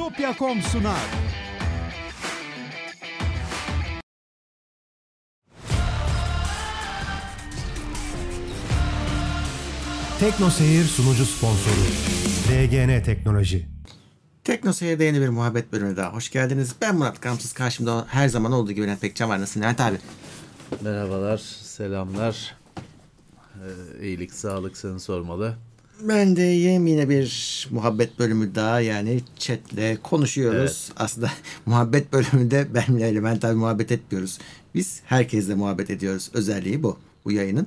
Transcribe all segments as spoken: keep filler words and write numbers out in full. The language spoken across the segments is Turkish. Bitopya nokta com sunar. Tekno Seyir sunucu sponsoru D G N Teknoloji. Tekno Seyir'de yeni bir muhabbet bölümüne daha hoş geldiniz. Ben Murat Kamsız. Karşımda her zaman olduğu gibi Enfekcan var. Nasılsın Nihat abi? Merhabalar, selamlar. Ee, iyilik, sağlık seni sormalı. Ben de yine bir muhabbet bölümü daha, yani chatle konuşuyoruz. Evet. Aslında muhabbet bölümünde benimle Levent abi muhabbet etmiyoruz. Biz herkesle muhabbet ediyoruz. Özelliği bu, bu yayının.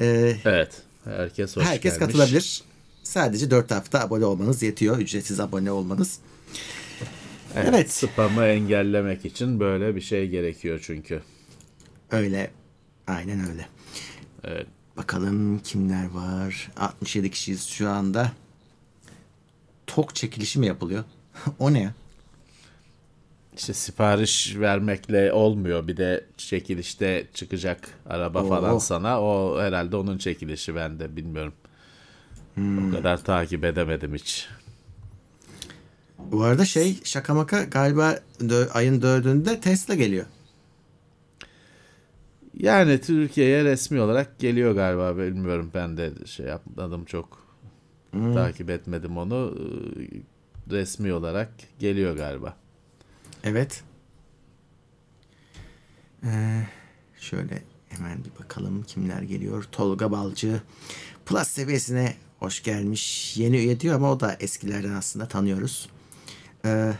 Ee, evet. Herkes hoş Herkes gelmiş. Katılabilir. Sadece dört hafta abone olmanız yetiyor. Ücretsiz abone olmanız. Evet, evet. Spamı engellemek için böyle bir şey gerekiyor çünkü. Öyle. Aynen öyle. Evet. Bakalım kimler var? altmış yedi kişiyiz şu anda. Togg çekilişi mi yapılıyor? O ne ya? İşte sipariş vermekle olmuyor. Bir de çekilişte çıkacak araba Oo. falan sana. O herhalde onun çekilişi, ben de bilmiyorum. Hmm. O kadar takip edemedim hiç. Bu arada şey, şaka maka galiba dö- ayın dördünde Tesla geliyor. Yani Türkiye'ye resmi olarak geliyor galiba. Bilmiyorum, ben de şey yapmadım çok. Hmm. Takip etmedim onu. Resmi olarak geliyor galiba. Evet. Ee, şöyle hemen bir bakalım kimler geliyor. Tolga Balcı Plus seviyesine hoş gelmiş. Yeni üye diyor ama o da eskilerden aslında, tanıyoruz. Ee,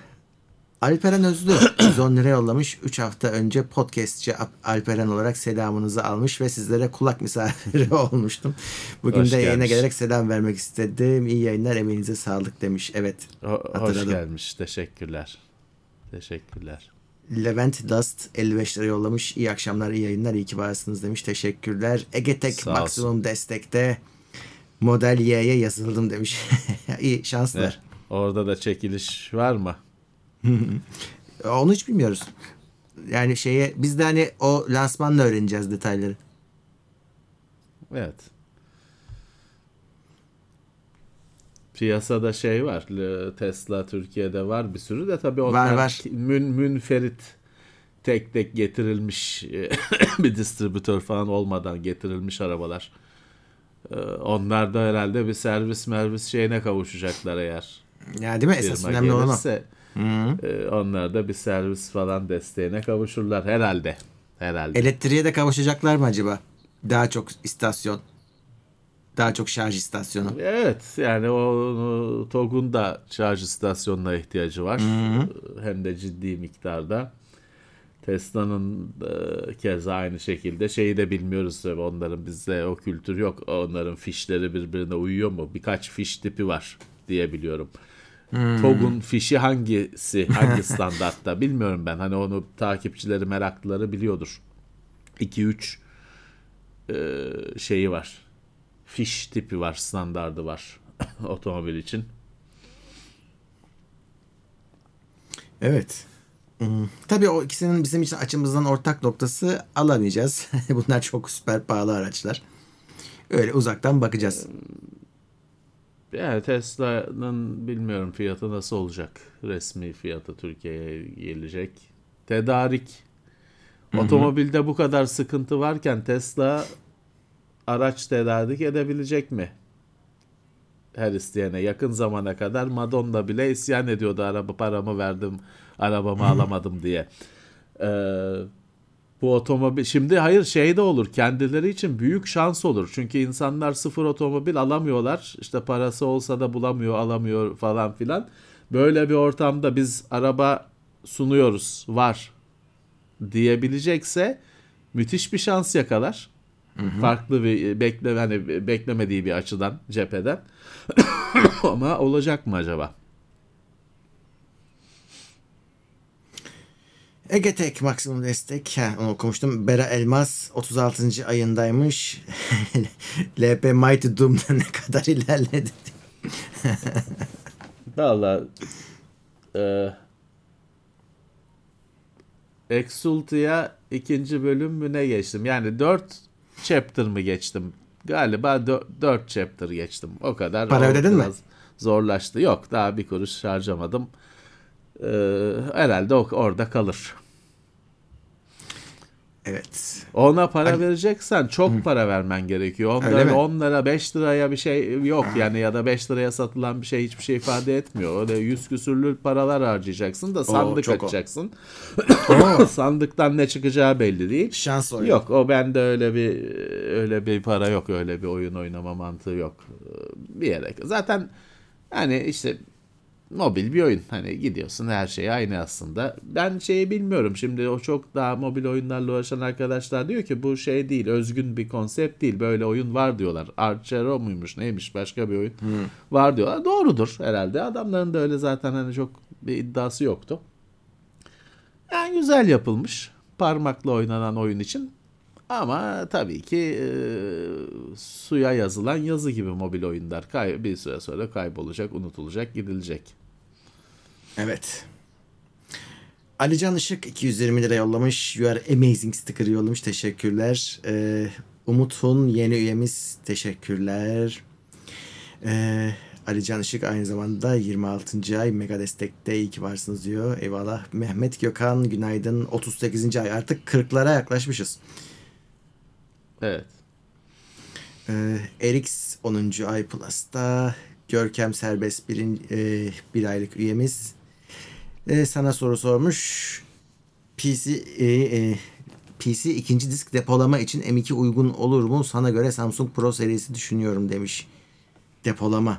Alperen Özlü yüz on lira yollamış. üç hafta önce podcastçi Alperen olarak selamınızı almış ve sizlere kulak misafiri olmuştum. Bugün hoş de yayına gelmiş. Gelerek selam vermek istedim. İyi yayınlar, emeğinize sağlık demiş. Evet. Ho- hoş gelmiş. Teşekkürler. Teşekkürler. Levent Dust elli beş lira yollamış. İyi akşamlar, iyi yayınlar, iyi ki varsınız demiş. Teşekkürler. Egetek maksimum destekte Model Y'ye yazıldım demiş. İyi şanslar. Evet, orada da çekiliş var mı? Onu hiç bilmiyoruz. Yani şeye, biz de hani o lansmanla öğreneceğiz detayları. Evet. Piyasada şey var, Tesla Türkiye'de var bir sürü de tabii onlar var, var. Mün, münferit tek tek getirilmiş bir distribütör falan olmadan getirilmiş arabalar. Onlar da herhalde bir servis mervis şeyine kavuşacaklar eğer. Ya değil mi? Esas önemli olan o. Onlar da bir servis falan desteğine kavuşurlar herhalde. Herhalde. Elektriğe de kavuşacaklar mı acaba? Daha çok istasyon. Daha çok şarj istasyonu. Evet, yani o Togg'un da şarj istasyonuna ihtiyacı var. Hı-hı. Hem de ciddi miktarda. Tesla'nın e, keza aynı şekilde. Şeyi de bilmiyoruz tabii, onların bizde o kültür yok. Onların fişleri birbirine uyuyor mu? Birkaç fiş tipi var diye biliyorum. Hı-hı. Togg'un fişi hangisi? Hangi standartta? Bilmiyorum ben. Hani onu takipçileri, meraklıları biliyordur. iki üç e, şeyi var. Fiş tipi var, standardı var otomobil için. Evet. Hmm. Tabii o ikisinin bizim için açımızdan ortak noktası, alamayacağız. Bunlar çok süper pahalı araçlar. Öyle uzaktan bakacağız. Yani Tesla'nın bilmiyorum fiyatı nasıl olacak. Resmi fiyatı Türkiye'ye gelecek. Tedarik. Hı-hı. Otomobilde bu kadar sıkıntı varken Tesla... Araç tedarik edebilecek mi? Her isteyene. Yakın zamana kadar Madonna bile isyan ediyordu. Araba paramı verdim, arabamı alamadım diye. Ee, bu otomobil... Şimdi hayır, şey de olur. Kendileri için büyük şans olur. Çünkü insanlar sıfır otomobil alamıyorlar. İşte parası olsa da bulamıyor, alamıyor falan filan. Böyle bir ortamda biz araba sunuyoruz, var diyebilecekse müthiş bir şans yakalar. Hı-hı. Farklı bir bekle, hani beklemediği bir açıdan, cepheden. Ama olacak mı acaba? Egetek maksimum destek. Ha, onu okumuştum. Bera Elmas otuz altıncı ayındaymış. L P Mighty Doom'da ne kadar ilerledi. Vallahi e, Exulta'ya ikinci bölüm mü ne geçtim? Yani dört chapter mı geçtim? Galiba dört chapter geçtim. O kadar. Para ödedin mi? Zorlaştı. Yok, daha bir kuruş harcamadım. Ee, herhalde o orada kalır. Evet. Ona para Ay. vereceksen çok Hı. para vermen gerekiyor. Onlara on lira, beş liraya bir şey yok yani, ya da beş liraya satılan bir şey hiçbir şey ifade etmiyor. Öyle yüz küsürlü paralar harcayacaksın da sandık Oo, açacaksın. Sandıktan ne çıkacağı belli değil. Şans oyunu. Yok, o bende öyle bir öyle bir para yok, öyle bir oyun oynama mantığı yok. Bir yere. Zaten yani işte mobil bir oyun. Hani gidiyorsun, her şey aynı aslında. Ben şeyi bilmiyorum. Şimdi o çok daha mobil oyunlarla uğraşan arkadaşlar diyor ki bu şey değil. Özgün bir konsept değil. Böyle oyun var diyorlar. Archero muymuş neymiş, başka bir oyun hmm. var diyorlar. Doğrudur herhalde. Adamların da öyle zaten hani çok bir iddiası yoktu. Yani güzel yapılmış. Parmakla oynanan oyun için. Ama tabii ki e, suya yazılan yazı gibi mobil oyunlar kay- bir süre sonra kaybolacak, unutulacak, gidilecek. Evet. Alican Işık iki yüz yirmi lira yollamış. You are amazing sticker yollamış. Teşekkürler. Ee, Umut'un yeni üyemiz. Teşekkürler. Ee, Alican Işık aynı zamanda yirmi altıncı ay mega destekte, iyi ki varsınız diyor. Eyvallah. Mehmet Gökhan günaydın. otuz sekizinci ay artık kırklara yaklaşmışız. Evet. Ee, Eriks onuncu ay Plus'ta. Görkem Serbest bir, e, bir aylık üyemiz. E, sana soru sormuş. P C e, e, P C ikinci disk depolama için M iki uygun olur mu? Sana göre Samsung Pro serisi düşünüyorum demiş. Depolama.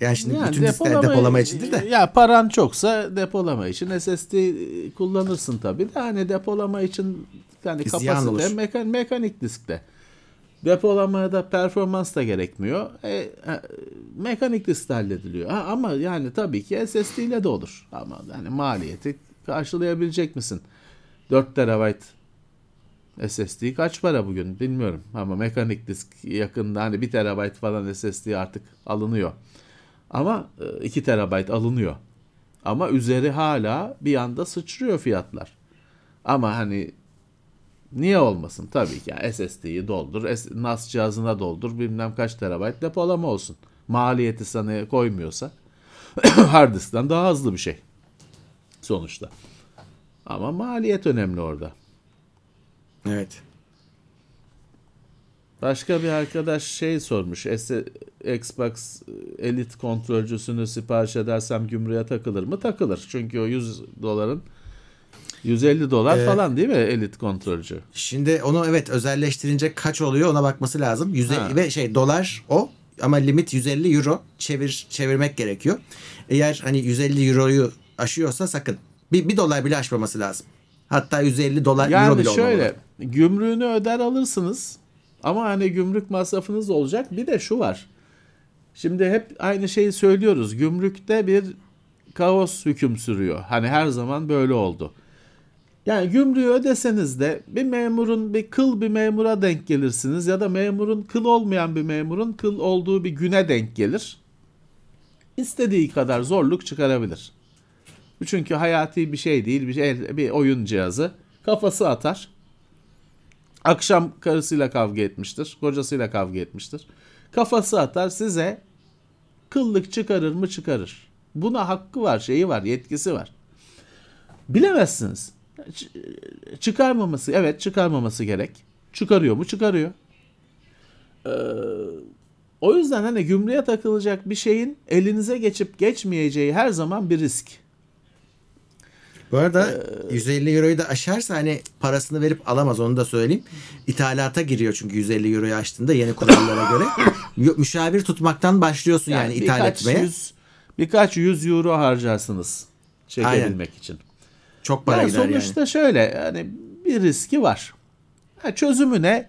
Yani şimdi yani bütün depolama, diskler depolama içindir de. Ya paran çoksa depolama için S S D kullanırsın tabii de. Hani depolama için yani kapasite mekan, mekanik diskte. Depolamada performans da gerekmiyor. E, e, mekanik diskte hallediliyor. Ha, ama yani tabii ki S S D ile de olur. Ama yani maliyeti karşılayabilecek misin? dört terabayt S S D kaç para bugün bilmiyorum. Ama mekanik disk yakında hani bir terabayt falan S S D artık alınıyor. Ama iki terabayt alınıyor. Ama üzeri hala bir anda sıçrıyor fiyatlar. Ama hani niye olmasın? Tabii ki yani S S D'yi doldur, N A S cihazına doldur, bilmem kaç terabayt depolama olsun. Maliyeti sana koymuyorsa hard diskten daha hızlı bir şey sonuçta. Ama maliyet önemli orada. Evet. Başka bir arkadaş şey sormuş. Xbox Elite kontrolcüsünü sipariş edersem gümrüğe takılır mı? Takılır. Çünkü o yüz doların yüz elli dolar ee, falan değil mi Elite kontrolcü? Şimdi onu evet özelleştirince kaç oluyor ona bakması lazım. yüz elli ve şey dolar o ama limit yüz elli euro çevir çevirmek gerekiyor. Eğer hani yüz elli euroyu aşıyorsa sakın. Bir, bir dolar bile aşmaması lazım. Hatta yüz elli dolar yani euro bile olmalı. Yani şöyle gümrüğünü öder alırsınız ama hani gümrük masrafınız olacak. Bir de şu var. Şimdi hep aynı şeyi söylüyoruz. Gümrükte bir kaos hüküm sürüyor. Hani her zaman böyle oldu. Yani gümrüğü ödeseniz de bir memurun bir kıl bir memura denk gelirsiniz ya da memurun kıl olmayan bir memurun kıl olduğu bir güne denk gelir. İstediği kadar zorluk çıkarabilir. Çünkü hayati bir şey değil, bir, şey, bir oyun cihazı. Kafası atar. Akşam karısıyla kavga etmiştir, kocasıyla kavga etmiştir. Kafası atar, size kıllık çıkarır mı çıkarır. Buna hakkı var, şeyi var, yetkisi var. Bilemezsiniz. Ç- çıkarmaması, evet çıkarmaması gerek. Çıkarıyor mu? Çıkarıyor. Ee, o yüzden hani gümrüğe takılacak bir şeyin elinize geçip geçmeyeceği her zaman bir risk. Bu arada ee, yüz elli euroyu da aşarsa hani parasını verip alamaz, onu da söyleyeyim. İthalata giriyor çünkü yüz elli euroyu aştığında yeni kurallara göre. Müşavir tutmaktan başlıyorsun yani, yani ithal birkaç etmeye. Yüz, birkaç yüz euro harcarsınız çekebilmek Aynen. için. Çok para yani gider sonuçta yani. Sonuçta şöyle yani bir riski var. Ha, çözümü ne?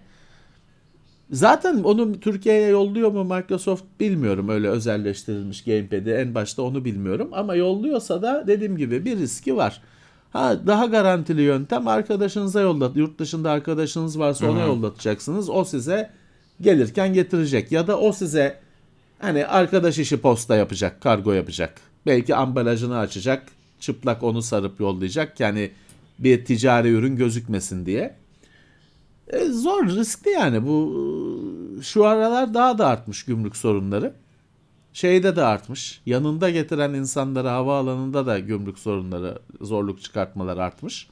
Zaten onu Türkiye'ye yolluyor mu Microsoft bilmiyorum, öyle özelleştirilmiş Gamepad'i en başta onu bilmiyorum ama yolluyorsa da dediğim gibi bir riski var. Ha, daha garantili yöntem arkadaşınıza yollat, yurt dışında arkadaşınız varsa ona Hı-hı. yollatacaksınız, o size gelirken getirecek ya da o size hani arkadaş işi posta yapacak, kargo yapacak, belki ambalajını açacak, çıplak onu sarıp yollayacak yani bir ticari ürün gözükmesin diye. Zor, riskli yani. Bu şu aralar daha da artmış gümrük sorunları. Şeyde de artmış. Yanında getiren insanları havaalanında da gümrük sorunları, zorluk çıkartmalar artmış.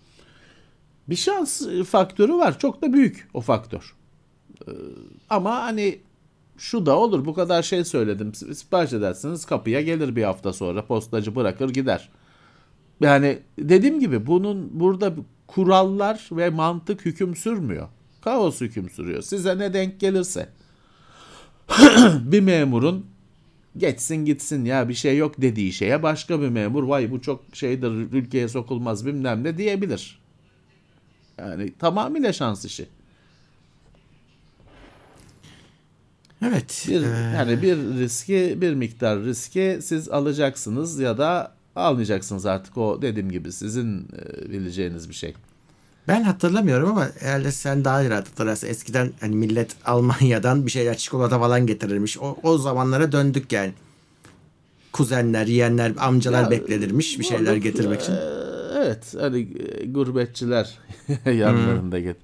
Bir şans faktörü var. Çok da büyük o faktör. Ee, ama hani şu da olur. Bu kadar şey söyledim. Sipariş edersiniz, kapıya gelir bir hafta sonra. Postacı bırakır gider. Yani dediğim gibi bunun burada kurallar ve mantık hüküm sürmüyor. Kaos hüküm sürüyor. Size ne denk gelirse. Bir memurun geçsin gitsin ya bir şey yok dediği şeye başka bir memur vay bu çok şeydir ülkeye sokulmaz bilmem ne diyebilir. Yani tamamıyla şans işi. Evet. Bir, ee... yani bir riski, bir miktar riski siz alacaksınız ya da almayacaksınız, artık o dediğim gibi sizin bileceğiniz bir şey. Ben hatırlamıyorum ama herhalde sen daha iyi hatırlarsın. Eskiden hani millet Almanya'dan bir şeyler, çikolata falan getirirmiş. O, o zamanlara döndük yani. Kuzenler, yeğenler, amcalar ya, beklenirmiş bir şeyler olduk, getirmek için. E, evet. Hani gurbetçiler yanlarında getir.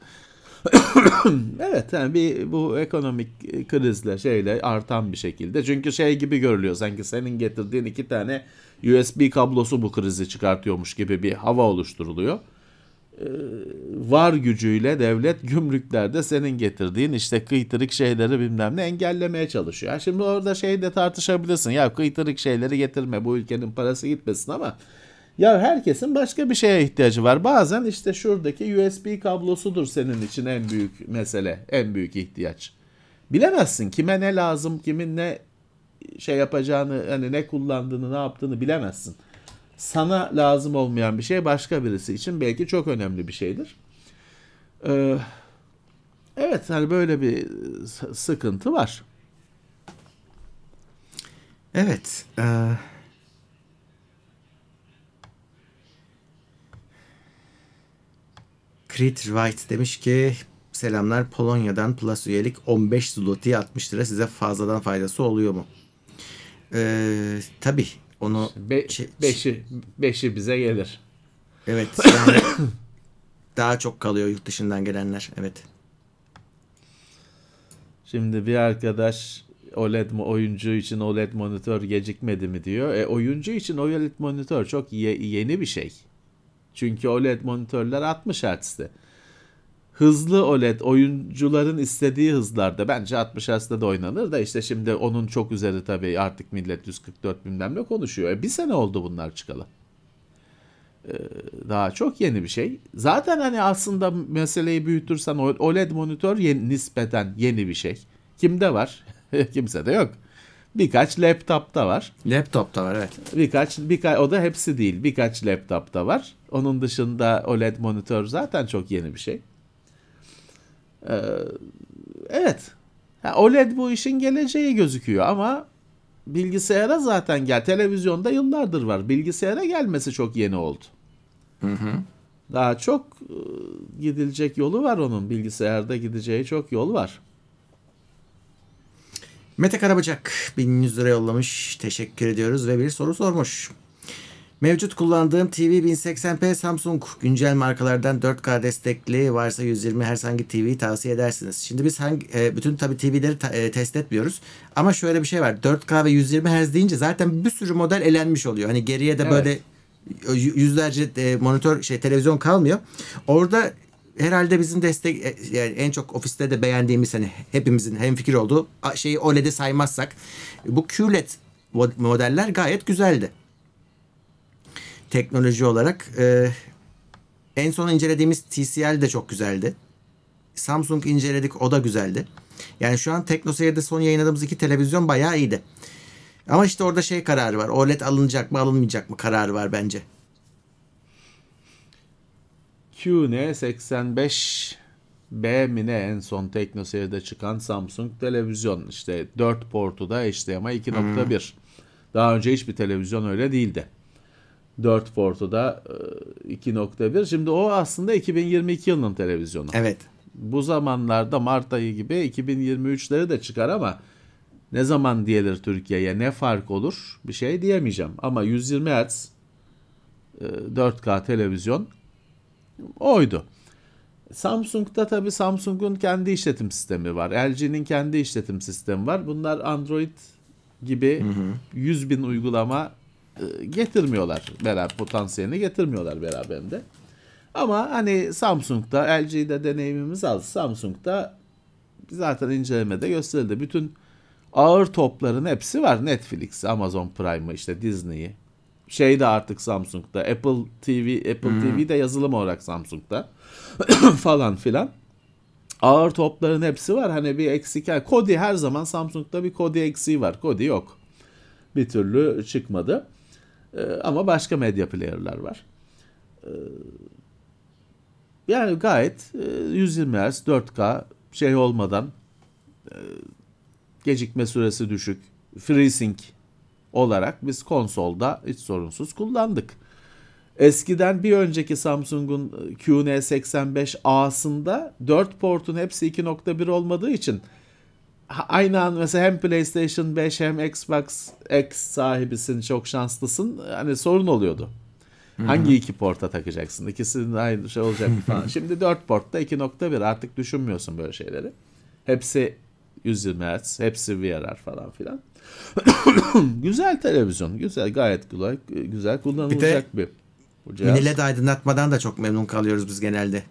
Evet yani bir, bu ekonomik krizle şeyle artan bir şekilde. Çünkü şey gibi görülüyor sanki senin getirdiğin iki tane U S B kablosu bu krizi çıkartıyormuş gibi bir hava oluşturuluyor. Var gücüyle devlet gümrüklerde senin getirdiğin işte kıytırık şeyleri bilmem ne engellemeye çalışıyor. Şimdi orada şey de tartışabilirsin. Ya kıytırık şeyleri getirme, bu ülkenin parası gitmesin, ama ya herkesin başka bir şeye ihtiyacı var. Bazen işte şuradaki U S B kablosudur senin için en büyük mesele, en büyük ihtiyaç. Bilemezsin kime ne lazım, kimin ne şey yapacağını, hani ne kullandığını, ne yaptığını bilemezsin. Sana lazım olmayan bir şey başka birisi için belki çok önemli bir şeydir. Ee, evet, hani böyle bir sıkıntı var. Evet. E... Creed White demiş ki selamlar, Polonya'dan Plus üyelik on beş zlotiye altmış lira, size fazladan faydası oluyor mu? Ee, tabii. Onu Be- şey, beşi beşi bize gelir. Evet. Yani daha çok kalıyor yurt dışından gelenler. Evet. Şimdi bir arkadaş O L E D oyuncu için O L E D monitör gecikmedi mi diyor. E, oyuncu için O L E D monitör çok ye- yeni bir şey. Çünkü O L E D monitörler altmış hertz'te. Hızlı O L E D oyuncuların istediği hızlarda, bence altmış hertz'te de oynanır da işte şimdi onun çok üzeri tabii, artık millet yüz kırk dört bilmem ne konuşuyor. E bir sene oldu bunlar çıkalı. Ee, daha çok yeni bir şey. Zaten hani aslında meseleyi büyütürsen O L E D monitör yeni, nispeten yeni bir şey. Kimde var? Kimse de yok. Birkaç laptopta var. Laptopta var, evet. Birkaç, birkaç, o da hepsi değil. Birkaç laptopta var. Onun dışında O L E D monitör zaten çok yeni bir şey. Evet, O L E D bu işin geleceği gözüküyor ama bilgisayara zaten gel, televizyonda yıllardır var, bilgisayara gelmesi çok yeni oldu. Hı hı. Daha çok gidilecek yolu var onun, bilgisayarda gideceği çok yol var. Mete Karabacak bin yüz lira yollamış, teşekkür ediyoruz ve bir soru sormuş. Mevcut kullandığım T V bin seksen p Samsung, güncel markalardan dört K destekli varsa yüz yirmi hertz hangi T V'yi tavsiye edersiniz? Şimdi biz hangi, bütün tabii T V'leri ta, e, test etmiyoruz ama şöyle bir şey var, dört K ve yüz yirmi hertz deyince zaten bir sürü model elenmiş oluyor. Hani geriye de evet, böyle yüzlerce e, monitör şey televizyon kalmıyor. Orada herhalde bizim destek e, yani en çok ofiste de beğendiğimiz, hani hepimizin hemfikir olduğu şeyi O L E D'i saymazsak bu Q L E D modeller gayet güzeldi. Teknoloji olarak e, en son incelediğimiz T C L de çok güzeldi. Samsung inceledik, o da güzeldi. Yani şu an TeknoSeyir'de son yayınladığımız iki televizyon bayağı iyiydi. Ama işte orada şey kararı var. O L E D alınacak mı alınmayacak mı kararı var bence. Q N seksen beş B mi ne en son TeknoSeyir'de çıkan Samsung televizyon. İşte dört portu da H D M I iki nokta bir. Hmm. Daha önce hiçbir televizyon öyle değildi. dört portu da iki nokta bir. Şimdi o aslında iki bin yirmi iki yılının televizyonu. Evet. Bu zamanlarda Mart ayı gibi iki bin yirmi üçleri de çıkar ama ne zaman diyelir Türkiye'ye, ne fark olur bir şey diyemeyeceğim. Ama yüz yirmi hertz dört K televizyon oydu. Samsung'da tabii Samsung'un kendi işletim sistemi var. L G'nin kendi işletim sistemi var. Bunlar Android gibi hı hı. yüz bin uygulama getirmiyorlar beraber, potansiyelini getirmiyorlar beraberinde. Ama hani Samsung'da, L G'de deneyimimiz az. Samsung'da zaten incelemede gösterildi. Bütün ağır topların hepsi var. Netflix, Amazon Prime'ı, işte Disney'i. Şey de artık Samsung'da, Apple T V, Apple hmm. T V de yazılım olarak Samsung'da falan filan. Ağır topların hepsi var. Hani bir eksik. Yani Kodi her zaman Samsung'da bir Kodi eksiği var. Kodi yok. Bir türlü çıkmadı. Ee, ama başka medya player'lar var. Ee, yani gayet yüz yirmi hertz dört K şey olmadan, e, gecikme süresi düşük, FreeSync olarak biz konsolda hiç sorunsuz kullandık. Eskiden bir önceki Samsung'un Q N seksen beş A'sında dört portun hepsi iki nokta bir olmadığı için aynı an mesela hem PlayStation beş hem Xbox X sahibisin, çok şanslısın, hani sorun oluyordu. Hı-hı. Hangi iki porta takacaksın? İkisinin aynı şey olacak falan. Şimdi dört portta iki nokta bir, artık düşünmüyorsun böyle şeyleri. Hepsi yüz yirmi hertz, hepsi V R R falan filan. Güzel televizyon, güzel, gayet kolay, güzel kullanılacak bir. Bir de mini L E D aydınlatmadan da çok memnun kalıyoruz biz genelde.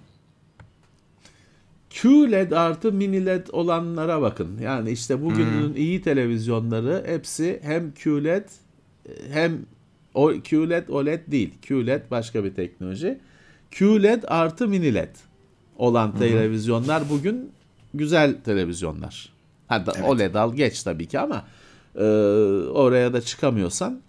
Q L E D artı mini L E D olanlara bakın. Yani işte bugünün hmm. iyi televizyonları hepsi hem Q L E D hem o Q L E D, O L E D değil. Q L E D başka bir teknoloji. Q L E D artı mini L E D olan televizyonlar bugün güzel televizyonlar. Hadi evet. O L E D al geç tabii ki ama e, oraya da çıkamıyorsan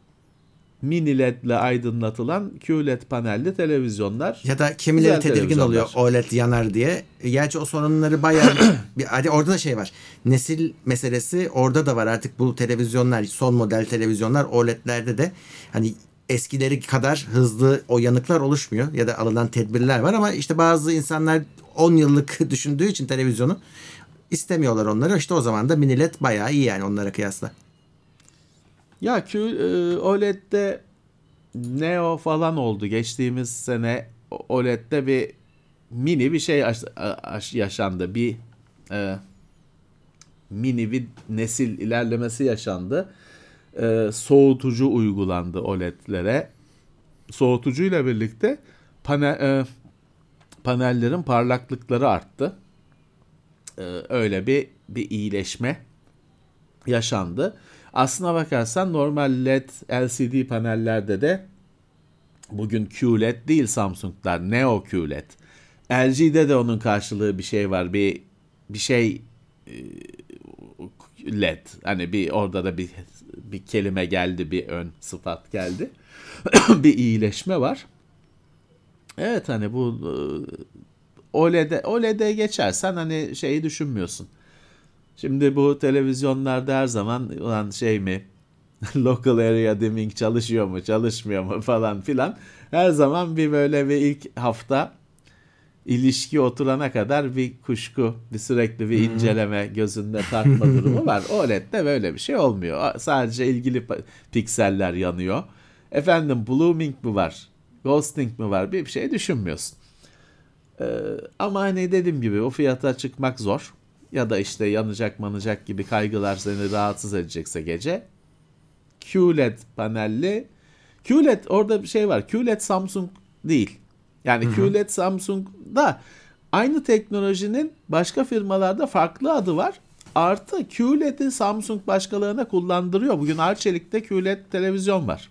mini L E D ile aydınlatılan Q L E D panelli televizyonlar. Ya da kimileri tedirgin oluyor O L E D yanar diye. Gerçi o sorunları bayağı bir, hadi orada da şey var. Nesil meselesi orada da var. Artık bu televizyonlar, son model televizyonlar, O L E D'lerde de hani eskileri kadar hızlı o yanıklar oluşmuyor ya da alınan tedbirler var ama işte bazı insanlar on yıllık düşündüğü için televizyonu istemiyorlar onları. İşte o zaman da mini L E D bayağı iyi yani onlara kıyasla. Ya Q, O L E D'de Neo falan oldu. Geçtiğimiz sene O L E D'de bir mini bir şey yaşandı. Bir e, mini bir nesil ilerlemesi yaşandı. E, soğutucu uygulandı O L E D'lere. Soğutucuyla birlikte panel, e, panellerin parlaklıkları arttı. E, öyle bir bir iyileşme yaşandı. Aslına bakarsan normal L E D, L C D panellerde de bugün Q L E D değil Samsung'lar, Neo Q L E D. L G'de de onun karşılığı bir şey var. Bir bir şey L E D. Hani bir orada da bir bir kelime geldi, bir ön sıfat geldi. Bir iyileşme var. Evet, hani bu O L E D'e O L E D'e geçersen hani şeyi düşünmüyorsun. Şimdi bu televizyonlarda her zaman ulan şey mi, local area dimming çalışıyor mu, çalışmıyor mu falan filan. Her zaman bir böyle bir ilk hafta ilişki oturana kadar bir kuşku, bir sürekli bir inceleme, gözünde tartma durumu var. O L E D'de böyle bir şey olmuyor. Sadece ilgili pikseller yanıyor. Efendim blooming mi var, ghosting mi var, bir şey düşünmüyorsun. Ee, ama hani dediğim gibi o fiyata çıkmak zor. Ya da işte yanacak manacak gibi kaygılar seni rahatsız edecekse gece. Q L E D panelli. Q L E D orada bir şey var. Q L E D Samsung değil. Yani Hı-hı. Q L E D Samsung'da aynı teknolojinin başka firmalarda farklı adı var. Artı Q L E D'i Samsung başkalarına kullandırıyor. Bugün Arçelik'te Q L E D televizyon var.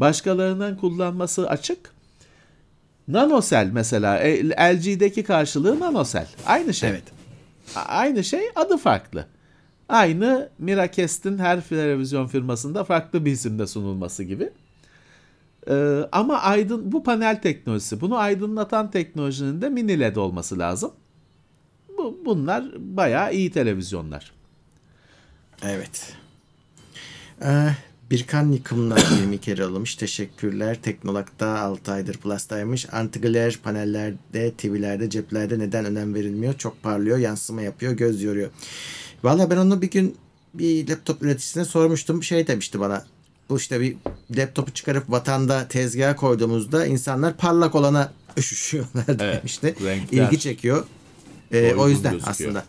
Başkalarının kullanması açık. Nanosel mesela. L G'deki karşılığı nanosel. Aynı şey. Evet. Aynı şey, adı farklı. Aynı Miracast'in her televizyon firmasında farklı bir isimde sunulması gibi. Ee, ama aydın, bu panel teknolojisi, bunu aydınlatan teknolojinin de mini L E D olması lazım. Bu, bunlar bayağı iyi televizyonlar. Evet. Ee, Birkan yıkımlar yirmi kere alınmış. Teşekkürler. Teknolak'ta altı aydır Plus'taymış. Antigler panellerde, T V'lerde, ceplerde neden önem verilmiyor? Çok parlıyor, yansıma yapıyor, göz yoruyor. Valla ben onu bir gün bir laptop üreticisine sormuştum. Şey demişti bana. Bu işte bir laptopu çıkarıp vatanda tezgaha koyduğumuzda insanlar parlak olana üşüşüyorlar evet, demişti. Renkler, İlgi çekiyor. Ee, o yüzden gözüküyor. Aslında.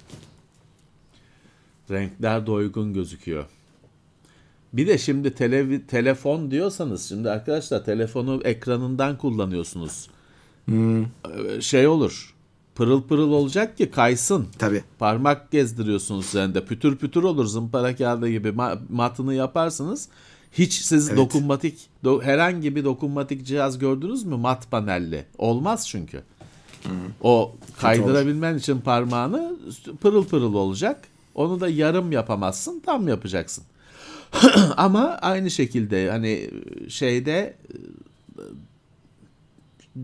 Renkler doygun gözüküyor. Bir de şimdi tele, telefon diyorsanız, şimdi arkadaşlar telefonu ekranından kullanıyorsunuz. Hmm. Şey olur, pırıl pırıl olacak ki kaysın. Tabii. Parmak gezdiriyorsunuz üzerinde, pütür pütür olur, zımpara kağıdı gibi matını yaparsınız. Hiç siz evet. dokunmatik, do, herhangi bir dokunmatik cihaz gördünüz mü mat panelli? Olmaz çünkü. Hmm. O kaydırabilmen için parmağını pırıl pırıl olacak. Onu da yarım yapamazsın, tam yapacaksın. Ama aynı şekilde hani şeyde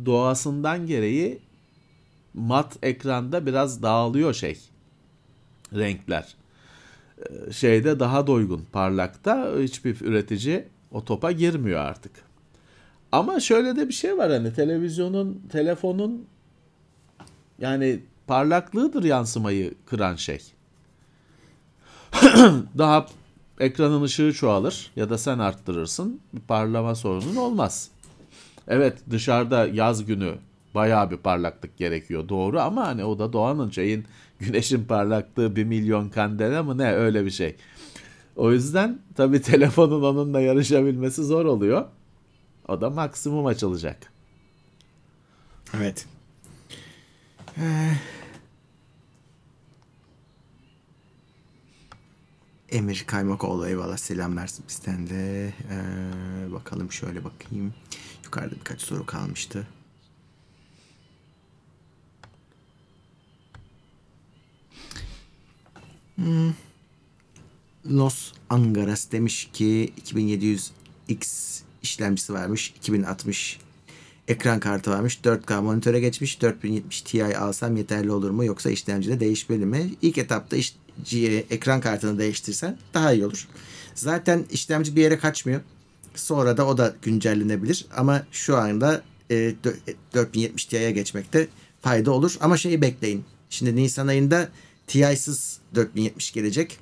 doğasından gereği mat ekranda biraz dağılıyor şey, renkler. Şeyde daha doygun, parlakta hiçbir üretici o topa girmiyor artık. Ama şöyle de bir şey var, hani televizyonun, telefonun yani parlaklığıdır yansımayı kıran şey. Daha ekranın ışığı çoğalır ya da sen arttırırsın, parlama sorunun olmaz. Evet, dışarıda yaz günü bayağı bir parlaklık gerekiyor, doğru, ama hani o da doğanın, şeyin, güneşin parlaklığı bir milyon kandela mı ne, öyle bir şey. O yüzden tabii telefonun onunla yarışabilmesi zor oluyor. O da maksimum açılacak. Evet. Ee... Emir Kaymakoğlu, eyvallah, selam versin bizden de. Ee, bakalım, şöyle bakayım. Yukarıda birkaç soru kalmıştı. Hmm. Los Angeles demiş ki iki bin yedi yüz X işlemcisi varmış, iki bin altmış ekran kartı varmış, dört K monitöre geçmiş, dört bin yetmiş Ti alsam yeterli olur mu, yoksa işlemcide değişmeli mi? İlk etapta iş, ekran kartını değiştirsen daha iyi olur. Zaten işlemci bir yere kaçmıyor. Sonra da o da güncellenebilir. Ama şu anda e, dört bin yetmiş Ti'ye geçmekte fayda olur. Ama şeyi bekleyin. Şimdi Nisan ayında Ti'siz dört bin yetmiş gelecek.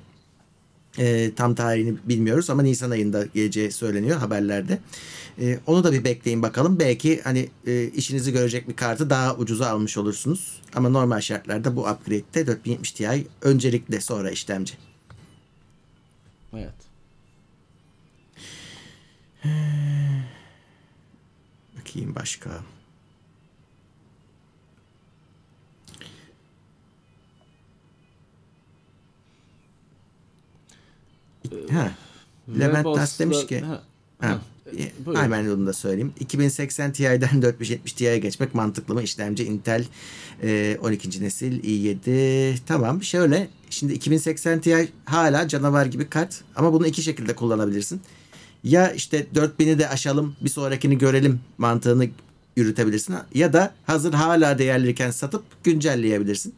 E, tam tarihini bilmiyoruz ama Nisan ayında geleceği söyleniyor haberlerde. E, onu da bir bekleyin bakalım. Belki hani e, işinizi görecek bir kartı daha ucuza almış olursunuz. Ama normal şartlarda bu upgrade'de dört bin yetmiş Ti öncelikle, sonra işlemci. Evet. Bakayım başka. Ha. Levent Dust demiş ki ha. Ha. Ha. Hemen onu da söyleyeyim. iki bin seksen Ti'den dört bin yetmiş Ti'ye geçmek mantıklı mı? İşlemci Intel on ikinci nesil i yedi. Tamam, şöyle, şimdi iki bin seksen Ti hala canavar gibi kart ama bunu iki şekilde kullanabilirsin. Ya işte dört bini de aşalım, bir sonrakini görelim mantığını yürütebilirsin. Ya da hazır hala değerliyken satıp güncelleyebilirsin.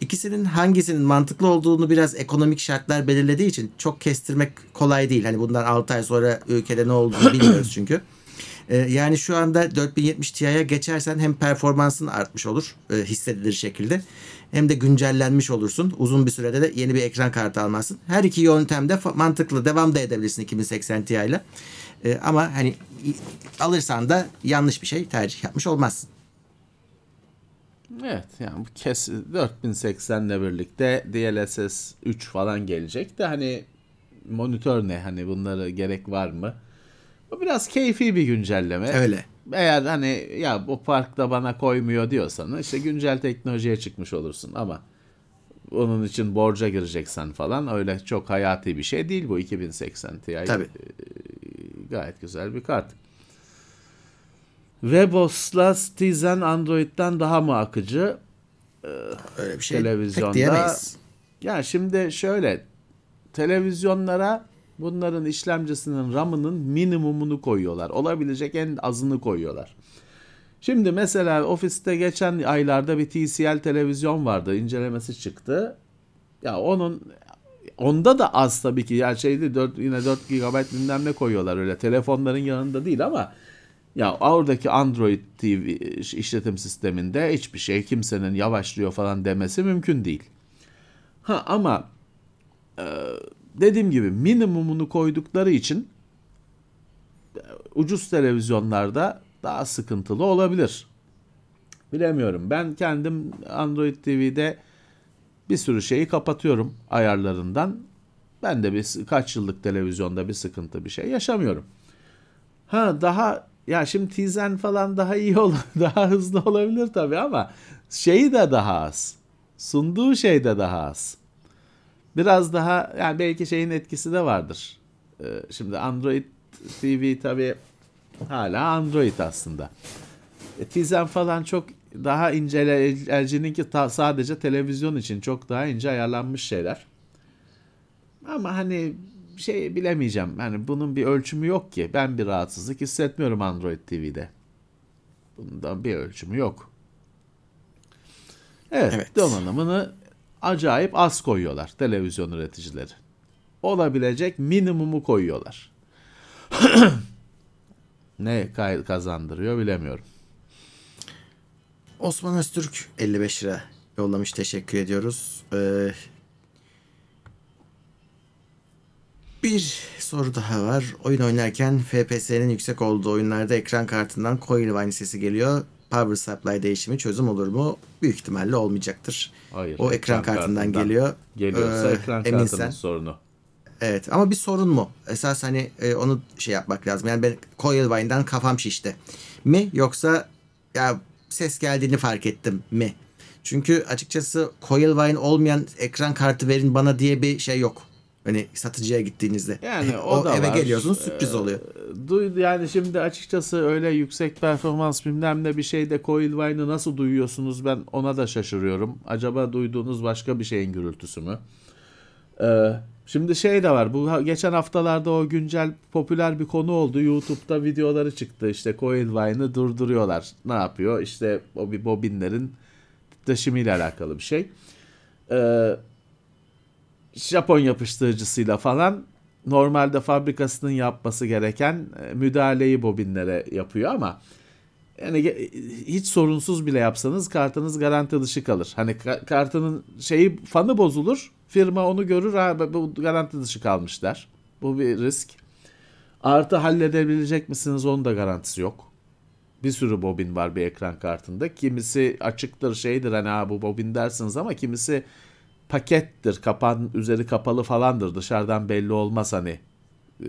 İkisinin hangisinin mantıklı olduğunu biraz ekonomik şartlar belirlediği için çok kestirmek kolay değil. Hani bundan altı ay sonra ülkede ne olduğunu bilmiyoruz çünkü. Ee, yani şu anda dört bin yetmiş Ti'ye geçersen hem performansın artmış olur e, hissedilir şekilde, hem de güncellenmiş olursun. Uzun bir sürede de yeni bir ekran kartı almazsın. Her iki yöntemde fa- mantıklı devam da edebilirsin iki bin seksen Ti ile. E, ama hani alırsan da yanlış bir şey tercih yapmış olmazsın. Evet, yani bu kesin dört bin seksen ile birlikte D L S S üç falan gelecek de hani monitör ne, hani bunlara gerek var mı? Bu biraz keyfi bir güncelleme. Öyle. Eğer hani ya o parkta bana koymuyor diyorsan işte güncel teknolojiye çıkmış olursun, ama onun için borca gireceksen falan öyle çok hayati bir şey değil bu iki bin seksen Ti. Tabii. Gayet güzel bir kart. Webos'la Tizen Android'den daha mı akıcı? Öyle bir şey televizyonda pek diyemeyiz. Ya şimdi şöyle, televizyonlara bunların işlemcisinin RAM'ının minimumunu koyuyorlar. Olabilecek en azını koyuyorlar. Şimdi mesela ofiste geçen aylarda bir T C L televizyon vardı. İncelemesi çıktı. Ya onun onda da az tabii ki. Ya şeydi dört, yine dört gigabayt bilmem ne koyuyorlar öyle. Telefonların yanında değil ama ya oradaki Android T V işletim sisteminde hiçbir şey, kimsenin yavaşlıyor falan demesi mümkün değil. Ha ama e, dediğim gibi minimumunu koydukları için ucuz televizyonlarda daha sıkıntılı olabilir. Bilemiyorum. Ben kendim Android T V'de bir sürü şeyi kapatıyorum ayarlarından. Ben de bir kaç yıllık televizyonda bir sıkıntı bir şey yaşamıyorum. Ha daha ya şimdi Tizen falan daha iyi olur, daha hızlı olabilir tabii ama şeyi de daha az. Sunduğu şey de daha az. Biraz daha yani belki şeyin etkisi de vardır. Ee, şimdi Android T V tabii hala Android aslında. E, Tizen falan çok daha ince, L G'ninki sadece televizyon için çok daha ince ayarlanmış şeyler. Ama hani şey bilemeyeceğim. Yani bunun bir ölçümü yok ki. Ben bir rahatsızlık hissetmiyorum Android T V'de. Bundan bir ölçümü yok. Evet, evet. Donanımını acayip az koyuyorlar televizyon üreticileri. Olabilecek minimumu koyuyorlar. Ne kazandırıyor bilemiyorum. Osman Öztürk elli beş lira yollamış. Teşekkür ediyoruz. Ee, bir soru daha var. Oyun oynarken F P S'nin yüksek olduğu oyunlarda ekran kartından Coilvine sesi geliyor. Power supply değişimi çözüm olur mu? Büyük ihtimalle olmayacaktır. Hayır, o ekran, ekran kartından, kartından geliyor. Geliyorsa ee, ekran kartının sen. sorunu. Evet ama bir sorun mu? Esas hani e, onu şey yapmak lazım. Yani ben Coilvine'dan kafam şişti mi? Yoksa ya ses geldiğini fark ettim mi? Çünkü açıkçası Coilvine olmayan ekran kartı verin bana diye bir şey yok. Hani satıcıya gittiğinizde. Yani o, o da eve var. Geliyorsunuz sürpriz oluyor. Duydu yani şimdi açıkçası öyle yüksek performans bilmem ne bir şeyde Coilvine'ı nasıl duyuyorsunuz ben ona da şaşırıyorum. Acaba duyduğunuz başka bir şeyin gürültüsü mü? Ee, şimdi şey de var. Bu geçen haftalarda o güncel popüler bir konu oldu. YouTube'da videoları çıktı. İşte Coilvine'ı durduruyorlar. Ne yapıyor? İşte o bir bobinlerin titreşimiyle alakalı bir şey. Ee, Japon yapıştırıcısıyla falan normalde fabrikasının yapması gereken müdahaleyi bobinlere yapıyor ama yani hiç sorunsuz bile yapsanız kartınız garanti dışı kalır. Hani kartının şeyi fanı bozulur, firma onu görür, ha bu garanti dışı kalmış der. Bu bir risk. Artı halledebilecek misiniz onun da garantisi yok. Bir sürü bobin var bir ekran kartında. Kimisi açıktır şeydir hani ha bu bobin dersiniz ama kimisi pakettir, kapan, üzeri kapalı falandır. Dışarıdan belli olmaz hani. Ee,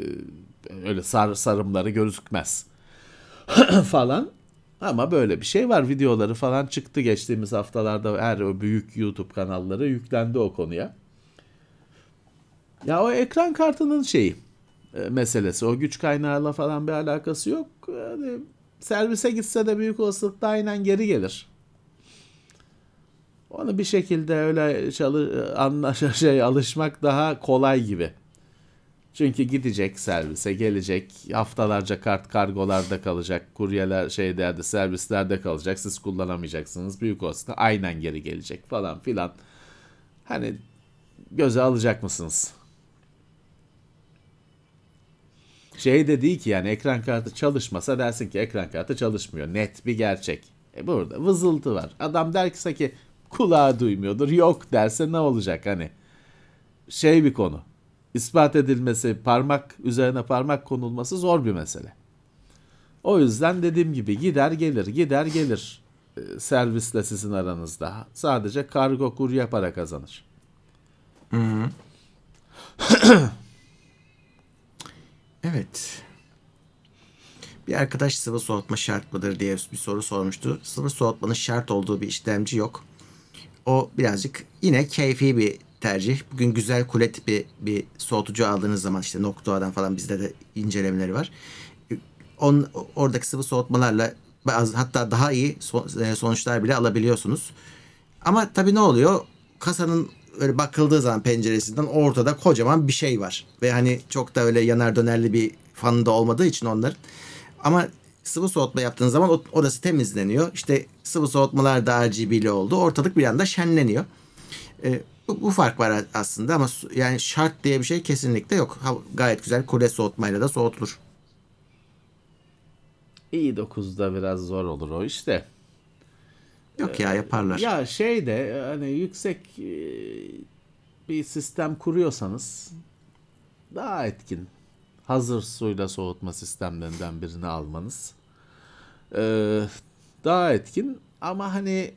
öyle sar, sarımları gözükmez. falan. Ama böyle bir şey var. Videoları falan çıktı geçtiğimiz haftalarda. Her o büyük YouTube kanalları yüklendi o konuya. Ya o ekran kartının şeyi e, meselesi. O güç kaynağıyla falan bir alakası yok. Yani servise gitse de büyük olasılıkla aynen geri gelir. Onu bir şekilde öyle çalı, anlaşa, şey, alışmak daha kolay gibi. Çünkü gidecek servise, gelecek, haftalarca kart kargolarda kalacak, kuryeler şeylerde, servislerde kalacak, siz kullanamayacaksınız, büyük olasılıkla aynen geri gelecek falan filan. Hani göze alacak mısınız? Şey de değil ki yani ekran kartı çalışmasa dersin ki ekran kartı çalışmıyor. Net bir gerçek. E burada vızıltı var. Adam der ki sanki kulağı duymuyordur. Yok derse ne olacak hani? Şey bir konu. İspat edilmesi, parmak üzerine parmak konulması zor bir mesele. O yüzden dediğim gibi gider gelir, gider gelir ee, servisle sizin aranızda. Sadece kargo kurye para kazanır. Hı-hı. Evet. Bir arkadaş sıvı soğutma şart mıdır diye bir soru sormuştu. Sıvı soğutmanın şart olduğu bir işlemci yok. O birazcık yine keyfi bir tercih. Bugün güzel kule tipi bir soğutucu aldığınız zaman işte Noktua'dan falan bizde de incelemeleri var. On, oradaki sıvı soğutmalarla bazı, hatta daha iyi sonuçlar bile alabiliyorsunuz. Ama tabii ne oluyor? Kasanın böyle bakıldığı zaman penceresinden ortada kocaman bir şey var. Ve hani çok da öyle yanar dönerli bir fanı da olmadığı için onların. Ama sıvı soğutma yaptığınız zaman orası temizleniyor. İşte sıvı soğutmalar da R G B'li oldu. Ortalık bir anda şenleniyor. E, bu, bu fark var aslında ama yani şart diye bir şey kesinlikle yok. Ha, gayet güzel kule soğutmayla da soğutulur. i dokuzda biraz zor olur o işte. Yok ya yaparlar. Ee, ya şey de hani yüksek bir sistem kuruyorsanız daha etkin. Hazır suyla soğutma sistemlerinden birini almanız ee, daha etkin ama hani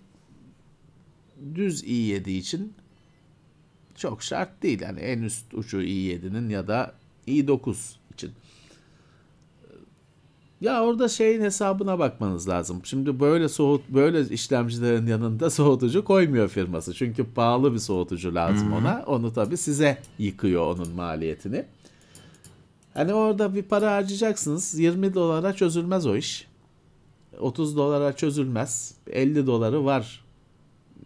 düz i yedi için çok şart değil. Yani en üst ucu i yedi'nin ya da i dokuz için. Ya orada şeyin hesabına bakmanız lazım. Şimdi böyle soğut, böyle işlemcilerin yanında soğutucu koymuyor firması. Çünkü pahalı bir soğutucu lazım Hı-hı. ona. Onu tabii size yıkıyor onun maliyetini. Hani orada bir para harcayacaksınız. yirmi dolara çözülmez o iş. otuz dolara çözülmez. elli doları var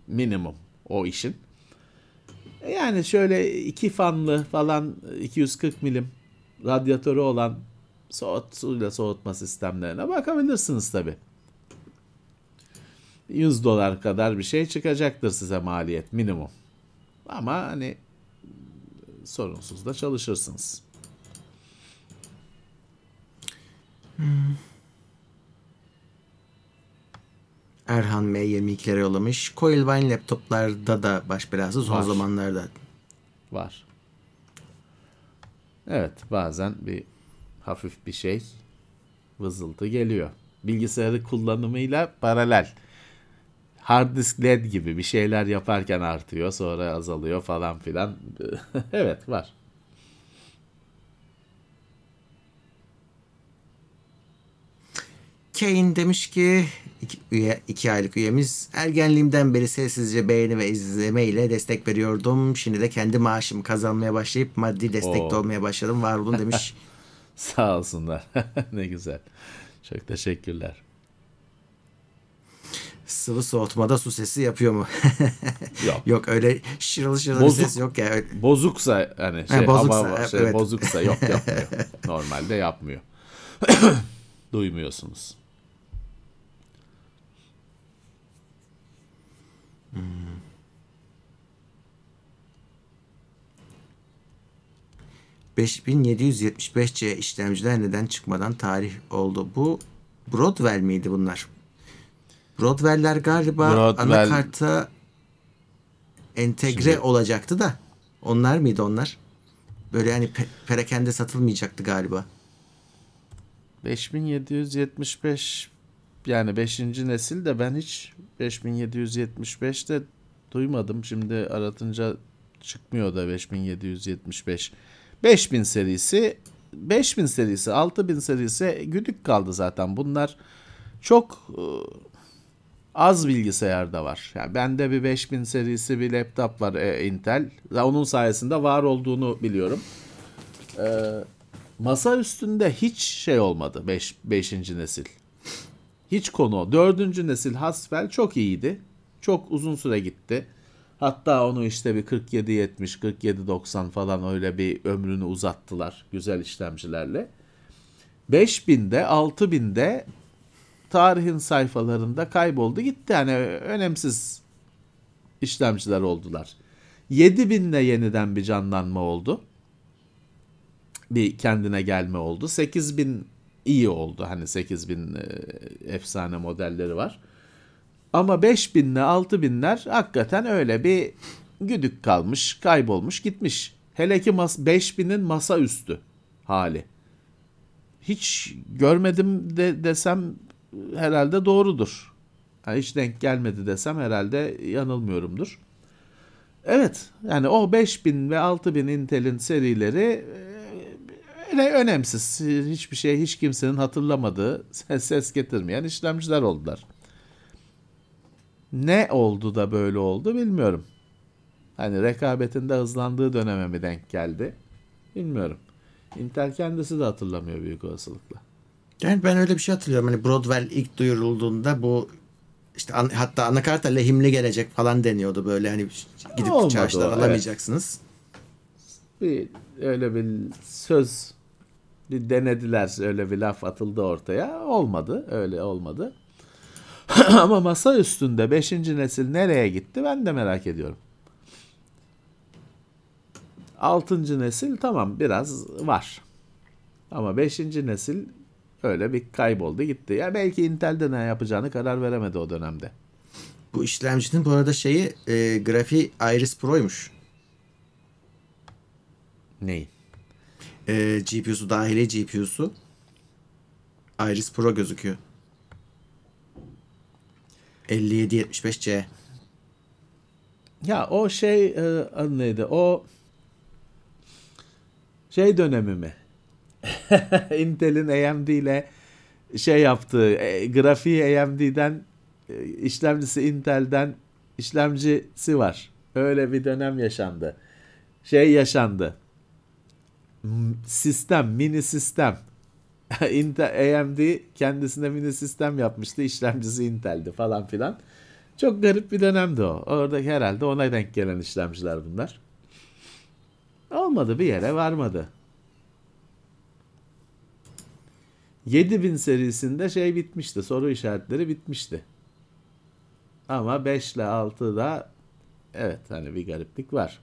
minimum o işin. Yani şöyle iki fanlı falan iki yüz kırk milimetre radyatörü olan suyla soğutma sistemlerine bakabilirsiniz tabii. yüz dolar kadar bir şey çıkacaktır size maliyet minimum. Ama hani sorunsuz da çalışırsınız. Hmm. Erhan M yirmi iki lira yollamış. Coilvine laptoplarda da baş belası son zamanlarda. Var. Evet, bazen bir hafif bir şey vızıltı geliyor. Bilgisayarı kullanımıyla paralel. Hard disk led gibi bir şeyler yaparken artıyor, sonra azalıyor falan filan. Evet, var. Kane demiş ki iki, üye, iki aylık üyemiz, ergenliğimden beri sessizce beğeni ve izleme ile destek veriyordum. Şimdi de kendi maaşımı kazanmaya başlayıp maddi destekte Oo. olmaya başladım. Var olun demiş. Sağ olsunlar. Ne güzel. Çok teşekkürler. Sıvı soğutmada su sesi yapıyor mu? Yok. Yok, öyle şırıl şırıl bozuk, ses yok ya. Öyle. Bozuksa hani şey, ha, bozuksa, hava, şey evet. bozuksa yok yapmıyor. Normalde yapmıyor. Duymuyorsunuz. Hmm. beş bin yedi yüz yetmiş beş C işlemciler neden çıkmadan tarih oldu? Bu Broadwell miydi bunlar? Broadwell'ler galiba Broadwell... anakarta entegre Şimdi... olacaktı da onlar mıydı onlar? Böyle yani pe- perakende satılmayacaktı galiba. beş bin yedi yüz yetmiş beş yani beşinci nesil de ben hiç beş bin yedi yüz yetmiş beş'te duymadım. Şimdi aratınca çıkmıyor da beş bin yedi yüz yetmiş beş. beş bin serisi, beş bin serisi, altı bin serisi güdük kaldı zaten. Bunlar çok az bilgisayarda var. Yani bende bir beş bin serisi bir laptop var e, Intel. Onun sayesinde var olduğunu biliyorum. Evet. Masa üstünde hiç şey olmadı beş. nesil. Hiç konu. dördüncü nesil hasbel çok iyiydi. Çok uzun süre gitti. Hatta onu işte bir kırk yedi yetmiş, kırk yedi doksan falan öyle bir ömrünü uzattılar güzel işlemcilerle. beş binde, altı binde tarihin sayfalarında kayboldu gitti. Yani önemsiz işlemciler oldular. yedi binde yeniden bir canlanma oldu. Bir kendine gelme oldu. sekiz bin iyi oldu. Hani sekiz bin efsane modelleri var. Ama beş binle altı binler hakikaten öyle bir güdük kalmış, kaybolmuş, gitmiş. Hele ki mas- beş binin masaüstü hali. Hiç görmedim de desem herhalde doğrudur. Yani hiç denk gelmedi desem herhalde yanılmıyorumdur. Evet. Yani o beş bin ve altı bin Intel'in serileri öyle önemsiz, hiçbir şey, hiç kimsenin hatırlamadığı, ses getirmeyen işlemciler oldular. Ne oldu da böyle oldu bilmiyorum. Hani rekabetin de hızlandığı döneme mi denk geldi bilmiyorum. Intel kendisi de hatırlamıyor büyük olasılıkla. Yani ben öyle bir şey hatırlıyorum. Hani Broadwell ilk duyurulduğunda bu işte an, hatta anakarta lehimli gelecek falan deniyordu böyle, hani gidip olmadı çarşıdan o, alamayacaksınız. Evet. Bir öyle bir söz, bir denediler, öyle bir laf atıldı ortaya, olmadı, öyle olmadı. Ama masa üstünde beşinci nesil nereye gitti ben de merak ediyorum. altıncı nesil tamam biraz var ama beşinci nesil öyle bir kayboldu gitti. Ya yani belki Intel'de ne yapacağını karar veremedi o dönemde. Bu işlemcinin bu arada şeyi e, grafiği Iris Pro'ymuş. Neyi? Ee, G P U'su, dahili G P U'su Iris Pro gözüküyor. elli yedi yetmiş beş C Ya o şey e, adı neydi? O şey dönemi mi? Intel'in A M D ile şey yaptığı, e, grafiği A M D'den, e, işlemcisi Intel'den işlemcisi var. Öyle bir dönem yaşandı. Şey yaşandı. Sistem, mini sistem. Intel, A M D kendisine mini sistem yapmıştı. İşlemcisi Intel'di falan filan. Çok garip bir dönemdi o. Orada herhalde ona denk gelen işlemciler bunlar. Olmadı, bir yere varmadı. yedi bin serisinde şey bitmişti. Soru işaretleri bitmişti. Ama beş ile altıda evet, hani bir gariplik var.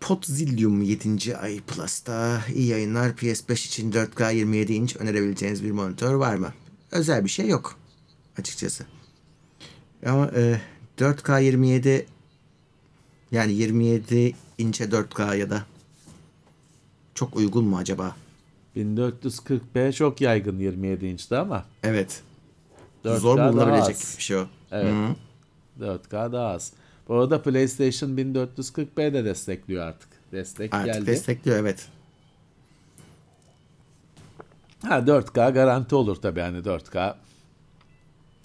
Podzillium yedinci ay Plus'ta iyi yayınlar. P S beş için dört K yirmi yedi inç önerebileceğiniz bir monitör var mı? Özel bir şey yok açıkçası. Ama e, dört K yirmi yedi, yani yirmi yedi inçe dört K ya da çok uygun mu acaba? bin dört yüz kırk p çok yaygın yirmi yedi inçte ama. Evet. Zor bulunabilecek bir şey o. Evet. Hı-hı. dört K daha az. Bu arada PlayStation bin dört yüz kırk p de destekliyor artık. Destek artık geldi. Artık destekliyor, evet. Ha, dört K garanti olur tabii, hani dört K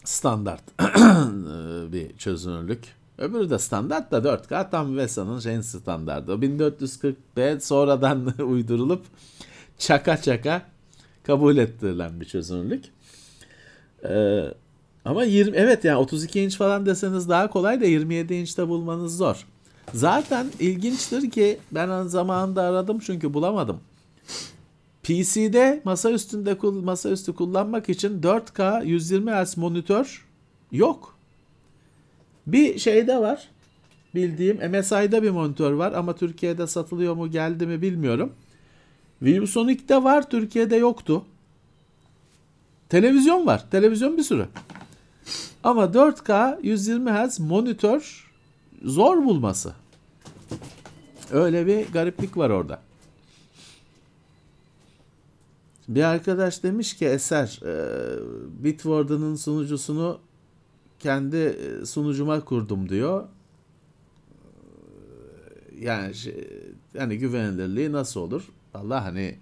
standart bir çözünürlük. Öbürü de standart da dört K tam Vesa'nın şeyin standardı. bin dört yüz kırk p sonradan uydurulup çaka çaka kabul ettirilen bir çözünürlük. Eee Ama yirmi, evet yani otuz iki inç falan deseniz daha kolay da yirmi yedi inçte bulmanız zor. Zaten ilginçtir ki ben zamanında aradım çünkü bulamadım. P C'de masa üstünde masaüstü kullanmak için dört K yüz yirmi hertz monitör yok. Bir şeyde var. Bildiğim M S I'da bir monitör var ama Türkiye'de satılıyor mu, geldi mi bilmiyorum. ViewSonic'te var, Türkiye'de yoktu. Televizyon var. Televizyon bir sürü. Ama dört K yüz yirmi hertz monitör zor bulması. Öyle bir gariplik var orada. Bir arkadaş demiş ki Eser, e, Bitwarden'ın sunucusunu kendi sunucuma kurdum diyor. Yani yani güvenilirliği nasıl olur? Allah, hani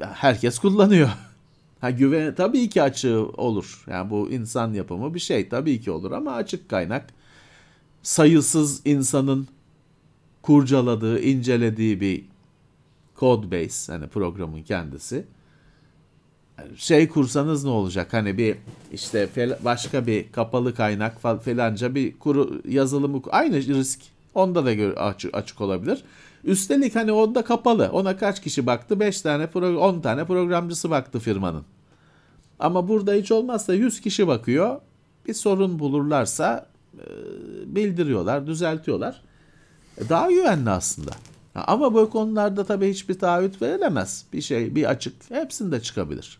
herkes kullanıyor. Ha, güven tabii ki açığı olur. Yani bu insan yapımı bir şey tabii ki olur ama açık kaynak, sayısız insanın kurcaladığı, incelediği bir code base, hani programın kendisi. Yani şey kursanız ne olacak? Hani bir işte fel- başka bir kapalı kaynak fal- falanca bir kuru yazılımı, aynı risk onda da gö- açık, açık olabilir. Üstelik hani onda kapalı. Ona kaç kişi baktı? beş tane, on tane programcısı baktı firmanın. Ama burada hiç olmazsa yüz kişi bakıyor. Bir sorun bulurlarsa bildiriyorlar, düzeltiyorlar. Daha güvenli aslında. Ama bu konularda tabii hiçbir taahhüt verilemez. Bir şey, bir açık hepsinde çıkabilir.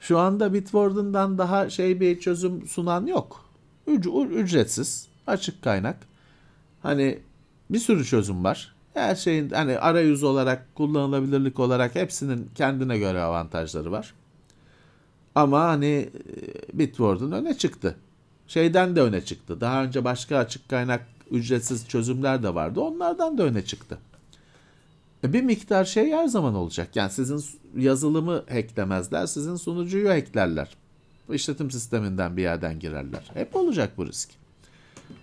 Şu anda Bitwarden'dan daha şey bir çözüm sunan yok. Ücretsiz, açık kaynak. Hani bir sürü çözüm var. Her şeyin hani arayüz olarak, kullanılabilirlik olarak hepsinin kendine göre avantajları var. Ama hani Bitwarden öne çıktı. Şeyden de öne çıktı. Daha önce başka açık kaynak ücretsiz çözümler de vardı. Onlardan da öne çıktı. Bir miktar şey her zaman olacak. Yani sizin yazılımı hacklemezler, sizin sunucuyu hacklerler. İşletim sisteminden bir yerden girerler. Hep olacak bu risk.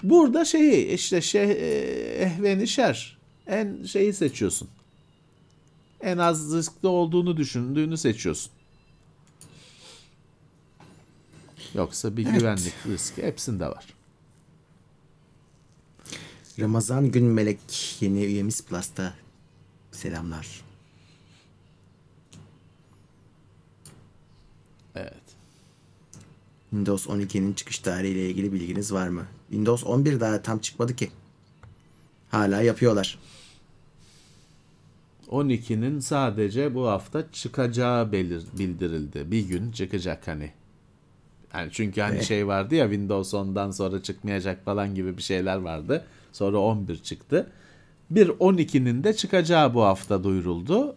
Burada şeyi işte şey, ehveni şer, en şeyi seçiyorsun. En az riskli olduğunu düşündüğünü seçiyorsun. Yoksa bir evet. Güvenlik riski hepsinde var. Ramazan Gün Melek yeni üyemiz Plus'ta, selamlar. Evet. Windows on ikinin çıkış tarihiyle ilgili bilginiz var mı? Windows on bir daha tam çıkmadı ki. Hala yapıyorlar. on ikinin sadece bu hafta çıkacağı belir, bildirildi. Bir gün çıkacak hani. Yani çünkü hani evet. Şey vardı ya, Windows ondan sonra çıkmayacak falan gibi bir şeyler vardı. Sonra on bir çıktı. Bir on ikinin de çıkacağı bu hafta duyuruldu.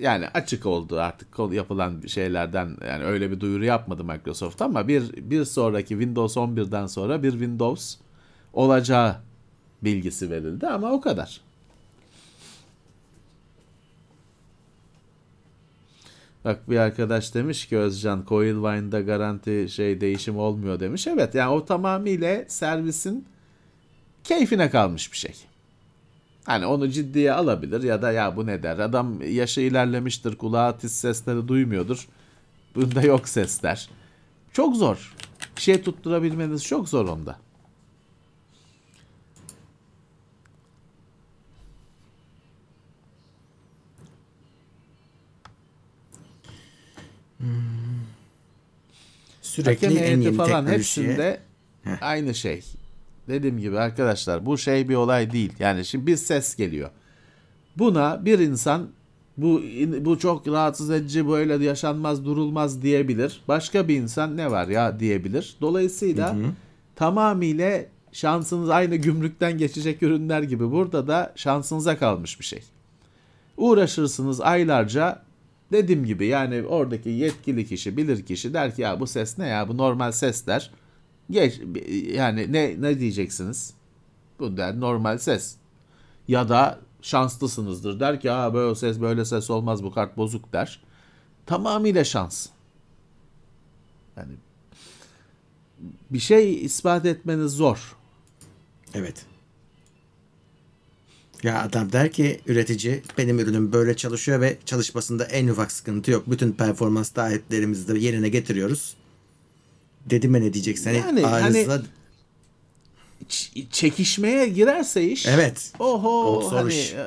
yani açık oldu artık yapılan şeylerden, yani öyle bir duyuru yapmadı Microsoft ama bir bir sonraki Windows on birden sonra bir Windows olacağı bilgisi verildi ama o kadar. Bak bir arkadaş demiş ki Özcan, Coilwine'da garanti şey değişim olmuyor demiş. Evet, yani o tamamıyla servisin keyfine kalmış bir şey. Hani onu ciddiye alabilir ya da ya bu ne der, adam yaşı ilerlemiştir, kulağı tiz sesleri duymuyordur, bunda yok sesler. Çok zor. Bir şey tutturabilmeniz çok zor onda. Hmm. Sürekli en yeni falan hepsinde Heh. aynı şey. Dediğim gibi arkadaşlar, bu şey bir olay değil. Yani şimdi bir ses geliyor. Buna bir insan bu bu çok rahatsız edici, böyle yaşanmaz, durulmaz diyebilir. Başka bir insan ne var ya diyebilir. Dolayısıyla hı hı. tamamıyla şansınız, aynı gümrükten geçecek ürünler gibi burada da şansınıza kalmış bir şey. Uğraşırsınız aylarca. Dediğim gibi yani oradaki yetkili kişi, bilir kişi der ki ya bu ses ne ya, bu normal ses der. Geç, yani ne ne diyeceksiniz? Bu der normal ses. Ya da şanslısınızdır der ki ha böyle ses böyle ses olmaz, bu kart bozuk der. Tamamıyla şans. Yani bir şey ispat etmeniz zor. Evet. Ya adam der ki üretici, benim ürünüm böyle çalışıyor ve çalışmasında en ufak sıkıntı yok. Bütün performans taahhütlerimizi de yerine getiriyoruz. Dedim ben, ne diyeceksin? Yani hani ç- çekişmeye girerse iş. Evet. Oho hani e,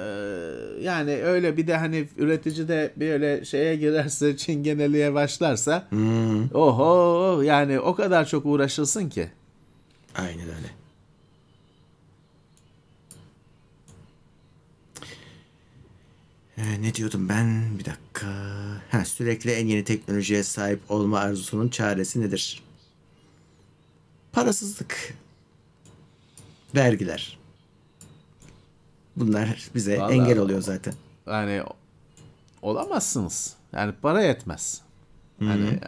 yani öyle bir de hani üretici de böyle şeye girerse, çingeneliğe başlarsa hmm. oho yani o kadar çok uğraşılsın ki. Aynen öyle. Ee, ne diyordum ben? Bir dakika. Ha, sürekli en yeni teknolojiye sahip olma arzusunun çaresi nedir? Parasızlık. Vergiler. Bunlar bize vallahi engel oluyor zaten. Yani olamazsınız. Yani para yetmez. Yani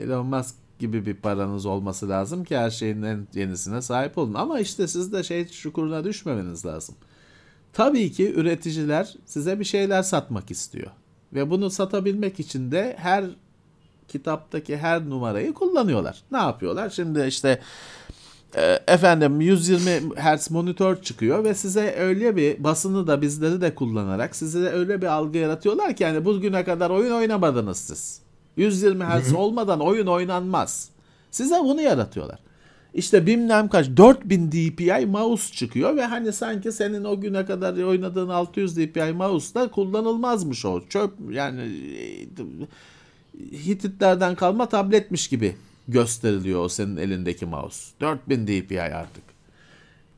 Elon Musk gibi bir paranız olması lazım ki her şeyin en yenisine sahip olun. Ama işte siz de şey çukuruna düşmemeniz lazım. Tabii ki üreticiler size bir şeyler satmak istiyor. Ve bunu satabilmek için de her kitaptaki her numarayı kullanıyorlar. Ne yapıyorlar? Şimdi işte efendim yüz yirmi hertz monitör çıkıyor ve size öyle bir basını da bizleri de kullanarak size öyle bir algı yaratıyorlar ki yani bugüne kadar oyun oynamadınız siz. yüz yirmi hertz olmadan oyun oynanmaz. Size bunu yaratıyorlar. İşte bilmem kaç dört bin D P I mouse çıkıyor ve hani sanki senin o güne kadar oynadığın altı yüz D P I mouse'da kullanılmazmış o. Çöp yani, Hititlerden kalma tabletmiş gibi gösteriliyor o senin elindeki mouse. dört bin D P I artık.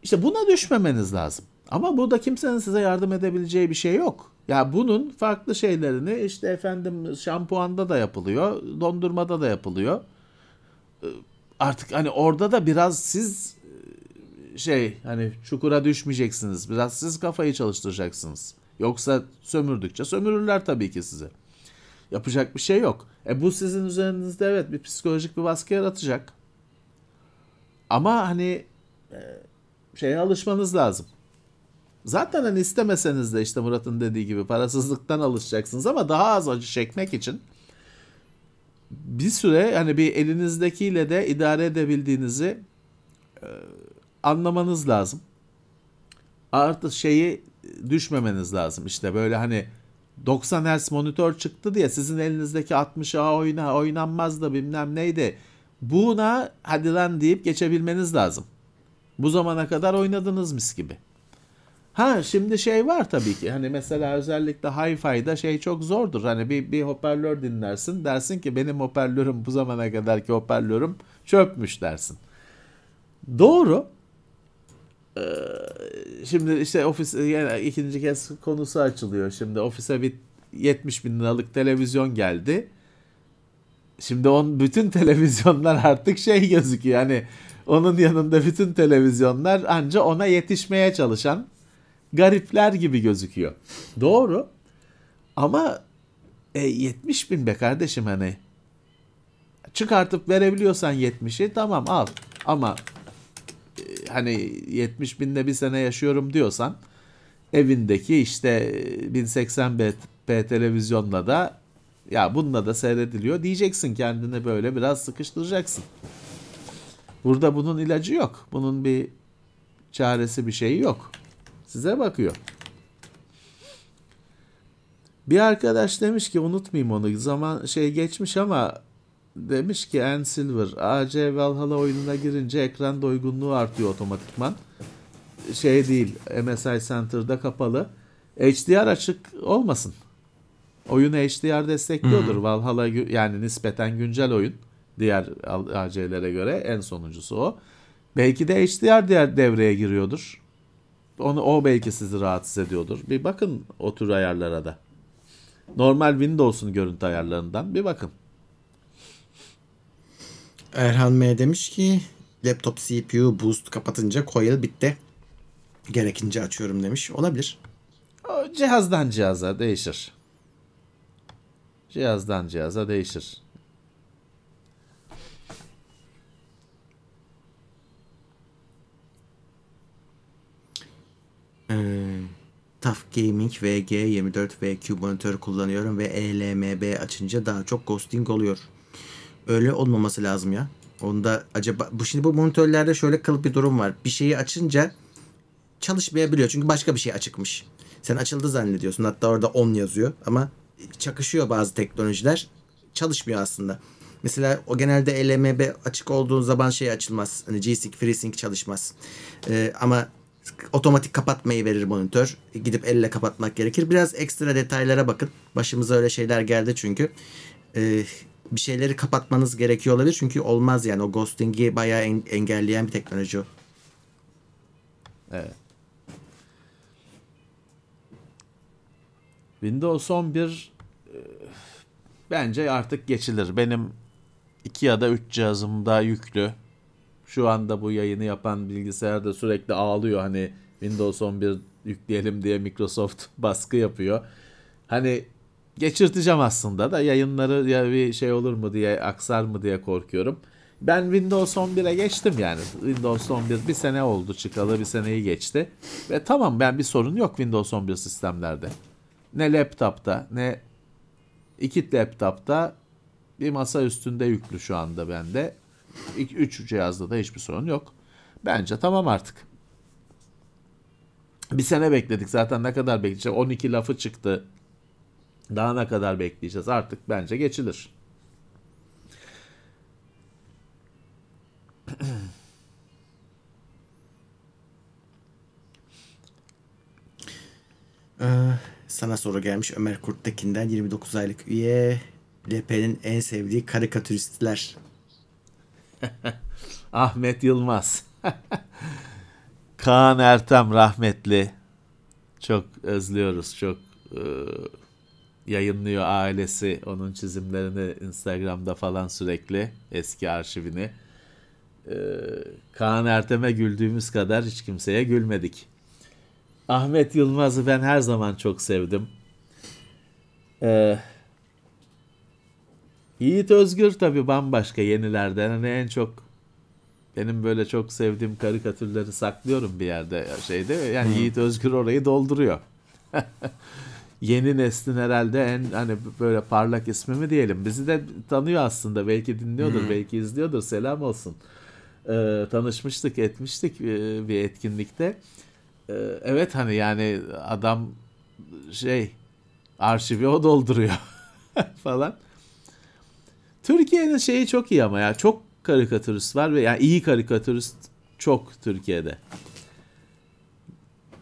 İşte buna düşmemeniz lazım. Ama burada kimsenin size yardım edebileceği bir şey yok. Ya bunun farklı şeylerini işte efendim şampuanda da yapılıyor, dondurmada da yapılıyor. Artık hani orada da biraz siz şey hani çukura düşmeyeceksiniz. Biraz siz kafayı çalıştıracaksınız. Yoksa sömürdükçe sömürürler tabii ki sizi. Yapacak bir şey yok. E bu sizin üzerinizde evet bir psikolojik bir baskı yaratacak. Ama hani şeye alışmanız lazım. Zaten hani istemeseniz de işte Murat'ın dediği gibi parasızlıktan alışacaksınız ama daha az acı çekmek için bir süre hani bir elinizdekiyle de idare edebildiğinizi e, anlamanız lazım. Artık şeyi düşmemeniz lazım. İşte böyle hani doksan hertz monitör çıktı diye sizin elinizdeki altmışa oyna, oynanmaz da bilmem neydi. Buna hadi lan deyip geçebilmeniz lazım. Bu zamana kadar oynadınız mis gibi. Ha şimdi şey var tabii ki hani mesela özellikle hi-fi'da şey çok zordur. Hani bir, bir hoparlör dinlersin, dersin ki benim hoparlörüm, bu zamana kadarki hoparlörüm çöpmüş dersin. Doğru. Ee, şimdi işte ofis yani ikinci kez konusu açılıyor. Şimdi ofise bir yetmiş bin liralık televizyon geldi. Şimdi on bütün televizyonlar artık şey gözüküyor. Hani onun yanında bütün televizyonlar anca ona yetişmeye çalışan garipler gibi gözüküyor. Doğru. Ama E yetmiş bin be kardeşim hani. Çıkartıp verebiliyorsan yetmişi tamam al. Ama e, hani yetmiş binde bir sene yaşıyorum diyorsan evindeki işte bin seksen p televizyonla da ya bununla da seyrediliyor diyeceksin, kendini böyle biraz sıkıştıracaksın. Burada bunun ilacı yok. Bunun bir çaresi bir şeyi yok. Size bakıyor. Bir arkadaş demiş ki, unutmayayım onu, zaman şey geçmiş ama demiş ki Ann Silver A C Valhalla oyununa girince ekran doygunluğu artıyor otomatikman. Şey değil, M S I Center'da kapalı. H D R açık olmasın. Oyun H D R destekliyordur. Hmm. Valhalla yani nispeten güncel oyun. Diğer A C'lere göre en sonuncusu o. Belki de H D R diğer devreye giriyordur. Onu, o belki sizi rahatsız ediyordur. Bir bakın o tür ayarlara da. Normal Windows'un görüntü ayarlarından bir bakın. Erhan M demiş ki laptop C P U boost kapatınca coil bitti. Gerekince açıyorum demiş. Olabilir. O cihazdan cihaza değişir. Cihazdan cihaza değişir. Hmm. Tough Gaming V G yirmi dört V Q monitör kullanıyorum ve E L M B açınca daha çok ghosting oluyor. Öyle olmaması lazım ya. Onda acaba bu şimdi bu monitörlerde şöyle kılık bir durum var. Bir şeyi açınca çalışmayabiliyor çünkü başka bir şey açıkmış. Sen açıldı zannediyorsun. Hatta orada on yazıyor ama çakışıyor bazı teknolojiler. Çalışmıyor aslında. Mesela o genelde E L M B açık olduğu zaman şey açılmaz. Hani G Sync, FreeSync çalışmaz. Ee, ama otomatik kapatmayı verir monitör. Gidip elle kapatmak gerekir. Biraz ekstra detaylara bakın. Başımıza öyle şeyler geldi çünkü. Ee, bir şeyleri kapatmanız gerekiyor olabilir. Çünkü olmaz yani. O ghosting'i bayağı en- engelleyen bir teknoloji o. Evet. Windows on bir e, bence artık geçilir. Benim iki ya da üç cihazımda yüklü. Şu anda bu yayını yapan bilgisayarda sürekli ağlıyor. Hani Windows on bir yükleyelim diye Microsoft baskı yapıyor. Hani geçirteceğim aslında da yayınları ya bir şey olur mu diye, aksar mı diye korkuyorum. Ben Windows on bire geçtim yani. Windows on bir bir sene oldu çıkalı, bir seneyi geçti. Ve tamam, ben bir sorun yok Windows on bir sistemlerde. Ne laptopta ne iki laptopta, bir masa üstünde yüklü şu anda bende. üç cihazda da hiçbir sorun yok. Bence tamam artık. Bir sene bekledik zaten, ne kadar bekleyeceğiz? on iki lafı çıktı. Daha ne kadar bekleyeceğiz? Artık bence geçilir. Sana soru gelmiş Ömer Kurttekin'den, yirmi dokuz aylık üye. L P'nin en sevdiği karikatüristler. Ahmet Yılmaz. Kaan Ertem rahmetli. Çok özlüyoruz. Çok e, yayınlıyor ailesi onun çizimlerini Instagram'da falan sürekli. Eski arşivini. E, Kaan Ertem'e güldüğümüz kadar hiç kimseye gülmedik. Ahmet Yılmaz'ı ben her zaman çok sevdim. Eee Yiğit Özgür tabii bambaşka yenilerden. Hani en çok benim böyle çok sevdiğim karikatürleri saklıyorum bir yerde şeyde. Yani hmm. Yiğit Özgür orayı dolduruyor. Yeni neslin herhalde en hani böyle parlak ismi mi diyelim. Bizi de tanıyor aslında. Belki dinliyordur, hmm. belki izliyordur. Selam olsun. Ee, tanışmıştık, etmiştik bir etkinlikte. Ee, evet hani yani adam şey arşivi o dolduruyor falan. Türkiye'nin şeyi çok iyi ama ya, çok karikatürist var ve yani iyi karikatürist çok Türkiye'de.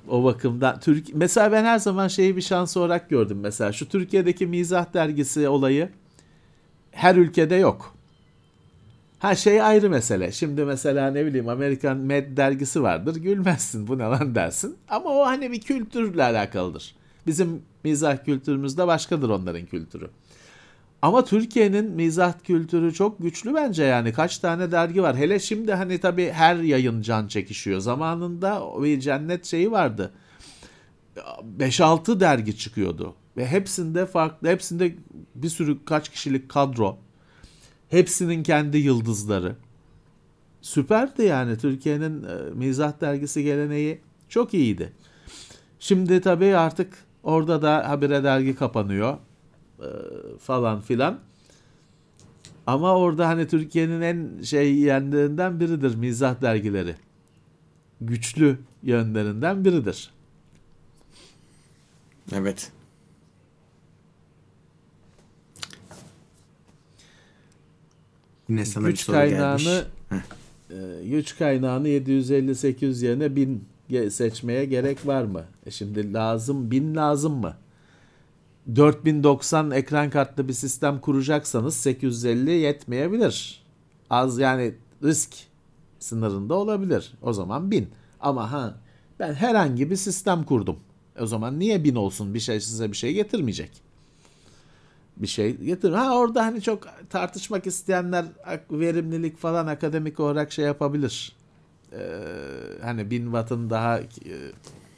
O bakımdan Türk mesela ben her zaman şeyi bir şans olarak gördüm. Mesela şu Türkiye'deki mizah dergisi olayı her ülkede yok. Ha şey ayrı mesele. Şimdi mesela ne bileyim American Mad dergisi vardır. Gülmezsin, bu ne lan dersin. Ama o hani bir kültürle alakalıdır. Bizim mizah kültürümüzde başkadır onların kültürü. Ama Türkiye'nin mizah kültürü çok güçlü bence yani. Kaç tane dergi var. Hele şimdi hani tabii her yayın can çekişiyor. Zamanında bir cennet şeyi vardı. beş altı dergi çıkıyordu. Ve hepsinde farklı, hepsinde bir sürü kaç kişilik kadro, hepsinin kendi yıldızları. Süperdi yani, Türkiye'nin e, mizah dergisi geleneği çok iyiydi. Şimdi tabii artık orada da habire dergi kapanıyor e, falan filan. Ama orada hani Türkiye'nin en şey yönlerinden biridir mizah dergileri. Güçlü yönlerinden biridir. Evet. Yine sana güç bir soru kaynağını, gelmiş. Güç kaynağını yedi yüz elli sekiz yerine bin seçmeye gerek var mı? E şimdi lazım, bin lazım mı? dört bin doksan ekran kartlı bir sistem kuracaksanız sekiz yüz elli yetmeyebilir. Az yani, risk sınırında olabilir. O zaman bin. Ama ha ben herhangi bir sistem kurdum. O zaman niye bin olsun? Bir şey size bir şey getirmeyecek. Bir şey getir. Ha orada hani çok tartışmak isteyenler verimlilik falan akademik olarak şey yapabilir. Ee, hani bin wattın daha e,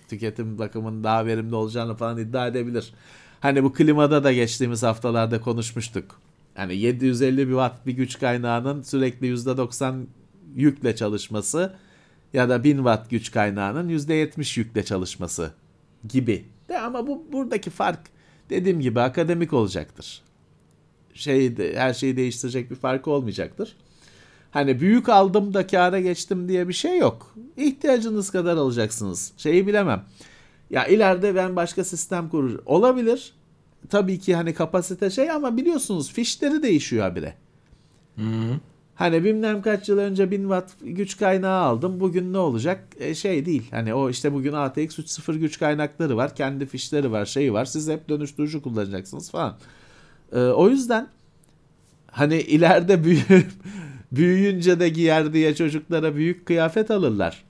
tüketim bakımının daha verimli olacağını falan iddia edebilir. Hani bu klimada da geçtiğimiz haftalarda konuşmuştuk. Hani yedi yüz elli bir watt bir güç kaynağının sürekli yüzde doksan yükle çalışması ya da bin watt güç kaynağının yüzde yetmiş yükle çalışması gibi. De ama bu buradaki fark dediğim gibi akademik olacaktır. Şey de, her şeyi değiştirecek bir farkı olmayacaktır. Hani büyük aldım da kâra geçtim diye bir şey yok. İhtiyacınız kadar alacaksınız. Şeyi bilemem. Ya ileride ben başka sistem kurur. Olabilir. Tabii ki hani kapasite şey ama biliyorsunuz fişleri değişiyor habire. Hı-hı. Hani bilmem kaç yıl önce bin watt güç kaynağı aldım. Bugün ne olacak? E şey değil. Hani o işte bugün A T X üç nokta sıfır güç kaynakları var. Kendi fişleri var, şeyi var. Siz hep dönüştürücü kullanacaksınız falan. E, o yüzden hani ileride büyüyüp büyüyünce de giyer diye çocuklara büyük kıyafet alırlar.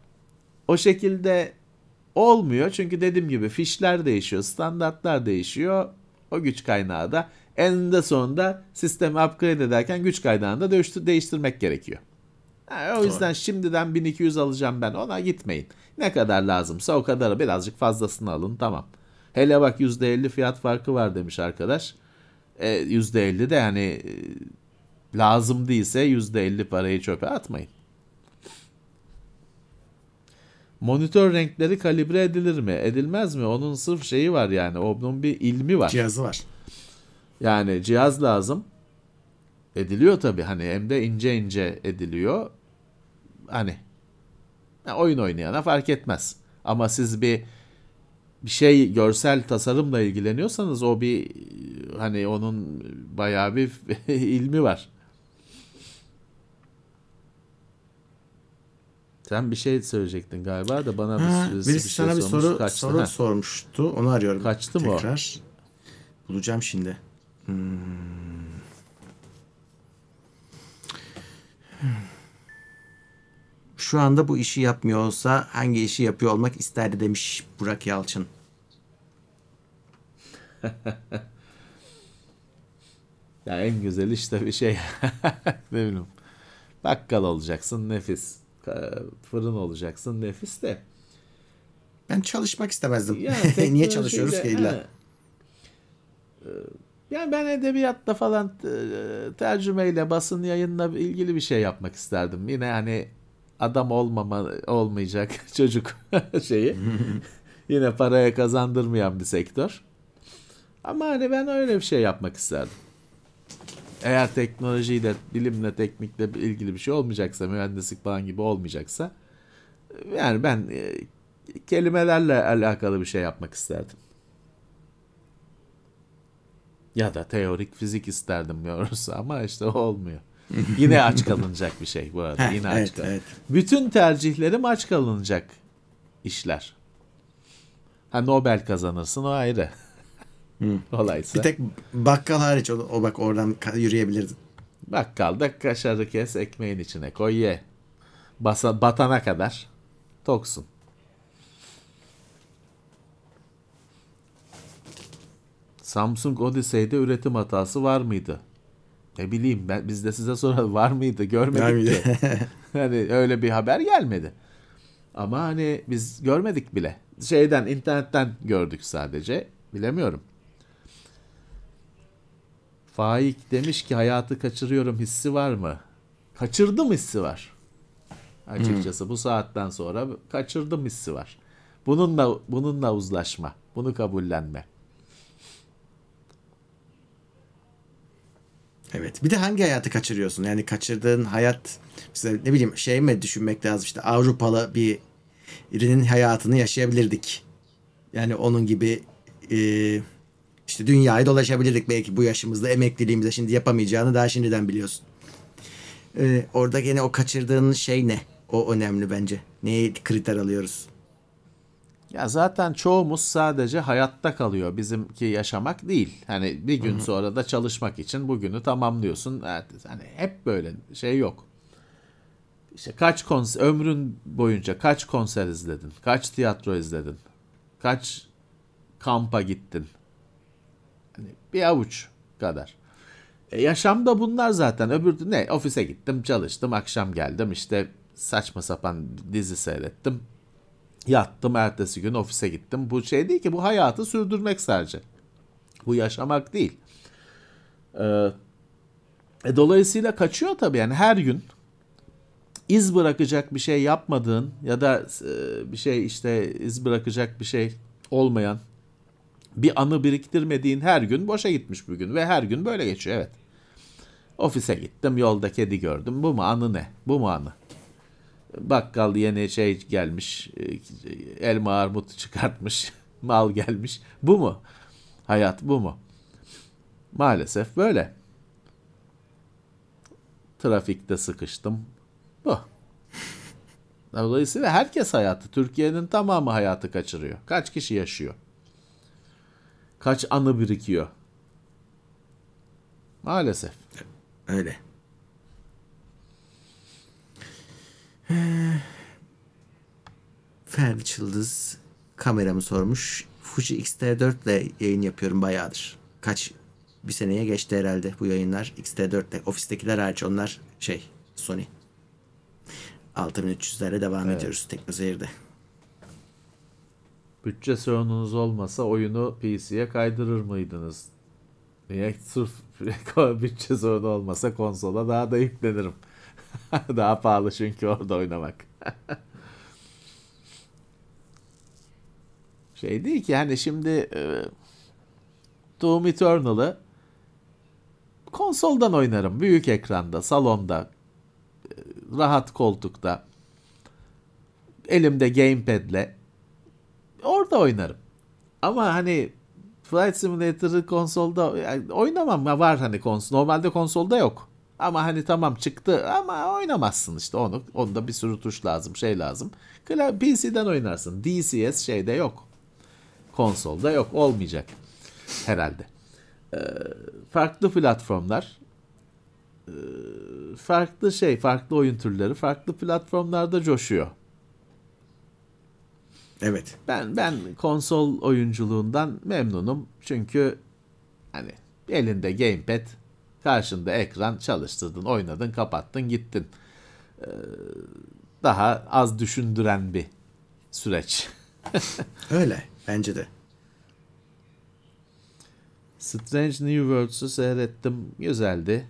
O şekilde olmuyor. Çünkü dediğim gibi fişler değişiyor, standartlar değişiyor. O güç kaynağı da eninde sonunda sistemi upgrade ederken güç kaynağını da değiştir- değiştirmek gerekiyor. Yani o yüzden Doğru. Şimdiden bin iki yüz alacağım ben, ona gitmeyin. Ne kadar lazımsa o kadar, birazcık fazlasını alın, tamam. Hele bak yüzde elli fiyat farkı var demiş arkadaş. E, yüzde elli de hani e, lazım değilse yüzde elli parayı çöpe atmayın. Monitör renkleri kalibre edilir mi? Edilmez mi? Onun sırf şeyi var yani. Onun bir ilmi var. Cihazı var. Yani cihaz lazım. Ediliyor tabii. Hani hem de ince ince ediliyor. Hani oyun oynayana fark etmez. Ama siz bir bir şey görsel tasarımla ilgileniyorsanız o bir hani onun bayağı bir ilmi var. Sen bir şey söyleyecektin galiba da bana ha, bir, bir, bir şey bir soru, kaçtı, soru sormuştu. Onu arıyorum. Kaçtı mı tekrar? O? Bulacağım şimdi. Hmm. Şu anda bu işi yapmıyor olsa hangi işi yapıyor olmak isterdi demiş Burak Yalçın. Ya en güzel işte bir şey. Ne bileyim. Bakkal olacaksın, nefis. Fırın olacaksın, nefis de. Ben çalışmak istemezdim. Yani niye çalışıyoruz şeyde, ki illa? Yani ben edebiyatla falan tercümeyle, basın yayınla ilgili bir şey yapmak isterdim. Yine hani adam olmama olmayacak çocuk şeyi. Yine paraya kazandırmayan bir sektör. Ama hani ben öyle bir şey yapmak isterdim. Eğer teknolojiyle, bilimle, teknikle ilgili bir şey olmayacaksa, mühendislik falan gibi olmayacaksa, yani ben e, kelimelerle alakalı bir şey yapmak isterdim. Ya da teorik fizik isterdim diyoruz ama işte olmuyor. Yine aç kalınacak bir şey bu arada. Yine aç evet, kal- evet. Bütün tercihlerim aç kalınacak işler. Ha Nobel kazanırsın, o ayrı. Hmm. Olaysa. Bir tek bakkal hariç o, o bak oradan yürüyebilirdin. Bakkalda kaşarı kes, ekmeğin içine koy, ye. Basa, batana kadar toksun. Samsung Odyssey'de üretim hatası var mıydı? Ne bileyim ben, biz de size soralım, var mıydı? Görmedik ki. Hani öyle bir haber gelmedi. Ama hani biz görmedik bile. Şeyden, internetten gördük sadece. Bilemiyorum. Faik demiş ki hayatı kaçırıyorum hissi var mı? Kaçırdım hissi var. Açıkçası hmm. bu saatten sonra kaçırdım hissi var. Bununla bununla uzlaşma. Bunu kabullenme. Evet. Bir de hangi hayatı kaçırıyorsun? Yani kaçırdığın hayat, mesela ne bileyim şey mi düşünmek lazım? İşte Avrupalı bir birinin hayatını yaşayabilirdik. Yani onun gibi e, işte dünyayı dolaşabilirdik belki bu yaşımızda, emekliliğimizde şimdi yapamayacağını daha şimdiden biliyorsun. E, orada gene o kaçırdığın şey ne? O önemli bence. Neye kriter alıyoruz? Ya zaten çoğumuz sadece hayatta kalıyor. Bizimki yaşamak değil. Hani bir gün Hı-hı. sonra da çalışmak için bugünü tamamlıyorsun. Evet, hani hep böyle şey yok. İşte kaç konser, ömrün boyunca kaç konser izledin? Kaç tiyatro izledin? Kaç kampa gittin? Hani bir avuç kadar. E yaşamda bunlar zaten. Öbür ne? Ofise gittim, çalıştım, akşam geldim. İşte saçma sapan dizi seyrettim. Yattım, ertesi gün ofise gittim. Bu şey değil ki, bu hayatı sürdürmek sadece. Bu yaşamak değil. Ee, e, dolayısıyla kaçıyor tabii. Yani her gün iz bırakacak bir şey yapmadığın ya da e, bir şey işte iz bırakacak bir şey olmayan bir anı biriktirmediğin her gün boşa gitmiş bugün ve her gün böyle geçiyor. Evet. Ofise gittim, yolda kedi gördüm. Bu mu anı ne? Bu mu anı? Bakkal yeni şey gelmiş, elma armut çıkartmış, mal gelmiş. Bu mu? Hayat bu mu? Maalesef böyle. Trafikte sıkıştım. Bu. Dolayısıyla herkes hayatı, Türkiye'nin tamamı hayatı kaçırıyor. Kaç kişi yaşıyor? Kaç anı birikiyor? Maalesef. Öyle. Ferdi Çıldız kameramı sormuş. Fuji X T dört ile yayın yapıyorum bayağıdır. Kaç bir seneye geçti herhalde bu yayınlar. X T dört ile ofistekiler hariç, onlar şey Sony. altı bin üç yüzlerle devam evet. ediyoruz Teknoseyir'de. Bütçe sorununuz olmasa oyunu P C'ye kaydırır mıydınız? Niye? Sırf bütçe sorunu olmasa konsola daha da yüklenirim. Daha pahalı çünkü orada oynamak. Şey değil ki hani şimdi e, Doom Eternal'ı konsoldan oynarım. Büyük ekranda, salonda, e, rahat koltukta, elimde gamepad'le orada oynarım. Ama hani Flight Simulator'ı konsolda yani oynamam. Var hani kons- normalde konsolda yok. Ama hani tamam çıktı ama oynamazsın işte onu. Onda bir sürü tuş lazım, şey lazım. P C'den oynarsın. D L S S şeyde yok. Konsolda yok. Olmayacak herhalde. Ee, farklı platformlar, ee, farklı şey, farklı oyun türleri, farklı platformlarda coşuyor. Evet. Ben ben konsol oyunculuğundan memnunum. Çünkü hani elinde gamepad, karşında ekran, çalıştırdın, oynadın, kapattın, gittin. Ee, daha az düşündüren bir süreç. Öyle. Bence de. Strange New Worlds'u seyrettim. Güzeldi.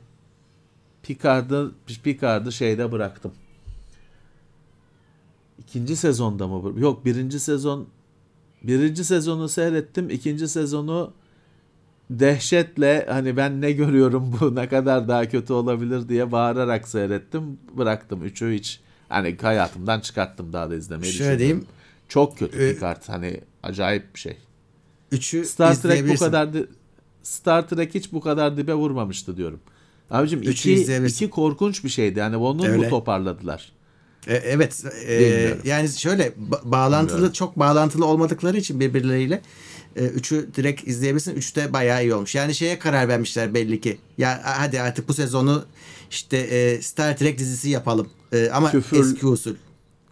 Picard'ı, Picard'ı şeyde bıraktım. İkinci sezonda mı? Yok, birinci sezon. Birinci sezonu seyrettim. İkinci sezonu dehşetle hani ben ne görüyorum, bu ne kadar daha kötü olabilir diye bağırarak seyrettim. Bıraktım. Üçü hiç hani hayatımdan çıkarttım, daha da izlemeyi düşündüm. Şöyle diyeyim. Çok kötü bir kart. Hani acayip bir şey. Üçü Star Trek bu kadar di- Star Trek hiç bu kadar dibe vurmamıştı diyorum. Abicim iki, iki korkunç bir şeydi. Yani onu mu toparladılar? E, evet. E, yani şöyle bağlantılı Bilmiyorum. çok bağlantılı olmadıkları için birbirleriyle e, üçü direkt izleyebilirsin. Üç de bayağı iyi olmuş. Yani şeye karar vermişler belli ki. Ya hadi artık bu sezonu işte e, Star Trek dizisi yapalım. E, ama Küfür, eski usul.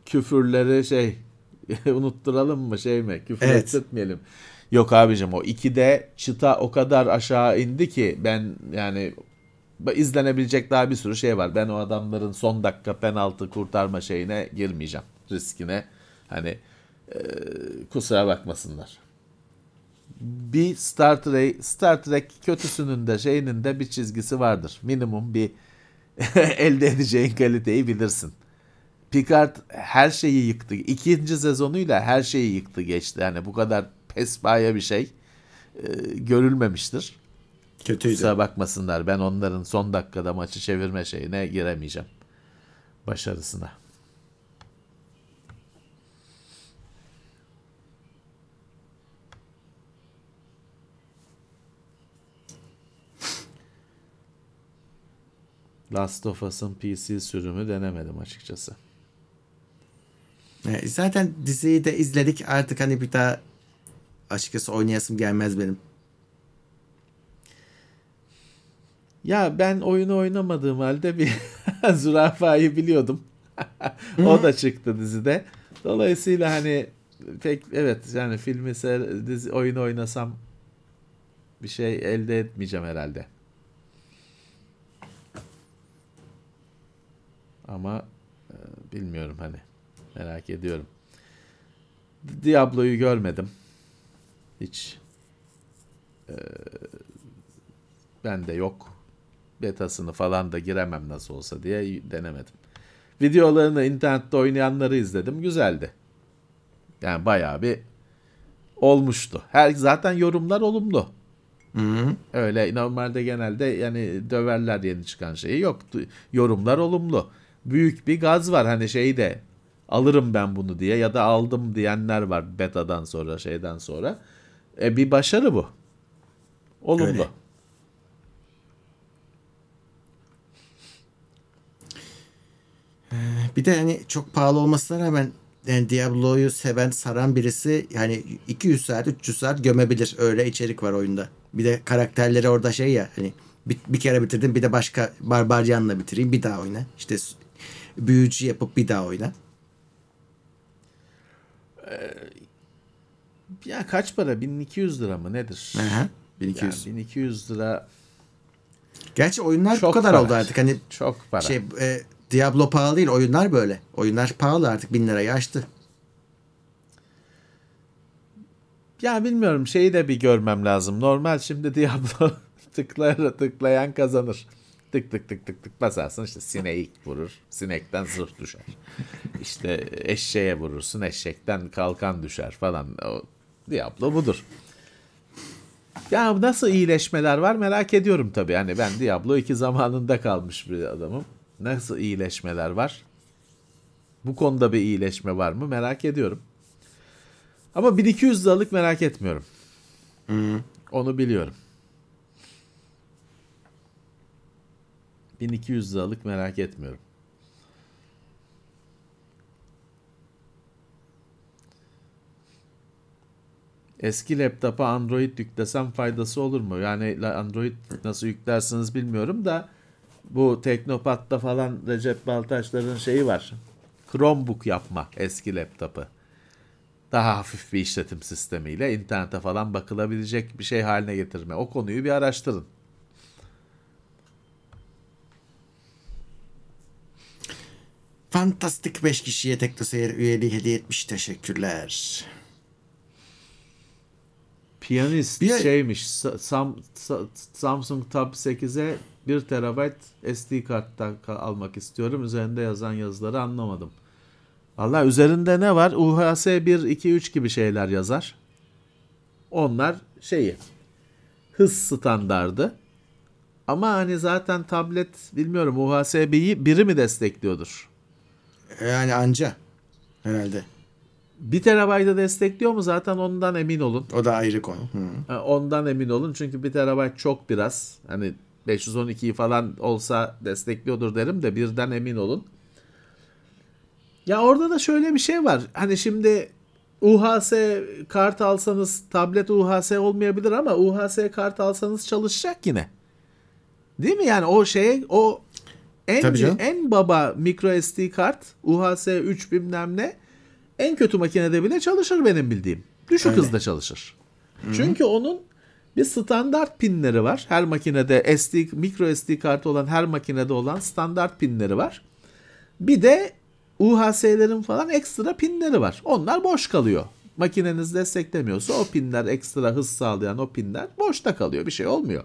Küfürleri şey unutturalım mı şey mi? Küfür evet. etmeyelim. Yok abicim, o ikide çıta o kadar aşağı indi ki ben yani izlenebilecek daha bir sürü şey var. Ben o adamların son dakika penaltı kurtarma şeyine girmeyeceğim. Riskine. Hani e, kusura bakmasınlar. bir Star Trek, Star Trek kötüsünün de şeyinin de bir çizgisi vardır. Minimum bir elde edeceğin kaliteyi bilirsin. Picard her şeyi yıktı. İkinci sezonuyla her şeyi yıktı geçti. Yani bu kadar pesbaya bir şey e, görülmemiştir. Kötüydü. Kusura bakmasınlar. Ben onların son dakikada maçı çevirme şeyine giremeyeceğim. Başarısına. Last of Us'ın P C sürümü denemedim açıkçası. Zaten diziyi de izledik artık, hani bir daha açıkçası oynayasım gelmez benim. Ya ben oyunu oynamadığım halde bir zürafayı biliyordum. O da çıktı dizide. Dolayısıyla hani pek evet yani filmi ser, dizi, oyunu oynasam bir şey elde etmeyeceğim herhalde. Ama e, bilmiyorum hani. Merak ediyorum. Diablo'yu görmedim. Hiç. Ee, ben de yok. Betasını falan da giremem nasıl olsa diye denemedim. Videolarını internette oynayanları izledim. Güzeldi. Yani bayağı bir olmuştu. Her, zaten yorumlar olumlu. Hı-hı. Öyle normalde genelde yani döverler yeni çıkan şeyi. Yok. Yorumlar olumlu. Büyük bir gaz var hani şeyi de alırım ben bunu diye ya da aldım diyenler var betadan sonra şeyden sonra. E bir başarı bu. Olumlu. Öyle. Bir de hani çok pahalı olmasına rağmen yani Diablo'yu seven, saran birisi yani iki yüz saat üç yüz saat gömebilir. Öyle içerik var oyunda. Bir de karakterleri orada şey ya hani bir, bir kere bitirdim bir de başka barbaryanla bitireyim bir daha oyna. İşte büyücü yapıp bir daha oyna. Ya kaç para? bin iki yüz lira mı? Nedir? Aha, bin iki yüz. Yani bin iki yüz lira. Gerçi oyunlar çok bu kadar para. Oldu artık. Hani çok para. Şey, e, Diablo pahalı değil. Oyunlar böyle. Oyunlar pahalı artık. bin lirayı aştı. Ya bilmiyorum. Şeyi de bir görmem lazım. Normal şimdi Diablo tıklar, tıklayan kazanır. Tık tık tık tık tık basarsın işte sineği vurur. Sinekten zırh düşer. İşte eşeğe vurursun. Eşekten kalkan düşer falan. O Diablo budur. Ya nasıl iyileşmeler var merak ediyorum tabii. Hani ben Diablo iki zamanında kalmış bir adamım. Nasıl iyileşmeler var? Bu konuda bir iyileşme var mı merak ediyorum. Ama bin iki yüz liralık merak etmiyorum. Hmm. Onu biliyorum. bin iki yüz liralık merak etmiyorum. Eski laptopa Android yüklesem faydası olur mu? Yani Android nasıl yüklersiniz bilmiyorum da bu Teknopat'ta falan Recep Baltaşların şeyi var. Chromebook yapma eski laptopu. Daha hafif bir işletim sistemiyle internete falan bakılabilecek bir şey haline getirme. O konuyu bir araştırın. Fantastik beş kişiye TeknoSeyir üyeliği hediye etmiş. Teşekkürler. Piyanist bir... şeymiş. Sam, Samsung Tab sekize bir terabayt S D karttan almak istiyorum. Üzerinde yazan yazıları anlamadım. Valla üzerinde ne var? U H S bir, iki, üç gibi şeyler yazar. Onlar şeyi hız standardı. Ama hani zaten tablet bilmiyorum U H S'yi biri mi destekliyordur? Yani anca herhalde. bir terabaytı destekliyor mu zaten ondan emin olun. O da ayrı konu. Hı. Ondan emin olun çünkü bir terabayt çok biraz. Hani beş yüz on ikiyi falan olsa destekliyordur derim de birden emin olun. Ya orada da şöyle bir şey var. Hani şimdi U H S kart alsanız tablet U H S olmayabilir ama U H S kart alsanız çalışacak yine. Değil mi? Yani o şeye o En, en baba micro S D kart U H S üç bilmem ne en kötü makinede bile çalışır benim bildiğim. Düşük öyle. Hızda çalışır. Hı-hı. Çünkü onun bir standart pinleri var. Her makinede S D, micro S D kartı olan her makinede olan standart pinleri var. Bir de U H S'lerin falan ekstra pinleri var. Onlar boş kalıyor. makineniz desteklemiyorsa o pinler, ekstra hız sağlayan o pinler boşta kalıyor. Bir şey olmuyor.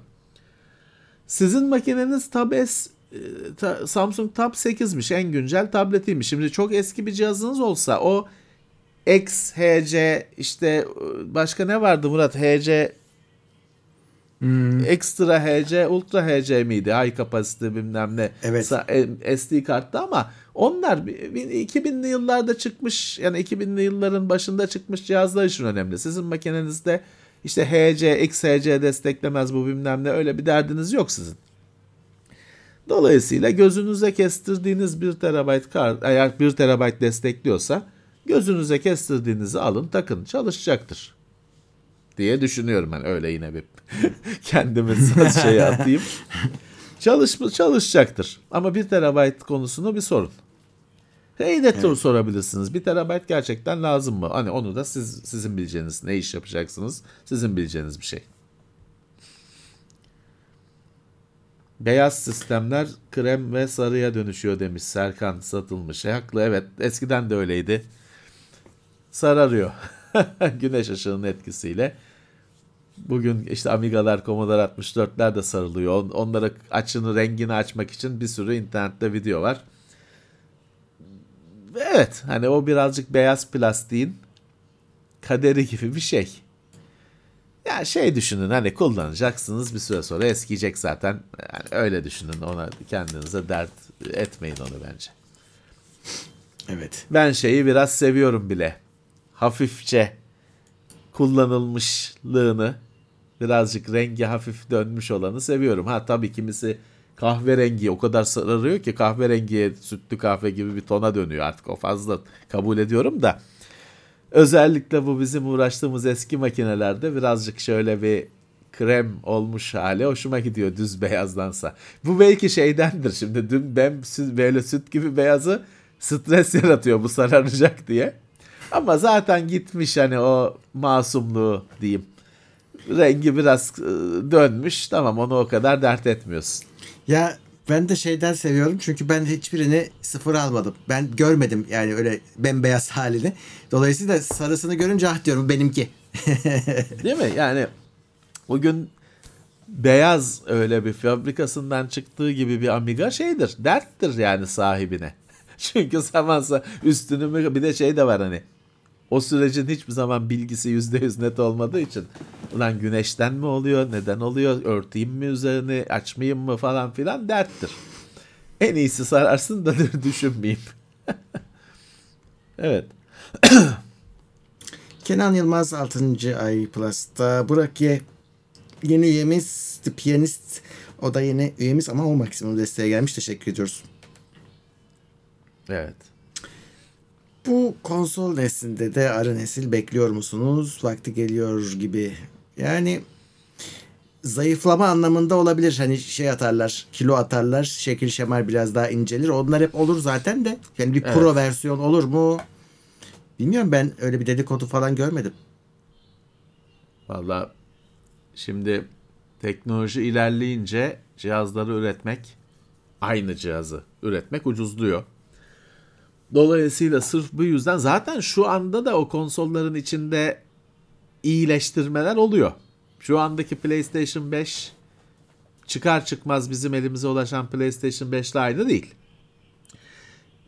Sizin makineniz Tab S, Samsung Tab sekizmiş, en güncel tabletiymiş. Şimdi çok eski bir cihazınız olsa o X H C, işte başka ne vardı Murat? H C hmm. Extra H C, Ultra H C miydi? High capacity bilmem ne. Evet. S D kartta, ama onlar iki binli yıllarda çıkmış, yani iki binli yılların başında çıkmış cihazlar için önemli. Sizin makinenizde işte H C, X H C desteklemez bu bilmem ne, öyle bir derdiniz yok sizin. Dolayısıyla gözünüze kestirdiğiniz bir terabayt kart, eğer bir terabayt destekliyorsa gözünüze kestirdiğinizi alın, takın, çalışacaktır diye düşünüyorum ben. Öyle yine bir kendime saz şeyi atayım. Çalışma, çalışacaktır. Ama bir terabayt konusunu bir sorun. Heydet evet. Sorabilirsiniz. bir terabayt gerçekten lazım mı? Hani onu da siz sizin bileceğiniz, ne iş yapacaksınız, sizin bileceğiniz bir şey. Beyaz sistemler krem ve sarıya dönüşüyor demiş Serkan, satılmış. E, haklı, evet, eskiden de öyleydi. Sararıyor güneş ışığının etkisiyle. Bugün işte Amiga'lar, Commodore altmış dörtler de sarılıyor. Onlara açını, rengini açmak için bir sürü internette video var. Evet, hani o birazcık beyaz plastiğin kaderi gibi bir şey. Ya şey düşünün, hani kullanacaksınız, bir süre sonra eskiyecek zaten. Yani öyle düşünün, ona kendinize dert etmeyin onu bence. Evet. Ben şeyi biraz seviyorum bile. Hafifçe kullanılmışlığını, birazcık rengi hafif dönmüş olanı seviyorum. Ha tabii kimisi kahverengi o kadar sararıyor ki kahverengiye, sütlü kahve gibi bir tona dönüyor artık, o fazla, kabul ediyorum da. Özellikle bu bizim uğraştığımız eski makinelerde birazcık şöyle bir krem olmuş hali hoşuma gidiyor, düz beyazdansa. Bu belki şeydendir, şimdi dün ben böyle süt gibi beyazı stres yaratıyor bu sararacak diye. Ama zaten gitmiş hani o masumluğu diyeyim. Rengi biraz dönmüş, tamam, onu o kadar dert etmiyorsun. Ya ben de şeyden seviyorum çünkü ben hiçbirini sıfır almadım. Ben görmedim yani öyle bembeyaz halini. Dolayısıyla sarısını görünce ah diyorum benimki. Değil mi? Yani bugün beyaz öyle bir fabrikasından çıktığı gibi bir Amiga şeydir. Derttir yani sahibine. Çünkü zamansa üstünü, bir de şey de var hani. O sürecin hiçbir zaman bilgisi yüzde yüz net olmadığı için, ulan güneşten mi oluyor, neden oluyor, örteyim mi üzerini, açmayayım mı falan filan derttir. En iyisi sararsın da düşünmeyeyim. Evet. Kenan Yılmaz altıncı ay Plus'ta. Burak Ye yeni üyemiz, The Piyanist. O da yeni üyemiz ama o maksimum desteğe gelmiş. Teşekkür ediyoruz. Evet. Bu konsol neslinde de ara nesil bekliyor musunuz? Vakti geliyor gibi. Yani zayıflama anlamında olabilir. Hani şey atarlar, kilo atarlar, şekil şemal biraz daha incelir. Onlar hep olur zaten de. Yani bir evet. Pro versiyon olur mu? Bilmiyorum, ben öyle bir dedikodu falan görmedim. Vallahi şimdi teknoloji ilerleyince cihazları üretmek, aynı cihazı üretmek ucuzluyor. Dolayısıyla sırf bu yüzden zaten şu anda da o konsolların içinde iyileştirmeler oluyor. Şu andaki PlayStation beş çıkar çıkmaz bizim elimize ulaşan PlayStation beş ile aynı değil.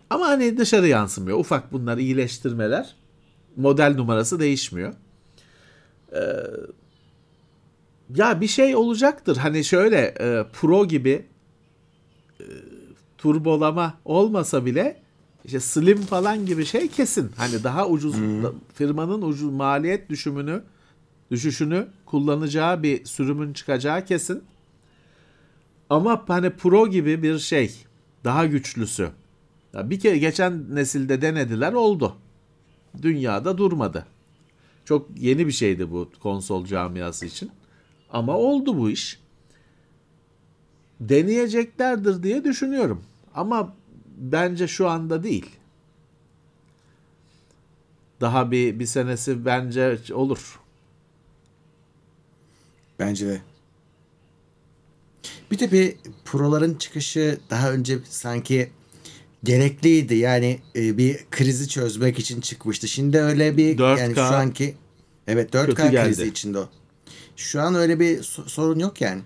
Ama hani dışarı yansımıyor. Ufak bunlar iyileştirmeler. Model numarası değişmiyor. Ee, ya bir şey olacaktır. Hani şöyle e, Pro gibi e, turbolama olmasa bile İşte slim falan gibi şey kesin. Hani daha ucuz, hmm. firmanın ucuz maliyet düşümünü, düşüşünü kullanacağı bir sürümün çıkacağı kesin. Ama hani Pro gibi bir şey, daha güçlüsü. Ya bir kere geçen nesilde denediler, oldu. Dünyada durmadı. Çok yeni bir şeydi bu konsol camiası için. Ama oldu bu iş. Deneyeceklerdir diye düşünüyorum. Ama bence şu anda değil. Daha bir bir senesi bence olur. Bence de. Bir de bir Pro'ların çıkışı daha önce sanki gerekliydi. Yani e, bir krizi çözmek için çıkmıştı. Şimdi öyle bir dört K, yani şu anki evet dört K krizi içinde o. Şu an öyle bir sorun yok yani.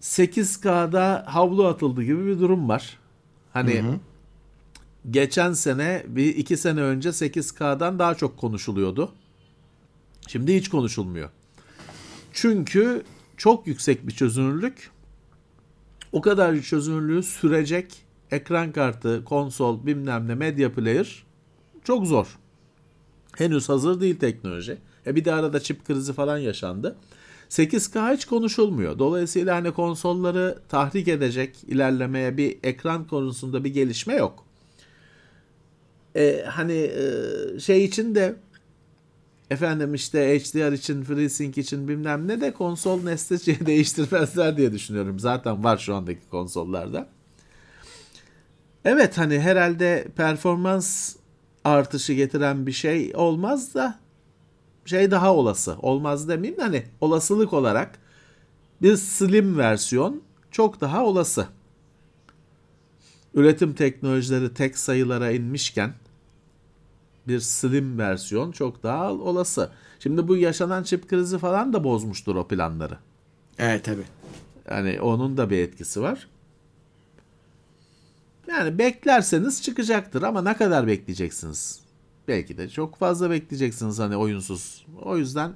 sekiz K'da havlu atıldı gibi bir durum var. Hani hı hı. geçen sene bir iki sene önce sekiz K'dan daha çok konuşuluyordu. Şimdi hiç konuşulmuyor. Çünkü çok yüksek bir çözünürlük. O kadar çözünürlüğü sürecek ekran kartı, konsol, bilmem ne, medya player çok zor. Henüz hazır değil teknoloji. E bir de arada çip krizi falan yaşandı. sekiz K hiç konuşulmuyor. Dolayısıyla hani konsolları tahrik edecek ilerlemeye bir ekran konusunda bir gelişme yok. E, hani şey için de efendim işte H D R için, FreeSync için bilmem ne de konsol nesli şey değiştirmezler diye düşünüyorum. Zaten var şu andaki konsollarda. Evet hani herhalde performans artışı getiren bir şey olmaz da şey daha olası. Olmaz demeyeyim de hani olasılık olarak bir slim versiyon çok daha olası. Üretim teknolojileri tek sayılara inmişken bir slim versiyon çok daha olası. Şimdi bu yaşanan çip krizi falan da bozmuştur o planları. Evet tabii. Yani onun da bir etkisi var. Yani beklerseniz çıkacaktır ama ne kadar bekleyeceksiniz? Belki de çok fazla bekleyeceksiniz hani oyunsuz. O yüzden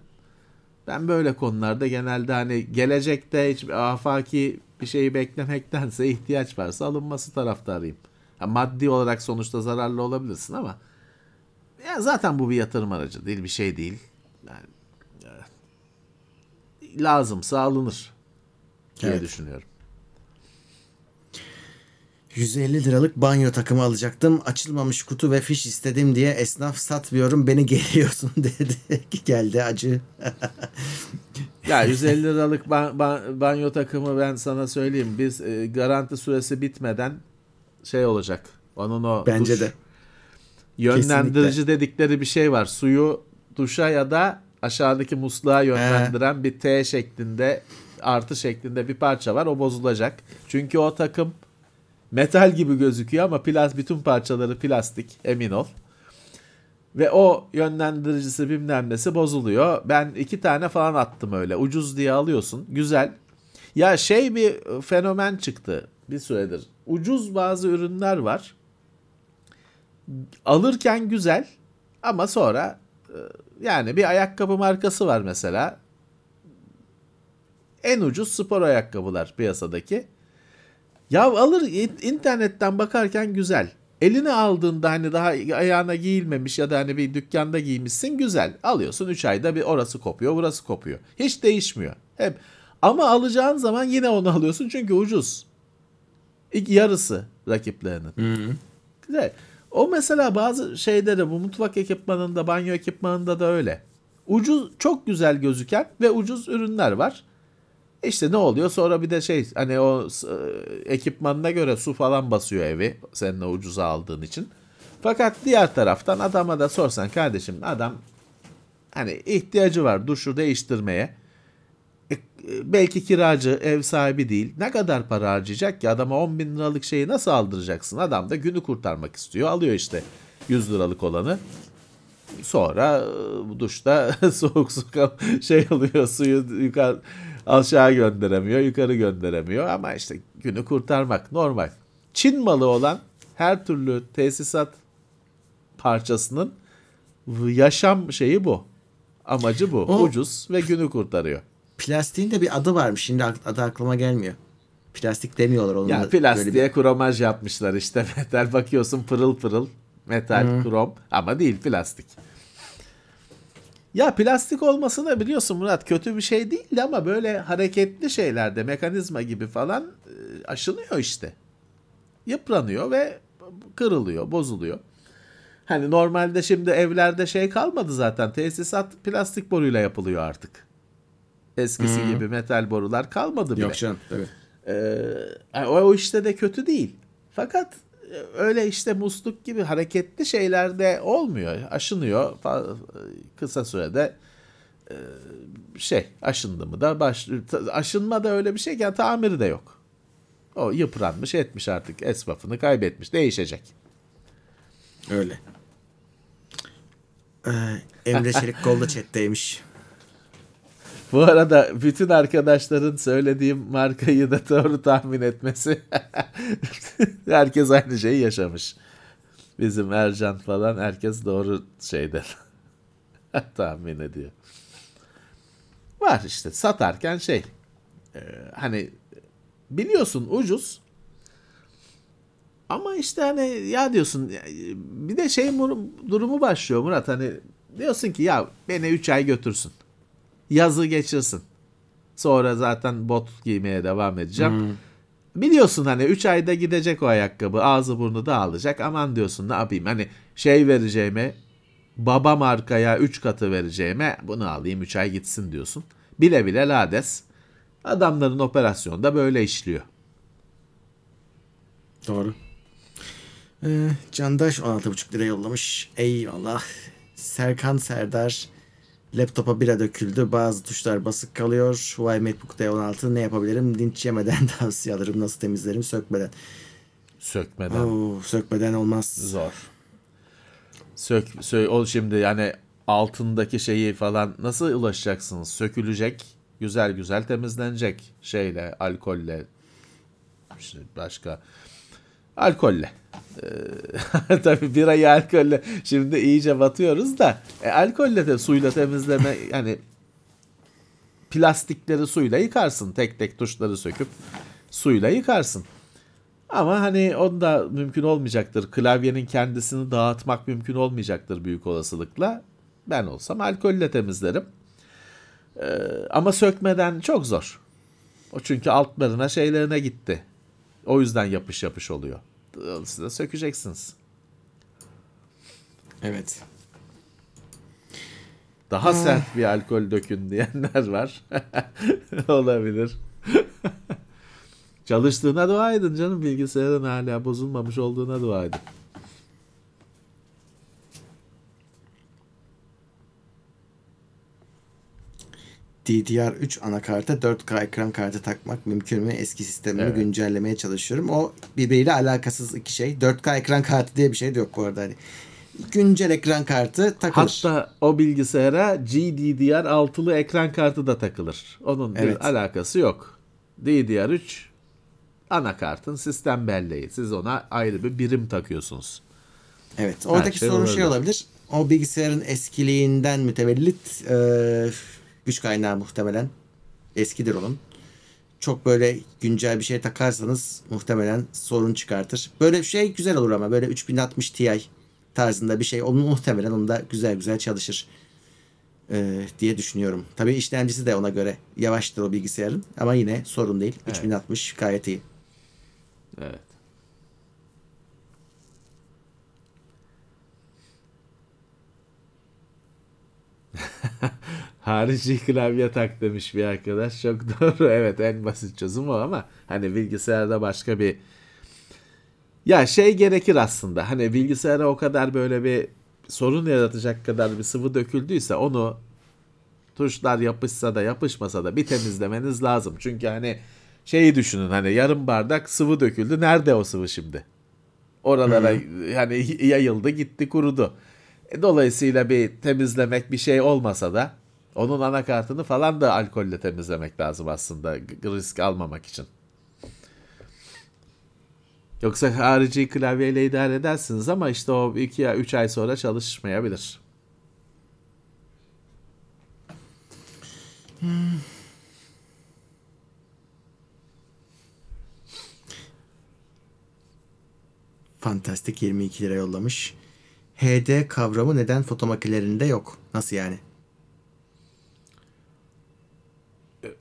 ben böyle konularda genelde hani gelecekte hiç afaki bir şeyi beklemektense ihtiyaç varsa alınması taraftarıyım. Ya maddi olarak sonuçta zararlı olabilirsin ama ya zaten bu bir yatırım aracı değil, bir şey değil. Yani, e, lazımsa alınır diye evet. düşünüyorum. yüz elli liralık banyo takımı alacaktım. Açılmamış kutu ve fiş istedim diye esnaf satmıyorum beni geliyorsun dedi. Geldi acı. Ya yüz elli liralık ban, ban, banyo takımı ben sana söyleyeyim. Biz e, garanti süresi bitmeden şey olacak. Onun o Bence duş, de. yönlendirici Kesinlikle. dedikleri bir şey var. Suyu duşa ya da aşağıdaki musluğa yönlendiren He. bir T şeklinde, artı şeklinde bir parça var. O bozulacak. Çünkü o takım metal gibi gözüküyor ama plas, bütün parçaları plastik, emin ol. Ve o yönlendiricisi bilmem nesi bozuluyor. Ben iki tane falan attım öyle. Ucuz diye alıyorsun. Güzel. Ya şey bir fenomen çıktı bir süredir. Ucuz bazı ürünler var. Alırken güzel ama sonra yani bir ayakkabı markası var mesela. En ucuz spor ayakkabılar piyasadaki. Ya alır internetten bakarken güzel. Eline aldığında hani daha ayağına giyilmemiş ya da hani bir dükkanda giymişsin güzel. Alıyorsun üç ayda bir orası kopuyor, burası kopuyor. Hiç değişmiyor. Hep. Ama alacağın zaman yine onu alıyorsun çünkü ucuz. İlk yarısı rakiplerinin. Hı-hı. Güzel. O mesela bazı şeyleri bu mutfak ekipmanında, banyo ekipmanında da öyle. Ucuz, çok güzel gözüken ve ucuz ürünler var. İşte ne oluyor? Sonra bir de şey hani o ekipmanına göre su falan basıyor evi seninle ucuza aldığın için. Fakat diğer taraftan adama da sorsan kardeşim adam hani ihtiyacı var duşu değiştirmeye. E, belki kiracı ev sahibi değil. Ne kadar para harcayacak ki? Adama on bin liralık şeyi nasıl aldıracaksın? Adam da günü kurtarmak istiyor. Alıyor işte yüz liralık olanı. Sonra duşta soğuk su şey alıyor, suyu yukarı aşağı gönderemiyor, yukarı gönderemiyor ama işte günü kurtarmak normal. Çin malı olan her türlü tesisat parçasının yaşam şeyi bu. Amacı bu. O, ucuz ve günü kurtarıyor. Plastiğin de bir adı varmış. Şimdi adı aklıma gelmiyor. Plastik demiyorlar onu. Ya plastiğe bir kromaj yapmışlar işte. Metal bakıyorsun pırıl pırıl. Metal, Hı. krom ama değil plastik. Ya plastik olması da biliyorsun Murat kötü bir şey değildi ama böyle hareketli şeylerde mekanizma gibi falan aşınıyor işte. Yıpranıyor ve kırılıyor, bozuluyor. Hani normalde şimdi evlerde şey kalmadı zaten. Tesisat plastik boruyla yapılıyor artık. Eskisi hmm. gibi metal borular kalmadı bile. Yok canım tabii. Ee, o işte de kötü değil. Fakat öyle işte musluk gibi hareketli şeylerde olmuyor. Aşınıyor. Kısa sürede şey aşındı mı da baş... aşınma da öyle bir şey ki yani tamiri de yok. O yıpranmış etmiş artık. Esvafını kaybetmiş. Değişecek. Öyle. Ee, Emre Çelik kolda chatteymiş. Bu arada bütün arkadaşların söylediğim markayı da doğru tahmin etmesi. Herkes aynı şeyi yaşamış. Bizim Ercan falan herkes doğru şeyden tahmin ediyor. Var işte satarken şey e, hani biliyorsun ucuz ama işte hani ya diyorsun bir de şey durumu başlıyor Murat, hani diyorsun ki ya beni üç ay götürsün. Yazı geçirsin. Sonra zaten bot giymeye devam edeceğim. Hmm. Biliyorsun hani üç ayda gidecek o ayakkabı. Ağzı burnu dağılacak. Aman diyorsun ne yapayım. Hani şey vereceğime, baba markaya üç katı vereceğime bunu alayım üç ay gitsin diyorsun. Bile bile lades. Adamların operasyonu da böyle işliyor. Doğru. Ee, Candaş on altı buçuk lira yollamış. Eyvallah. Serkan Serdar. Laptopa bira döküldü. Bazı tuşlar basık kalıyor. Huawei MacBook D on altı ne yapabilirim? Linç yemeden tavsiye alırım. Nasıl temizlerim? Sökmeden. Sökmeden. Oo, sökmeden olmaz. Zor. Sök, sök, ol şimdi yani altındaki şeyi falan nasıl ulaşacaksınız? Sökülecek. Güzel güzel temizlenecek. Şeyle, alkolle. İşte başka. Alkolle. Ee, tabii birayı alkolle şimdi iyice batıyoruz da e, alkolle de suyla temizleme yani plastikleri suyla yıkarsın, tek tek tuşları söküp suyla yıkarsın ama hani o da mümkün olmayacaktır, klavyenin kendisini dağıtmak mümkün olmayacaktır büyük olasılıkla. Ben olsam alkolle temizlerim ee, ama sökmeden çok zor o, çünkü altlarına şeylerine gitti, o yüzden yapış yapış oluyor. Siz de sökeceksiniz. Evet. Daha ha. sert bir alkol dökün diyenler var. Olabilir. Çalıştığına dua edin canım. Bilgisayarın hala bozulmamış olduğuna dua edin. D D R üç anakarta dört K ekran kartı takmak mümkün mü? Eski sistemimi evet. güncellemeye çalışıyorum. O birbiriyle alakasız iki şey. dört K ekran kartı diye bir şey de yok bu arada. Hani güncel ekran kartı takılır. Hatta o bilgisayara G D D R altılı ekran kartı da takılır. Onun evet. bir alakası yok. D D R üç anakartın sistem belleği. Siz ona ayrı bir birim takıyorsunuz. Evet. Oradaki şey sorun şey olabilir. O bilgisayarın eskiliğinden mütevellit eee güç kaynağı muhtemelen eskidir onun. Çok böyle güncel bir şey takarsanız muhtemelen sorun çıkartır. Böyle bir şey güzel olur ama böyle üç bin altmış Ti tarzında bir şey onun muhtemelen onda güzel güzel çalışır ee, diye düşünüyorum. Tabii işlemcisi de ona göre yavaştır o bilgisayarın ama yine sorun değil. Evet. üç bin altmış gayet iyi. Evet. Harici klavye tak demiş bir arkadaş. Çok doğru. Evet, en basit çözüm o ama hani bilgisayarda başka bir ya şey gerekir aslında. Hani bilgisayara o kadar böyle bir sorun yaratacak kadar bir sıvı döküldüyse onu tuşlar yapışsa da yapışmasa da bir temizlemeniz lazım. Çünkü hani şeyi düşünün, hani yarım bardak sıvı döküldü. Nerede o sıvı şimdi? Oralara hani yayıldı, gitti, kurudu. Dolayısıyla bir temizlemek bir şey olmasa da onun anakartını falan da alkolle temizlemek lazım aslında, risk almamak için. Yoksa harici klavyeyle idare edersiniz ama işte o iki üç ay sonra çalışmayabilir. Hmm. Fantastik yirmi iki lira yollamış. H D kavramı neden foto makinelerinde yok? Nasıl yani?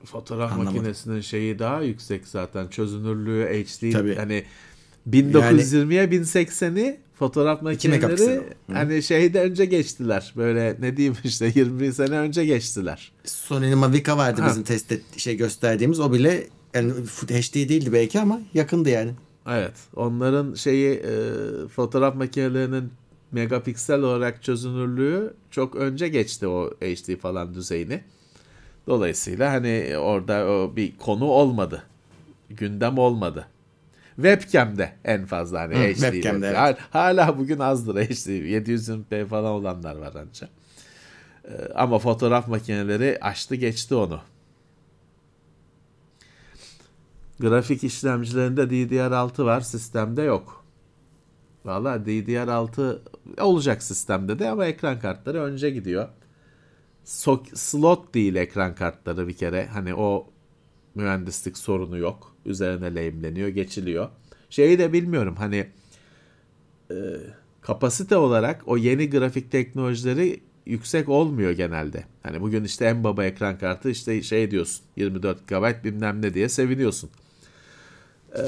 Fotoğraf Anlamadım. Makinesinin şeyi daha yüksek zaten. Çözünürlüğü H D. Tabii. Hani bin dokuz yüz yirmiye yani, bin sekseni fotoğraf makineleri hani şeyde önce geçtiler. Böyle ne diyeyim işte yirmi sene önce geçtiler. Sony'nin Mavica vardı ha. bizim test et, şey gösterdiğimiz. O bile yani H D değildi belki ama yakındı yani. Evet. Onların şeyi e, fotoğraf makinelerinin megapiksel olarak çözünürlüğü çok önce geçti o H D falan düzeyini. Dolayısıyla hani orada o bir konu olmadı. Gündem olmadı. Webcam'de en fazla hani Hı, H D. Webcam'de, evet. Hala bugün azdır H D. yedi yüz p falan olanlar var ancak. Ama fotoğraf makineleri aştı geçti onu. Grafik işlemcilerinde D D R altı var, sistemde yok. Valla D D R altı olacak sistemde de ama ekran kartları önce gidiyor. So- slot değil ekran kartları bir kere. Hani o mühendislik sorunu yok. Üzerine lehimleniyor, geçiliyor. Şeyi de bilmiyorum hani e, kapasite olarak o yeni grafik teknolojileri yüksek olmuyor genelde. Hani bugün işte en baba ekran kartı işte şey diyorsun yirmi dört gigabayt bilmem ne diye seviniyorsun. Ee,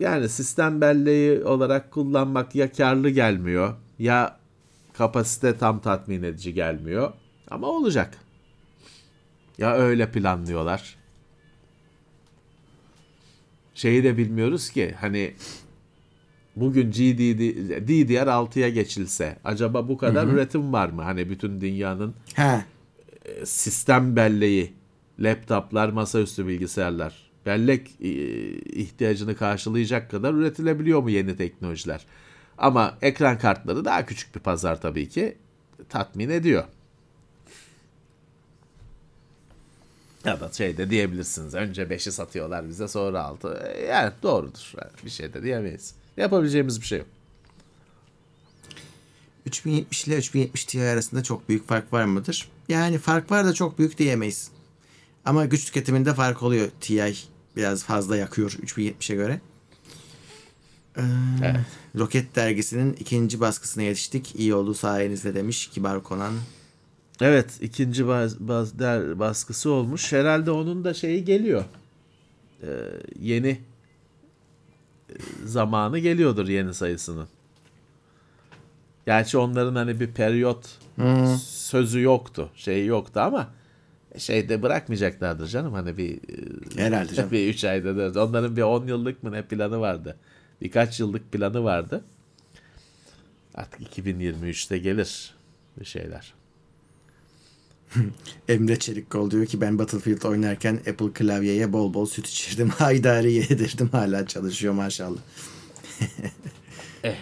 yani sistem belleği olarak kullanmak ya karlı gelmiyor ya kapasite tam tatmin edici gelmiyor. Ama olacak. Ya öyle planlıyorlar. Şeyi de bilmiyoruz ki hani bugün D D R altıya geçilse acaba bu kadar Hı-hı. üretim var mı? Hani bütün dünyanın He. sistem belleği, laptoplar, masaüstü bilgisayarlar, bellek ihtiyacını karşılayacak kadar üretilebiliyor mu yeni teknolojiler? Ama ekran kartları daha küçük bir pazar tabii ki tatmin ediyor. Ya da şey de diyebilirsiniz. Önce beşi satıyorlar bize sonra altı. Yani doğrudur. Yani bir şey de diyemeyiz. Yapabileceğimiz bir şey yok. üç bin yetmiş ile üç bin yetmiş Ti arasında çok büyük fark var mıdır? Yani fark var da çok büyük diyemeyiz. Ama güç tüketiminde fark oluyor. Ti biraz fazla yakıyor üç bin yetmişe göre. Ee, evet. Roket dergisinin ikinci baskısına yetiştik. İyi oldu sayenizde demiş Kibar Konan. Evet, ikinci baz, baz, der, baskısı olmuş. Herhalde onun da şeyi geliyor. Ee, yeni zamanı geliyordur yeni sayısının. Gerçi onların hani bir periyot hmm. sözü yoktu. Şeyi yoktu ama şeyde bırakmayacaklardır canım. Hani bir herhalde canım. Bir üç ayda da onların bir on yıllık mı ne planı vardı. Birkaç yıllık planı vardı. Artık iki bin yirmi üçte gelir bir şeyler. Emre Çelikkol diyor ki ben Battlefield oynarken Apple klavyeye bol bol süt içirdim. Haydari yedirdim. Hala çalışıyor maşallah. eh,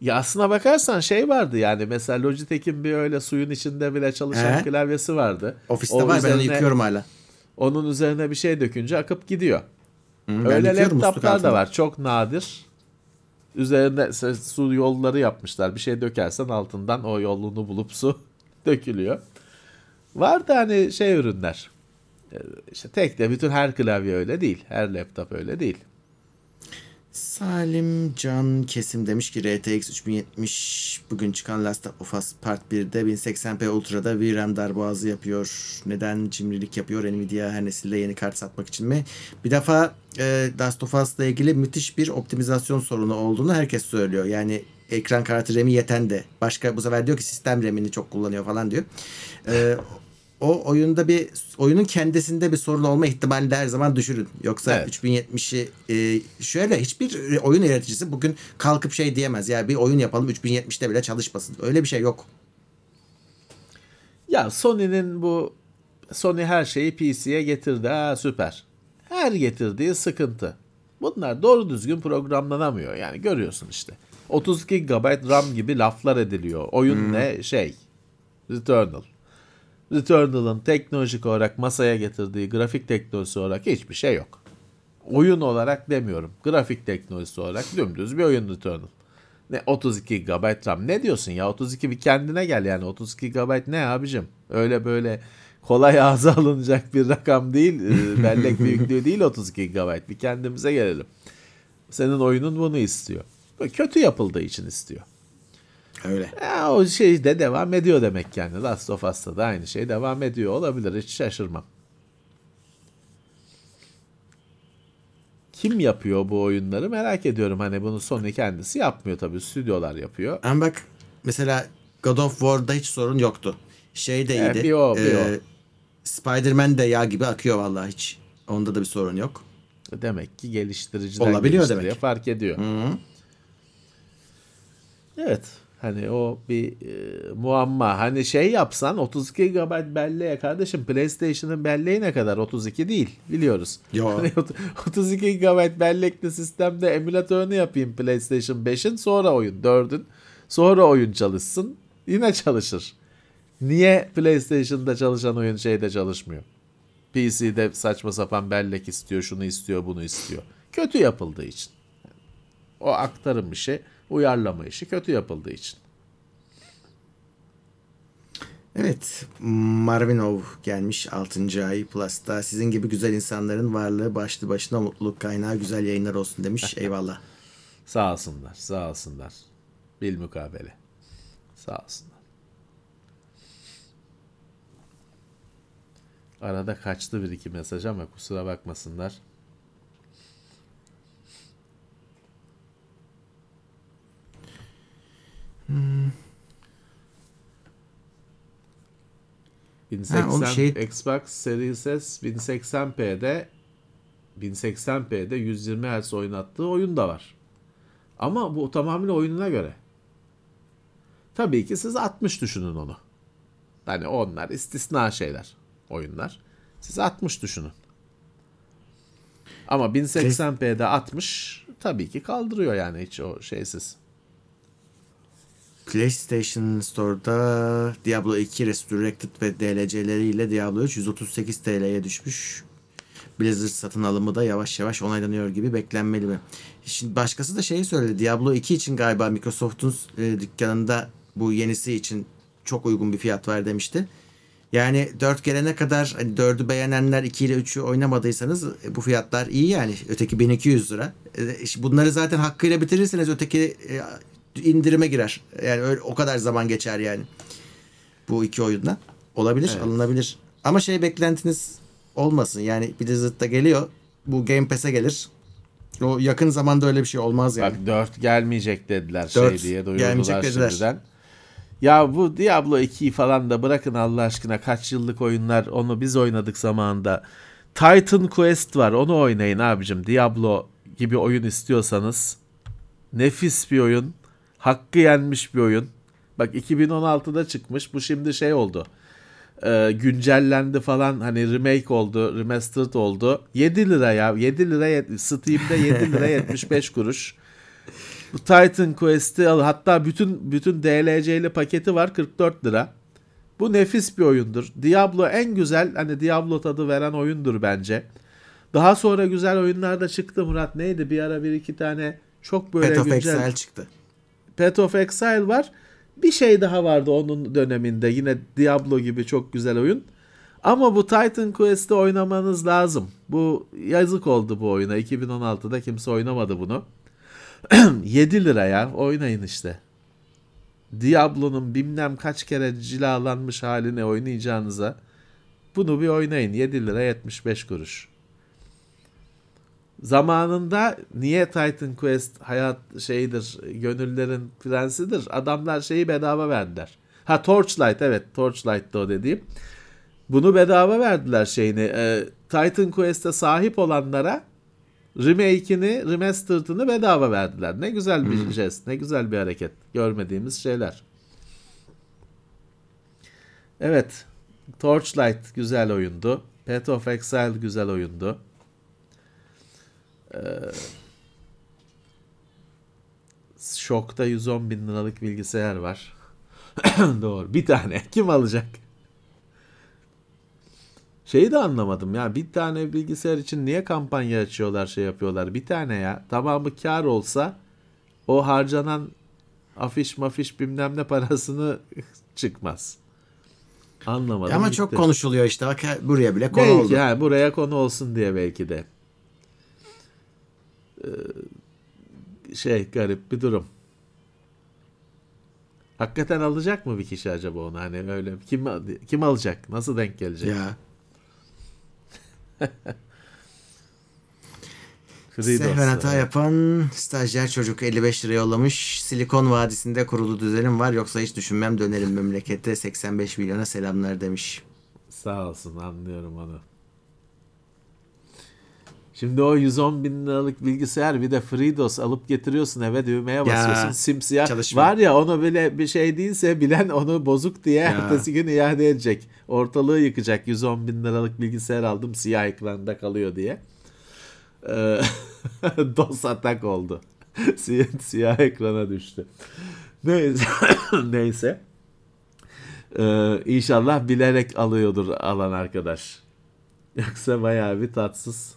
ya aslına bakarsan şey vardı yani mesela Logitech'in bir öyle suyun içinde bile çalışan He? klavyesi vardı. Ofiste o var üzerine, ben yıkıyorum hala. Onun üzerine bir şey dökünce akıp gidiyor. Hı, öyle laptoplar da var. Çok nadir. Üzerinde su yolları yapmışlar. Bir şey dökersen altından o yolunu bulup su dökülüyor. Var da hani şey ürünler. İşte tek de bütün her klavye öyle değil. Her laptop öyle değil. Salim Can Kesim demiş ki R T X üç bin yetmiş bugün çıkan Last of Us Part birde bin seksen p Ultra'da V RAM darboğazı yapıyor. Neden cimrilik yapıyor? Nvidia her nesilde yeni kart satmak için mi? Bir defa e, Last of Us'la ilgili müthiş bir optimizasyon sorunu olduğunu herkes söylüyor. Yani ekran kartı R A M'i yeten de. Başka bu sefer diyor ki sistem R A M'ini çok kullanıyor falan diyor. E, o oyunda bir oyunun kendisinde bir sorun olma ihtimali de her zaman düşürün. Yoksa evet. üç bin yetmişi e, şöyle hiçbir oyun yaratıcısı bugün kalkıp şey diyemez. Ya bir oyun yapalım üç bin yetmişte bile çalışmasın. Öyle bir şey yok. Ya Sony'nin bu Sony her şeyi P C'ye getirdi. Ha süper. Her getirdiği sıkıntı. Bunlar doğru düzgün programlanamıyor. Yani görüyorsun işte. otuz iki gigabayt RAM gibi laflar ediliyor. Oyun hmm. ne şey? Returnal. Returnal'ın teknolojik olarak masaya getirdiği grafik teknolojisi olarak hiçbir şey yok. Oyun olarak demiyorum. Grafik teknolojisi olarak dümdüz bir oyun Returnal. Ne otuz iki gigabayt RAM ne diyorsun ya? otuz iki bir kendine gel yani. otuz iki gigabayt ne abicim? Öyle böyle kolay ağza alınacak bir rakam değil. Bellek büyüklüğü değil otuz iki gigabayt. Bir kendimize gelelim. Senin oyunun bunu istiyor. Kötü yapıldığı için istiyor. Öyle. Ya, o şey de devam ediyor demek yani. Last of Us'ta da aynı şey devam ediyor olabilir. Hiç şaşırmam. Kim yapıyor bu oyunları merak ediyorum. Hani bunu Sony kendisi yapmıyor tabii. Stüdyolar yapıyor. Ama bak mesela God of War'da hiç sorun yoktu. Şey de iyiydi. E, bir o, bir e, o. Spider-Man de yağ gibi akıyor vallahi hiç. Onda da bir sorun yok. Demek ki geliştiriciden olabiliyor geliştiriyor demek. Fark ediyor. Hı-hı. Evet. Hani o bir e, muamma. Hani şey yapsan otuz iki gigabayt belleğe kardeşim, PlayStation'ın belleği ne kadar? otuz iki değil, biliyoruz. Hani otuz iki gigabayt bellekli sistemde emülatörünü yapayım PlayStation beşin, sonra oyun dördün, sonra oyun çalışsın, yine çalışır. Niye PlayStation'da çalışan oyun şeyde çalışmıyor? P C'de saçma sapan bellek istiyor, şunu istiyor, bunu istiyor. Kötü yapıldığı için. O aktarım işi, uyarlama işi kötü yapıldığı için. Evet, Marvinov gelmiş altıncı ay Plus'ta. Sizin gibi güzel insanların varlığı başlı başına mutluluk kaynağı, güzel yayınlar olsun demiş. Eyvallah. Sağ olsunlar, sağ olsunlar. Bilmukabele. Sağ olsunlar. Arada kaçtı bir iki mesaj ama kusura bakmasınlar. Hmm. bin seksen ha, şey... Xbox Series S bin seksen pi'de bin seksen pi'de yüz yirmi hertz oynattığı oyun da var. Ama bu tamamen oyununa göre. Tabii ki siz altmış düşünün onu. Hani onlar istisna şeyler, oyunlar. Siz altmış düşünün. Ama bin seksen pi'de altmış tabii ki kaldırıyor yani, hiç o şeysiz. PlayStation Store'da Diablo iki Resurrected ve D L C'leriyle Diablo üç yüz otuz sekiz TL'ye düşmüş. Blizzard satın alımı da yavaş yavaş onaylanıyor gibi, beklenmeli mi? Şimdi başkası da şeyi söyledi. Diablo iki için galiba Microsoft'un dükkanında bu yenisi için çok uygun bir fiyat var demişti. Yani dört gelene kadar hani dördü beğenenler, iki ile üçü oynamadıysanız bu fiyatlar iyi yani. Öteki bin iki yüz lira. Bunları zaten hakkıyla bitirirseniz öteki indirime girer. Yani öyle, o kadar zaman geçer yani. Bu iki oyunda. Olabilir, evet. Alınabilir. Ama şey beklentiniz olmasın. Yani Blizzard'da geliyor. Bu Game Pass'e gelir. O yakın zamanda öyle bir şey olmaz yani. Bak dört gelmeyecek dediler dört şey diye. Gelmeyecek dediler. Şimdiden. Ya bu Diablo ikiyi falan da bırakın Allah aşkına. Kaç yıllık oyunlar, onu biz oynadık zamanında. Titan Quest var. Onu oynayın abicim. Diablo gibi oyun istiyorsanız. Nefis bir oyun. Hakkı yenmiş bir oyun. Bak iki bin on altıda çıkmış. Bu şimdi şey oldu. Ee, güncellendi falan. Hani remake oldu. Remastered oldu. yedi lira ya. yedi lira. Steam'de yedi lira yetmiş beş kuruş. Bu Titan Quest'i al. Hatta bütün bütün D L C'li paketi var. kırk dört lira. Bu nefis bir oyundur. Diablo en güzel. Hani Diablo tadı veren oyundur bence. Daha sonra güzel oyunlar da çıktı Murat. Neydi? Bir ara bir iki tane çok böyle Pet güncel. Path of çıktı. Path of Exile var. Bir şey daha vardı onun döneminde. Yine Diablo gibi çok güzel oyun. Ama bu Titan Quest'i oynamanız lazım. Bu yazık oldu bu oyuna. iki bin on altıda kimse oynamadı bunu. yedi lira ya. Oynayın işte. Diablo'nun bilmem kaç kere cilalanmış haline oynayacağınıza bunu bir oynayın. yedi lira yetmiş beş kuruş. Zamanında niye Titan Quest hayat şeyidir, gönüllerin prensidir? Adamlar şeyi bedava verdiler. Ha Torchlight, evet Torchlight'tı o dediğim. Bunu bedava verdiler şeyini. E, Titan Quest'e sahip olanlara remake'ini, remastered'ını bedava verdiler. Ne güzel bir jest, ne güzel bir hareket. Görmediğimiz şeyler. Evet, Torchlight güzel oyundu. Path of Exile güzel oyundu. Şok'ta yüz on bin liralık bilgisayar var. Doğru. Bir tane. Kim alacak? Şeyi de anlamadım ya. Bir tane bilgisayar için niye kampanya açıyorlar, şey yapıyorlar? Bir tane ya. Tamamı kar olsa o harcanan afiş mafiş bilmem ne parasını çıkmaz. Anlamadım. Ama gitti. Çok konuşuluyor işte. Bak buraya bile konu belki, oldu. He, buraya konu olsun diye belki de. Şey garip bir durum. Hakikaten alacak mı bir kişi acaba onu? Hani öyle kim kim alacak? Nasıl denk gelecek? Ya. Sehven hata yapan stajyer çocuk elli beş lira yollamış. Silikon Vadisi'nde kurulu düzenim var. Yoksa hiç düşünmem, dönerim memlekete. seksen beş milyona selamlar demiş. Sağ olsun, anlıyorum onu. Şimdi o yüz on bin liralık bilgisayar, bir de FreeDOS alıp getiriyorsun eve, düğmeye basıyorsun, ya, simsiyah çalışmıyor. Var ya, onu böyle bir şey değilse bilen onu bozuk diye ya. Ertesi gün iade edecek. Ortalığı yıkacak, yüz on bin liralık bilgisayar aldım siyah ekranda kalıyor diye. Ee, DOS atak oldu. Siyah ekrana düştü. Neyse. Neyse. Ee, inşallah bilerek alıyordur alan arkadaş. Yoksa bayağı bir tatsız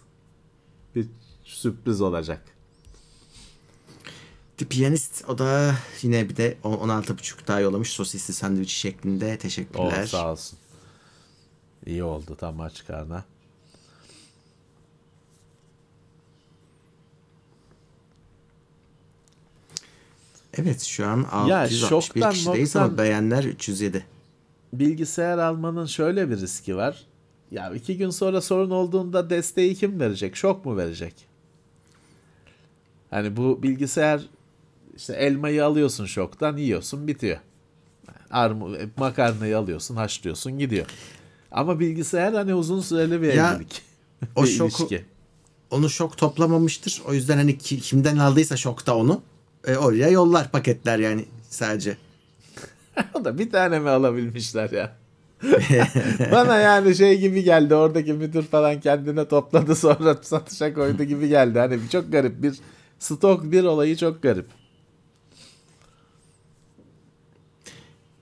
bir sürpriz olacak. The Piyanist, o da yine bir de on altı buçuk daha yollamış, sosisli sandviç şeklinde. Teşekkürler. Oh, sağ olsun. İyi oldu tam aç karnına. Evet, şu an altı yüz altmış bir kişideyiz ama beğenler üç yüz yedi. Bilgisayar almanın şöyle bir riski var. Ya iki gün sonra sorun olduğunda desteği kim verecek? Şok mu verecek? Hani bu bilgisayar, işte elmayı alıyorsun şoktan, yiyorsun, bitiyor. Arm- makarnayı alıyorsun, haşlıyorsun, gidiyor. Ama bilgisayar hani uzun süreli bir ya, evlilik. O bir şoku, ilişki. Onu şok toplamamıştır. O yüzden hani kimden aldıysa şokta onu e, oraya yollar, paketler yani sadece. O da bir tane mi alabilmişler ya? Bana yani şey gibi geldi, oradaki müdür falan kendine topladı sonra satışa koydu gibi geldi. Hani çok garip bir stok bir olayı, çok garip.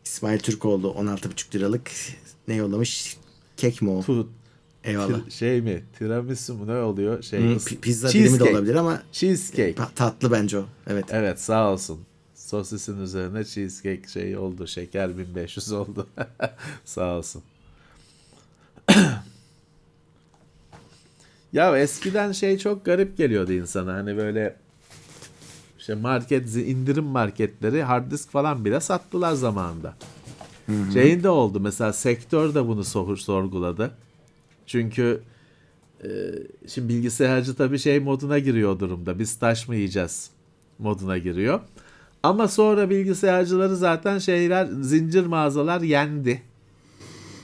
İsmail Türkoğlu on altı buçuk liralık ne yollamış? Kek mi o? Food. Eyvallah. Şey mi? Tiramisu mu? Ne oluyor? Şey, hmm, p- pizza dilimi de olabilir ama cheesecake. Tatlı bence o. Evet. Evet, sağ olsun. Sosisin üzerine cheesecake şey oldu. Şeker bin beş yüz oldu. Sağ olsun. Ya eskiden şey çok garip geliyordu insana. Hani böyle işte market, indirim marketleri hard disk falan bile sattılar zamanında. Hı-hı. Şeyin de oldu. Mesela sektör de bunu sorguladı. Çünkü e, şimdi bilgisayarcı tabii şey moduna giriyor durumda. Biz taş mı yiyeceğiz moduna giriyor. Ama sonra bilgisayarcıları zaten şeyler, zincir mağazalar yendi.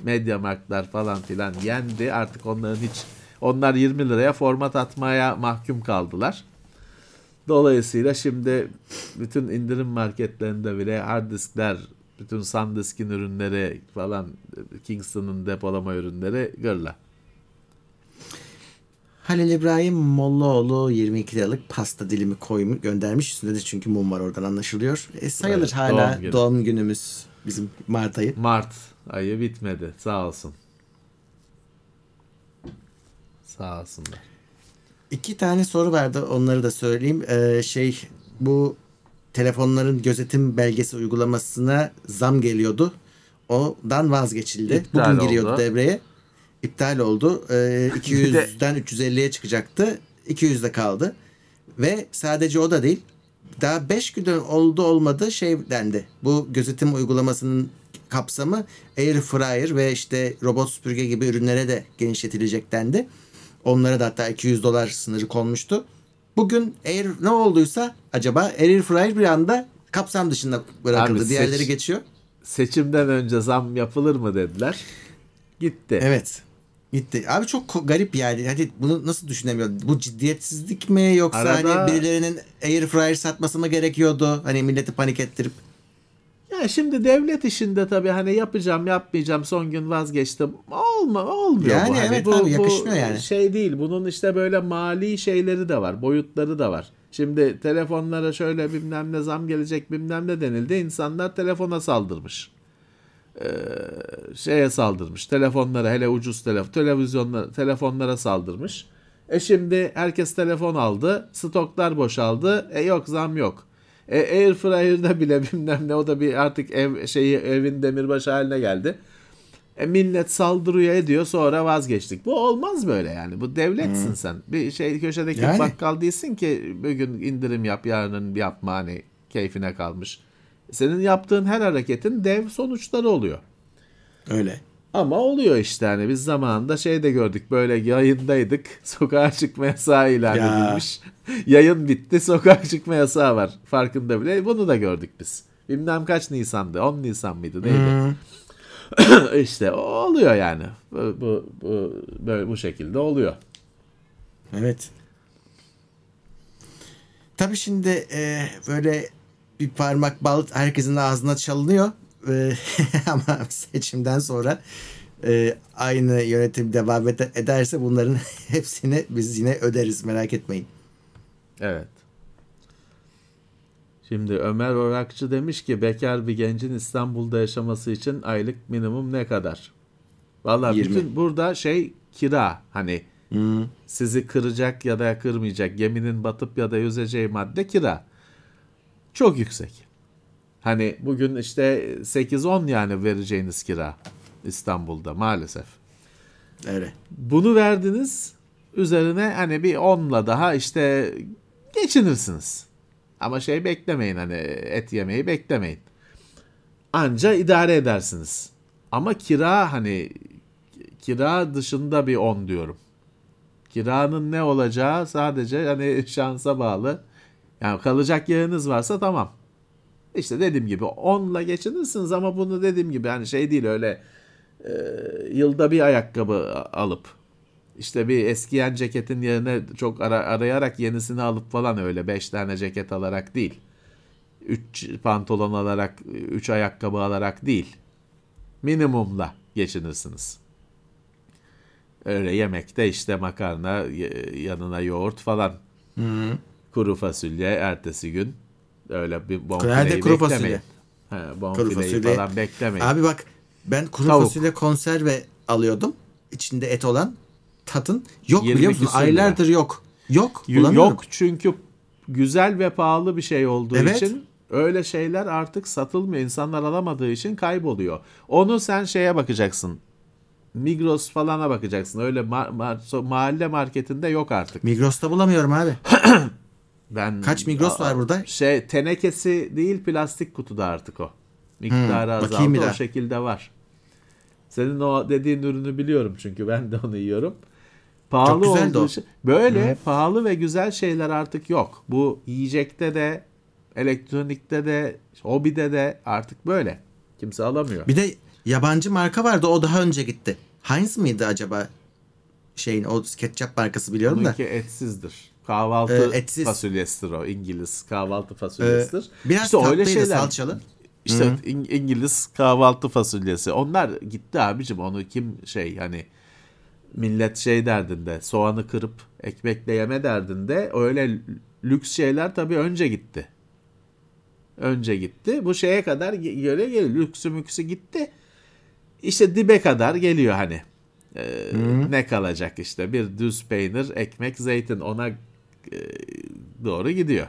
MediaMarkt'lar falan filan yendi. Artık onların hiç, onlar yirmi liraya format atmaya mahkum kaldılar. Dolayısıyla şimdi bütün indirim marketlerinde bile hard diskler, bütün SanDisk'in ürünleri falan, Kingston'ın depolama ürünleri görülen. Halil İbrahim Mollaoğlu yirmi iki liralık pasta dilimi koymuş, göndermiş. Üstünde de çünkü mum var, oradan anlaşılıyor. E, sayılır evet, hala doğum, günü. doğum günümüz bizim Mart ayı. Mart ayı bitmedi. Sağ olsun. Sağ olsunlar. İki tane soru vardı, onları da söyleyeyim. Ee, şey bu telefonların gözetim belgesi uygulamasına zam geliyordu. Ondan vazgeçildi. İptal Bugün oldu. giriyordu devreye. İptal oldu. Ee, iki yüzden üç yüz elliye çıkacaktı. iki yüzde kaldı. Ve sadece o da değil. Daha beş günden oldu olmadı şey dendi. Bu gözetim uygulamasının kapsamı air fryer ve işte robot süpürge gibi ürünlere de genişletilecek dendi. Onlara da hatta iki yüz dolar sınırı konmuştu. Bugün air ne olduysa acaba air fryer bir anda kapsam dışında bırakıldı. Abi, Diğerleri seç, geçiyor. Seçimden önce zam yapılır mı dediler. Gitti. Evet. Gitti. Abi çok garip yani. Hadi bunu nasıl düşünemiyorum? Bu ciddiyetsizlik mi, yoksa Arada... hani birilerinin air fryer satması mı gerekiyordu? Hani milleti panik ettirip. Ya şimdi devlet işinde tabii hani yapacağım yapmayacağım son gün vazgeçtim. Olma, olmuyor yani bu. Yani evet hani bu, abi yakışmıyor bu yani. Şey değil. Bunun işte böyle mali şeyleri de var. Boyutları da var. Şimdi telefonlara şöyle bilmem ne zam gelecek bilmem ne denildi. İnsanlar telefona saldırmış. Ee, şeye saldırmış. Telefonlara, hele ucuz telefon, televizyonlara, telefonlara saldırmış. E şimdi herkes telefon aldı. Stoklar boşaldı. E yok zam yok. E Airfryer'da bile bilmem ne, o da bir artık ev şeyi, evin demirbaşı haline geldi. E millet saldırıyor ediyor, sonra vazgeçtik. Bu olmaz böyle yani. Bu devletsin hmm. sen. Bir şey köşedeki yani. bakkal değilsin ki bugün indirim yap, yarın yapma, hani keyfine kalmış. Senin yaptığın her hareketin dev sonuçları oluyor. Öyle. Ama oluyor işte hani biz zamanında şey de gördük, böyle yayındaydık, sokağa çıkma yasağı ilan ya. edilmiş. Yayın bitti, sokağa çıkma yasağı var, farkında bile. Bunu da gördük biz. Bilmem kaç Nisan'dı, on Nisan mıydı neydi? Hmm. İşte oluyor yani bu, bu, bu, böyle, bu şekilde oluyor. Evet. Tabii şimdi e, böyle bir parmak bal herkesin ağzına çalınıyor. E, ama seçimden sonra e, aynı yönetim devam ederse bunların hepsini biz yine öderiz, merak etmeyin. Evet. Şimdi Ömer Orakçı demiş ki bekar bir gencin İstanbul'da yaşaması için aylık minimum ne kadar? Vallahi yirmi bütün burada şey kira, hani hmm. sizi kıracak ya da kırmayacak, geminin batıp ya da yüzeceği madde kira. Çok yüksek. Hani bugün işte sekiz on yani vereceğiniz kira İstanbul'da maalesef. Evet. Bunu verdiniz, üzerine hani bir onla daha işte geçinirsiniz. Ama şey beklemeyin, hani et yemeyi beklemeyin. Anca idare edersiniz. Ama kira, hani kira dışında bir on diyorum. Kiranın ne olacağı sadece hani şansa bağlı. Yani kalacak yeriniz varsa tamam. İşte dediğim gibi onla geçinirsiniz ama bunu dediğim gibi hani şey değil, öyle e, yılda bir ayakkabı alıp İşte bir eskiyen ceketin yerine çok ara, arayarak yenisini alıp falan, öyle beş tane ceket alarak değil. üç pantolon alarak, üç ayakkabı alarak değil. Minimumla geçinirsiniz. Öyle yemekte işte makarna, yanına yoğurt falan. Hı-hı. Kuru fasulye ertesi gün. Öyle bir bonfileyi kuru beklemeyin. Ha, bonfileyi kuru fasulye falan beklemeyin. Abi bak, ben kuru Tavuk. fasulye konserve alıyordum. İçinde et olan. Tatın yok, biliyor musun? Aylardır yok. Yok. Yok çünkü güzel ve pahalı bir şey olduğu evet. için öyle şeyler artık satılmıyor. İnsanlar alamadığı için kayboluyor. Onu sen şeye bakacaksın. Migros falana bakacaksın. Öyle ma- ma- mahalle marketinde yok artık. Migros'ta bulamıyorum abi. Ben kaç Migros a- var burada? Şey, tenekesi değil, plastik kutuda artık o. Miktarı hmm, azaldı. O daha. şekilde var. Senin o dediğin ürünü biliyorum çünkü ben de onu yiyorum. Pahalı olduğu için böyle Hı. pahalı ve güzel şeyler artık yok. Bu yiyecekte de, elektronikte de, hobide de artık böyle. Kimse alamıyor. Bir de yabancı marka vardı, o daha önce gitti. Heinz mıydı acaba? Şeyin, o ketçap markası biliyorum Bununki da. Bununki etsizdir. Kahvaltı ee, etsiz. fasulyesidir o. İngiliz kahvaltı fasulyesidir. Ee, biraz işte tatlıydı, şeyler... salçalı. İşte Hı-hı. İngiliz kahvaltı fasulyesi. Onlar gitti abicim. Onu kim şey, hani millet şey derdinde, soğanı kırıp ekmekle yeme derdinde, öyle lüks şeyler tabii önce gitti. Önce gitti. Bu şeye kadar göre geliyor. Lüksü müksü gitti. İşte dibe kadar geliyor hani. Ee, ne kalacak işte? Bir düz peynir, ekmek, zeytin, ona e, doğru gidiyor.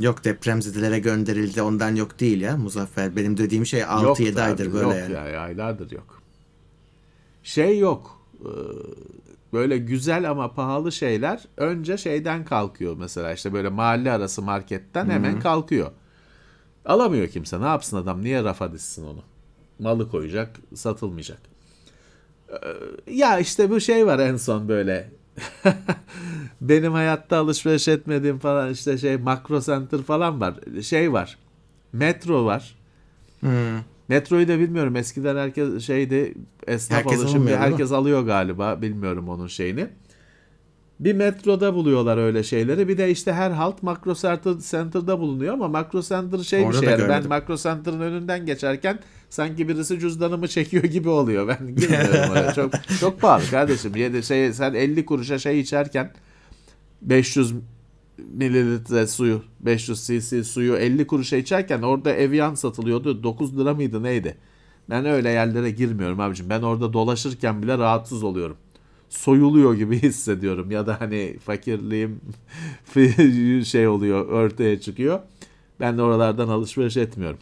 Yok, depremzedelere gönderildi, ondan yok değil ya Muzaffer. Benim dediğim şey altı yedi aydır böyle. Yok yani. Ya, aylardır yok. Şey yok. Böyle güzel ama pahalı şeyler önce şeyden kalkıyor mesela, işte böyle mahalle arası marketten hemen Hı-hı. kalkıyor. Alamıyor kimse. Ne yapsın adam? Niye rafa dizsin onu? Malı koyacak, satılmayacak. Ya işte bu şey var en son böyle. Benim hayatta alışveriş etmediğim falan işte şey, Makro Center falan var. Şey var. Metro var. Hmm. Metroyu da bilmiyorum. Eskiden herkes şeydi, esnaf alışım. Herkes alıyor galiba. Bilmiyorum onun şeyini. Bir metroda buluyorlar öyle şeyleri. Bir de işte her halt Makro Center'da bulunuyor ama Makro Center şey Orada bir şey. Yani ben Makro Center'ın önünden geçerken sanki birisi cüzdanımı çekiyor gibi oluyor. Ben girmiyorum oraya. Çok çok pahalı kardeşim. Yedi şey, sen elli kuruşa şey içerken beş yüz mililitre suyu, beş yüz cc suyu elli kuruşa içerken orada Evian satılıyordu. dokuz lira mıydı neydi? Ben öyle yerlere girmiyorum abicim. Ben orada dolaşırken bile rahatsız oluyorum. Soyuluyor gibi hissediyorum ya da hani fakirliğim şey oluyor, ortaya çıkıyor. Ben de oralardan alışveriş etmiyorum.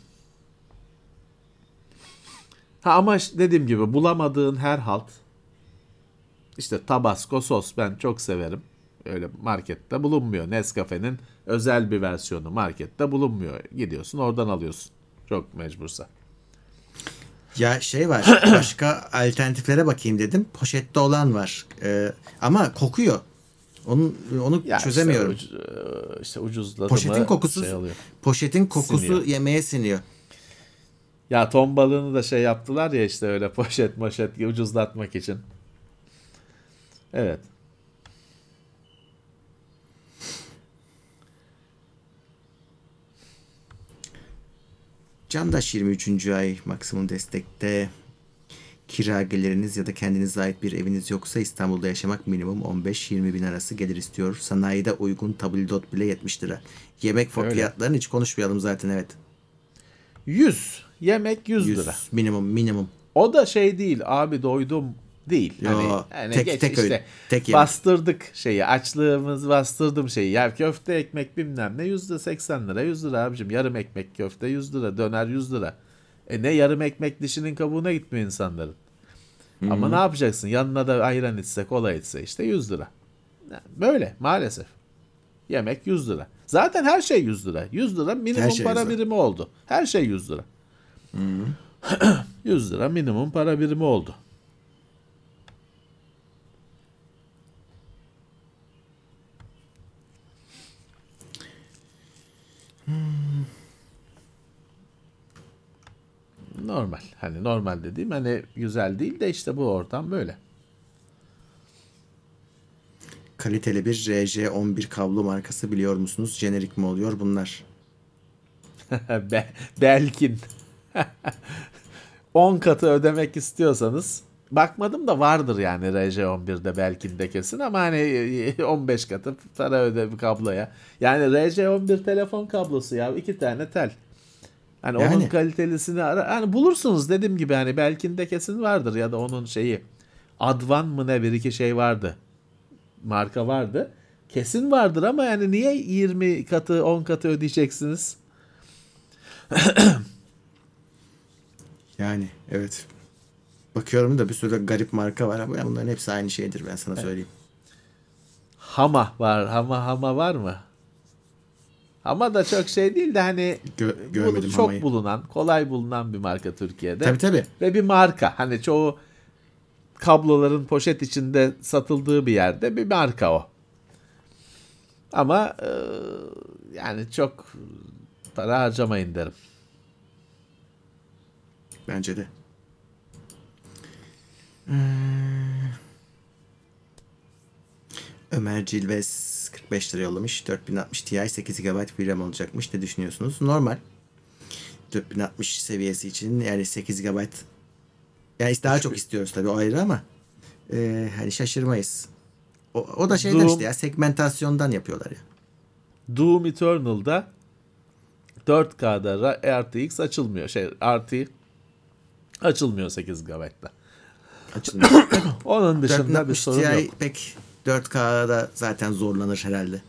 Ha ama dediğim gibi bulamadığın her halt, işte Tabasco sos ben çok severim. Öyle markette bulunmuyor. Nescafe'nin özel bir versiyonu markette bulunmuyor. Gidiyorsun oradan alıyorsun. Çok mecbursa. Ya şey var, başka alternatiflere bakayım dedim. Poşette olan var. Ee, ama kokuyor. Onu onu ya çözemiyorum. İşte, ucu, işte ucuzladı mı? Poşetin kokusu şey Poşetin kokusu siniyor. yemeğe siniyor. Ya ton balığını da şey yaptılar ya işte öyle poşet moşet ucuzlatmak için. Evet. Candaş yirmi üçüncü ay maksimum destekte. Kira geliriniz ya da kendinize ait bir eviniz yoksa İstanbul'da yaşamak minimum on beş yirmi bin arası gelir istiyor. Sanayide uygun tabldot bile yetmiş lira. Yemek fiyatlarını hiç konuşmayalım zaten, evet. yüz. Yemek yüz lira. Minimum minimum. O da şey değil abi, doydum değil. Hani, Yo, hani tek, geç tek işte. Öyle. Tek bastırdık yemek. Şeyi. Açlığımız bastırdım şeyi. Ya köfte ekmek bilmem ne yüzde seksen lira. yüz lira abicim. Yarım ekmek köfte yüz lira. Döner yüz lira. E ne yarım ekmek dişinin kabuğuna gitmiyor insanların. Hmm. Ama ne yapacaksın? Yanına da ayran içse, kola içse işte yüz lira. Böyle maalesef. Yemek yüz lira. Zaten her şey yüz lira. yüz lira minimum şey para birimi oldu. Her şey yüz lira. Hmm. yüz lira minimum para birimi oldu. Normal. Hani normal dediğim hani güzel değil de işte bu ortam böyle. Kaliteli bir R J on bir kablo markası biliyor musunuz? Jenerik mi oluyor bunlar? Be- Belkin. on katı ödemek istiyorsanız, bakmadım da vardır yani R J on birde belki de kesin, ama hani on beş katı para öde bir kabloya. Yani R J on bir telefon kablosu ya, iki tane tel. Hani yani. Onun kalitelisini ara, hani bulursunuz dediğim gibi, hani belki de kesin vardır ya da onun şeyi Advan mı ne, bir iki şey vardı. Marka vardı. Kesin vardır ama yani niye yirmi katı on katı ödeyeceksiniz? Yani evet. Bakıyorum da bir sürü garip marka var ama bunların hepsi aynı şeydir, ben sana söyleyeyim. Evet. Hama var. Hama hama var mı? Hama da çok şey değil de hani Gö- görmedim bul- çok hamayı. Bulunan, kolay bulunan bir marka Türkiye'de. Tabii tabii. Ve bir marka. Hani çoğu kabloların poşet içinde satıldığı bir yerde bir marka o. Ama e, yani çok para harcamayın derim. Bence de. Hmm. Ömer Cilves kırk beş lira yollamış. dört bin altmış Ti sekiz gigabayt RAM olacakmış. Ne düşünüyorsunuz? Normal. dört bin altmış seviyesi için yani sekiz gigabayt yani daha çok istiyoruz tabii, o ayrı ama e, hani şaşırmayız. O, o da şeyden Doom, işte ya segmentasyondan yapıyorlar ya. Doom Eternal'da dört K'da R T X açılmıyor. Şey R T açılmıyor sekiz gigabayt'ta. Açılmıyor. Onun dışında bir sorun Ti yok. Pek dört K'da zaten zorlanır herhalde.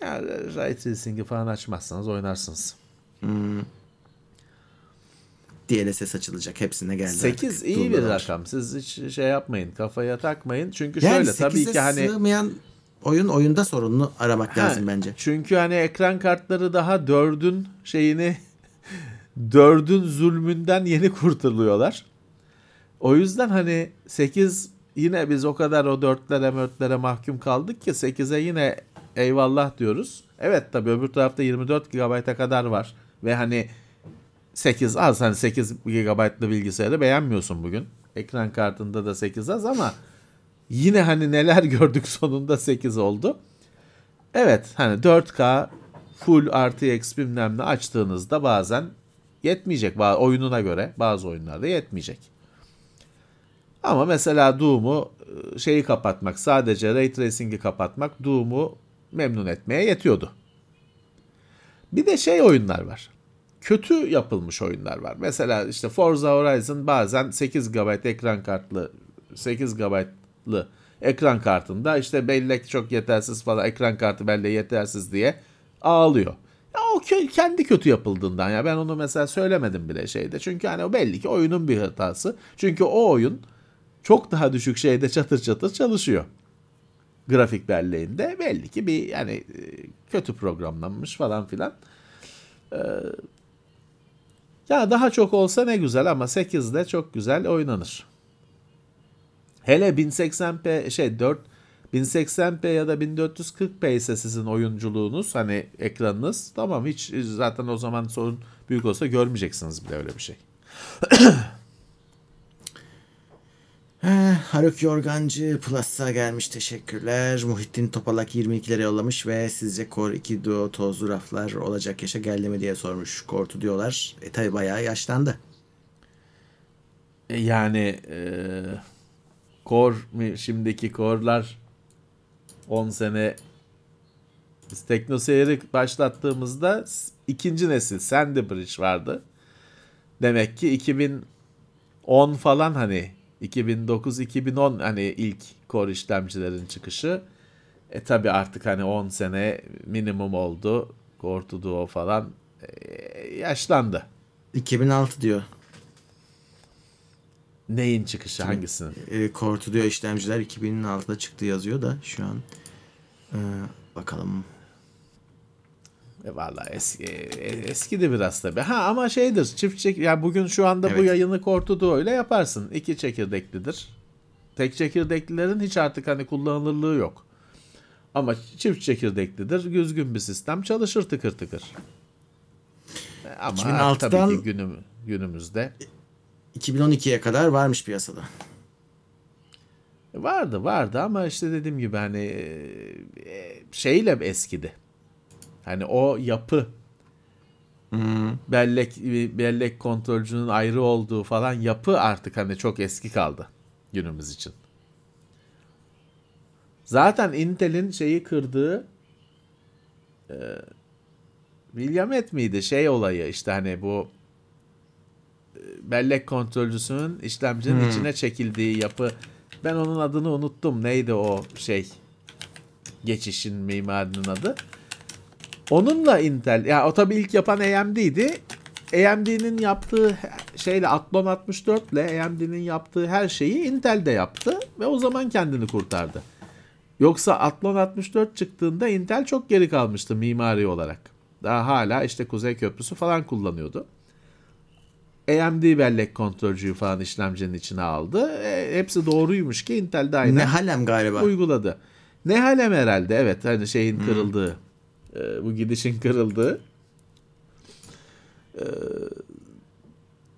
Yani Ray Tracing'i falan açmazsanız oynarsınız. Hmm. D L S S açılacak. Hepsine geldi. sekiz iyi durmalar. Bir rakam. Siz hiç şey yapmayın. Kafaya takmayın. Çünkü yani şöyle tabii ki hani sığmayan oyun oyunda sorununu aramak ha, lazım bence. Çünkü hani ekran kartları daha dördün şeyini dördün zulmünden yeni kurtuluyorlar. O yüzden hani sekiz yine biz o kadar o dörtlere mörtlere mahkum kaldık ki sekize yine eyvallah diyoruz. Evet tabii öbür tarafta yirmi dört gigabayta kadar var ve hani sekiz az, hani sekiz gigabaytlı bilgisayarı beğenmiyorsun bugün. Ekran kartında da sekiz az ama yine hani neler gördük, sonunda sekiz oldu. Evet hani dört K full R T X bilmem ne açtığınızda bazen yetmeyecek. Oyununa göre bazı oyunlarda yetmeyecek. Ama mesela Doom'u şeyi kapatmak, sadece Ray Tracing'i kapatmak Doom'u memnun etmeye yetiyordu. Bir de şey oyunlar var. Kötü yapılmış oyunlar var. Mesela işte Forza Horizon bazen sekiz gigabayt ekran kartlı, sekiz gigabaytlı ekran kartında işte bellek çok yetersiz falan, ekran kartı belleği yetersiz diye ağlıyor. Ya o kö- kendi kötü yapıldığından, ya ben onu mesela söylemedim bile şeyde. Çünkü hani o belli ki oyunun bir hatası. Çünkü o oyun çok daha düşük şeyde çatır çatır çalışıyor. Grafik belleğinde belli ki bir yani kötü programlanmış falan filan. Ee, ya daha çok olsa ne güzel ama sekizde çok güzel oynanır. Hele bin seksen p şey dört bin seksen p ya da bin dört yüz kırk p ise sizin oyunculuğunuz hani ekranınız tamam, hiç zaten o zaman sorun büyük olsa görmeyeceksiniz bile öyle bir şey. Haluk Yorgancı Plus'a gelmiş, teşekkürler. Muhittin Topalak yirmi ikilere yollamış ve sizce Core iki Duo tozlu raflar olacak yaşa geldi mi diye sormuş. Kortu diyorlar. E tabi bayağı yaşlandı. Yani e, Core, şimdiki Core'lar on sene, biz Tekno Seyir'i başlattığımızda ikinci nesil Sandbridge vardı. Demek ki iki bin on falan, hani iki bin dokuz iki bin on hani ilk Core işlemcilerin çıkışı. E tabi artık hani on sene minimum oldu. Core to Duo falan e, yaşlandı. iki bin altı diyor. Neyin çıkışı, hangisinin? E, Core to Duo işlemciler iki bin altıda çıktı yazıyor da şu an. E, bakalım. E, vallahi eski, e, eskidi biraz tabi. Ha ama şeydir, çift çek. Yani bugün şu anda evet, bu yayını Core to Duo ile yaparsın. İki çekirdeklidir. Tek çekirdeklilerin hiç artık hani kullanılırlığı yok. Ama çift çekirdeklidir. Düzgün bir sistem çalışır tıkır tıkır. E, ama iki bin altıdan... tabii ki günüm, günümüzde. iki bin on ikiye kadar varmış piyasada. Vardı vardı ama işte dediğim gibi hani şeyle eskidi. Hani o yapı, hmm. bellek bellek kontrolcünün ayrı olduğu falan yapı artık hani çok eski kaldı günümüz için. Zaten Intel'in şeyi kırdığı e, Williamet miydi şey olayı, işte hani bu bellek kontrolcüsünün işlemcinin hmm. içine çekildiği yapı. Ben onun adını unuttum. Neydi o şey? Geçişin mimarının adı. Onunla Intel. Ya o tabii ilk yapan A M D'ydi. A M D'nin yaptığı şeyle, Athlon altmış dört ile A M D'nin yaptığı her şeyi Intel de yaptı ve o zaman kendini kurtardı. Yoksa Athlon altmış dört çıktığında Intel çok geri kalmıştı mimari olarak. Daha hala işte Kuzey Köprüsü falan kullanıyordu. A M D bellek kontrolcüyü falan işlemcinin içine aldı. E, hepsi doğruymuş ki Intel de aynen ne halem galiba uyguladı. Ne halem herhalde, evet, hani şeyin hmm. kırıldığı, e, bu gidişin kırıldığı. E,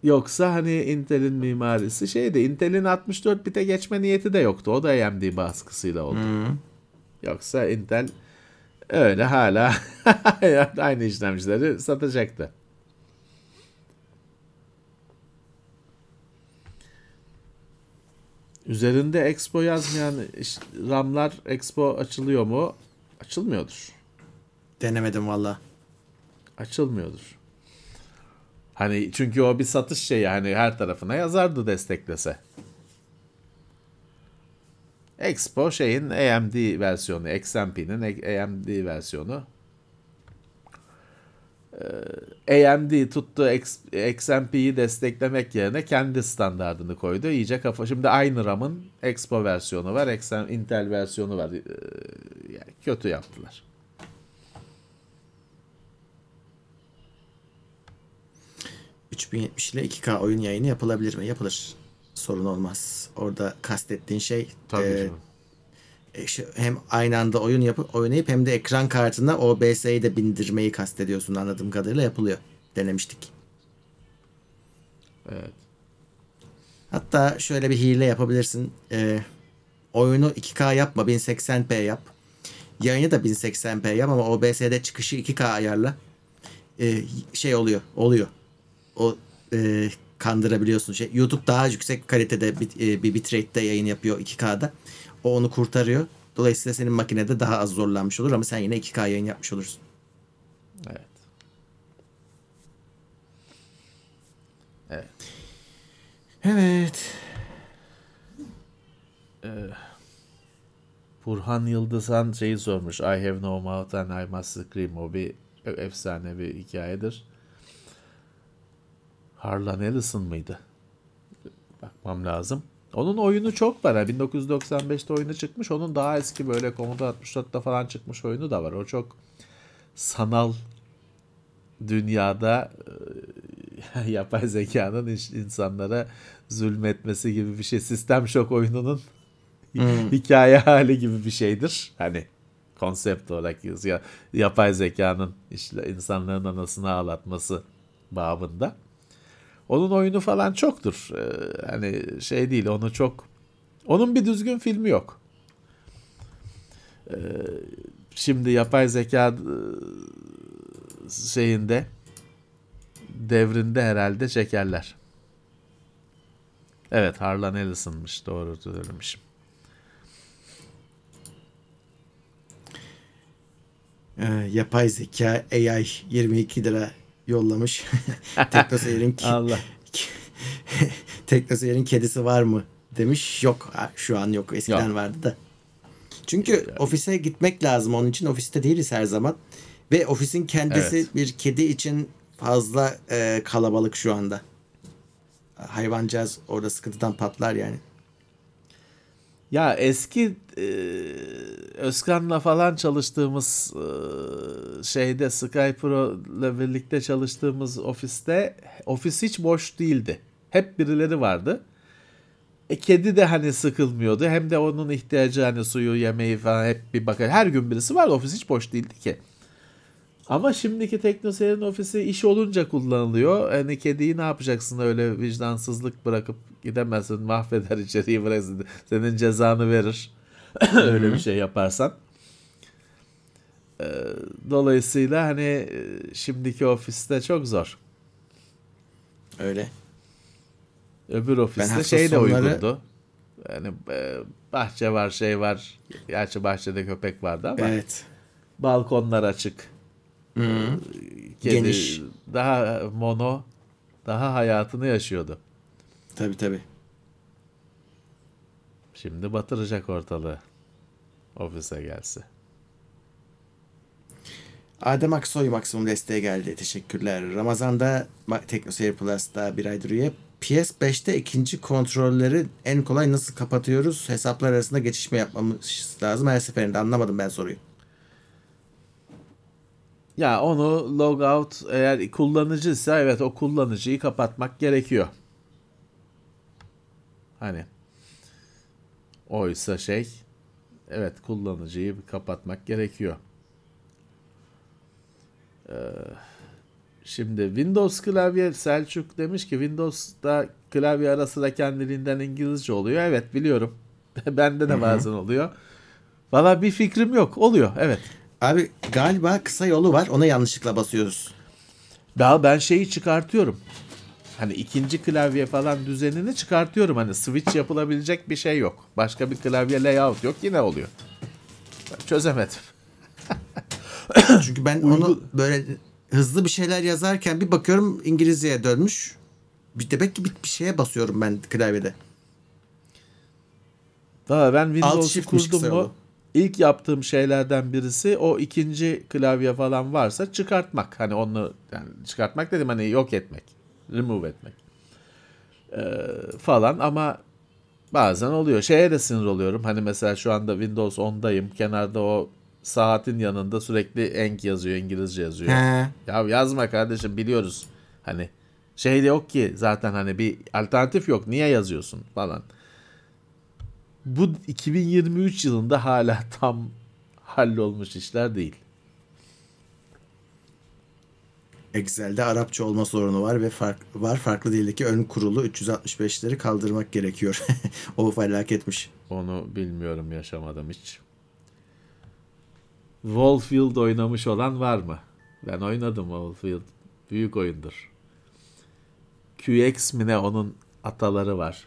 yoksa hani Intel'in mimarisi şeydi. Intel'in altmış dört bite geçme niyeti de yoktu. O da A M D baskısıyla oldu. Hmm. Yoksa Intel öyle hala aynı işlemcileri satacaktı. Üzerinde Expo yazmayan RAM'lar Expo açılıyor mu? Açılmıyordur. Denemedim valla. Açılmıyordur. Hani çünkü o bir satış şeyi, hani her tarafına yazardı desteklese. Expo şeyin A M D versiyonu, X M P'nin A M D versiyonu. A M D tuttu X M P'yi desteklemek yerine kendi standardını koydu. İyice kafa. Şimdi aynı RAM'ın Expo versiyonu var, Intel versiyonu var. Yani kötü yaptılar. üç bin yetmiş ile iki K oyun yayını yapılabilir mi? Yapılır. Sorun olmaz. Orada kastettiğin şey tabii e- hem aynı anda oyun yapıp oynayıp hem de ekran kartına O B S'yi de bindirmeyi kastediyorsun anladığım kadarıyla, yapılıyor. Denemiştik. Evet. Hatta şöyle bir hile yapabilirsin. Ee, oyunu iki K yapma, bin seksen p yap. Yayını da bin seksen p yap ama O B S'de çıkışı iki K ayarla. Ee, şey oluyor, oluyor. O e, kandırabiliyorsun. Şey, YouTube daha yüksek kalitede bit, e, bir bitrate'de yayın yapıyor iki K'da. O onu kurtarıyor. Dolayısıyla senin makinede daha az zorlanmış olur ama sen yine iki K yayın yapmış olursun. Evet. Evet. Evet. Ee, Burhan Yıldızhan şeyi sormuş. I have no mouth and I must scream. O bir efsane bir hikayedir. Harlan Ellison mıydı? Bakmam lazım. Onun oyunu çok var. bin dokuz yüz doksan beşte oyunu çıkmış. Onun daha eski böyle Commodore altmış dörtte falan çıkmış oyunu da var. O çok sanal dünyada e, yapay zekanın insanlara zulmetmesi gibi bir şey. Sistem Şok oyununun hmm. hikaye hali gibi bir şeydir. Hani konsept olarak yazıyor. Yapay zekanın işte insanların anasını ağlatması babında. Onun oyunu falan çoktur. Ee, hani şey değil, onu çok Onun bir düzgün filmi yok. Ee, şimdi yapay zeka şeyinde, devrinde herhalde çekerler. Evet, Harlan Ellison'mış, doğru söylemişim. Ee, yapay zeka A I yirmi iki lira yollamış. Teknoseyir'in Allah. Teknoseyir'in kedisi var mı demiş. Yok, şu an yok. Eskiden yok, vardı da. Çünkü yani ofise gitmek lazım. Onun için ofiste değiliz her zaman. Ve ofisin kendisi, evet, bir kedi için fazla e, kalabalık şu anda. Hayvancağız orada sıkıntıdan patlar yani. Ya eski e, Özkan'la falan çalıştığımız e, şeyde, Skype'la birlikte çalıştığımız ofiste ofis hiç boş değildi. Hep birileri vardı. E, kedi de hani sıkılmıyordu. Hem de onun ihtiyacı hani suyu, yemeği falan hep bir bakar. Her gün birisi vardı. Ofis hiç boş değildi ki. Ama şimdiki Teknoseyir'in ofisi iş olunca kullanılıyor. Hani kediyi ne yapacaksın, öyle vicdansızlık bırakıp gidemezsin. Mahveder içeriği, bırakırsın. Senin cezanı verir. Öyle bir şey yaparsan. Dolayısıyla hani şimdiki ofiste çok zor. Öyle. Öbür ofiste şey de sonları... uygundu. Yani bahçe var, şey var. Gerçi bahçede köpek vardı ama. Evet. Balkonlar açık. Hmm. Kedi geniş, daha mono, daha hayatını yaşıyordu. Tabii tabii. Şimdi batıracak ortalığı ofise gelse. Adem Aksoy maksimum desteğe geldi. Teşekkürler. Ramazan'da Teknoseyir Plus'ta bir aydır üye. P S beşte ikinci kontrolleri en kolay nasıl kapatıyoruz? Hesaplar arasında geçişme yapmamız lazım. Her seferinde anlamadım ben soruyu. Ya onu logout, eğer kullanıcıysa evet, o kullanıcıyı kapatmak gerekiyor. Hani oysa şey, evet, kullanıcıyı kapatmak gerekiyor. Ee, şimdi Windows klavye, Selçuk demiş ki Windows'da klavye ara sıra kendiliğinden İngilizce oluyor. Evet, biliyorum. Bende de bazen oluyor. Valla bir fikrim yok. Oluyor, evet. Abi galiba kısa yolu var. Ona yanlışlıkla basıyoruz. Daha ben şeyi çıkartıyorum. Hani ikinci klavye falan düzenini çıkartıyorum. Hani switch yapılabilecek bir şey yok. Başka bir klavye layout yok. Yine oluyor. Ben çözemedim. Çünkü ben onu böyle hızlı bir şeyler yazarken bir bakıyorum İngilizceye dönmüş. Bir demek ki bir şeye basıyorum ben klavyede. Daha ben Windows'u kurdum mu? İlk yaptığım şeylerden birisi o ikinci klavye falan varsa çıkartmak. Hani onu yani çıkartmak dedim, hani yok etmek, remove etmek ee, falan, ama bazen oluyor. Şeye de sinir oluyorum. Hani mesela şu anda Windows ondayım. Kenarda o saatin yanında sürekli enk yazıyor, İngilizce yazıyor. He. Ya yazma kardeşim, biliyoruz. Hani şey de yok ki zaten, hani bir alternatif yok. Niye yazıyorsun falan. Bu iki bin yirmi üç yılında hala tam hallolmuş işler değil. Excel'de Arapça olma sorunu var ve fark, var farklı dildeki ön kurulu üç yüz altmış beşleri kaldırmak gerekiyor. O felaketmiş. Onu bilmiyorum, yaşamadım hiç. Wolfield oynamış olan var mı? Ben oynadım Wolfield. Büyük oyundur. Q X mi ne, onun ataları var.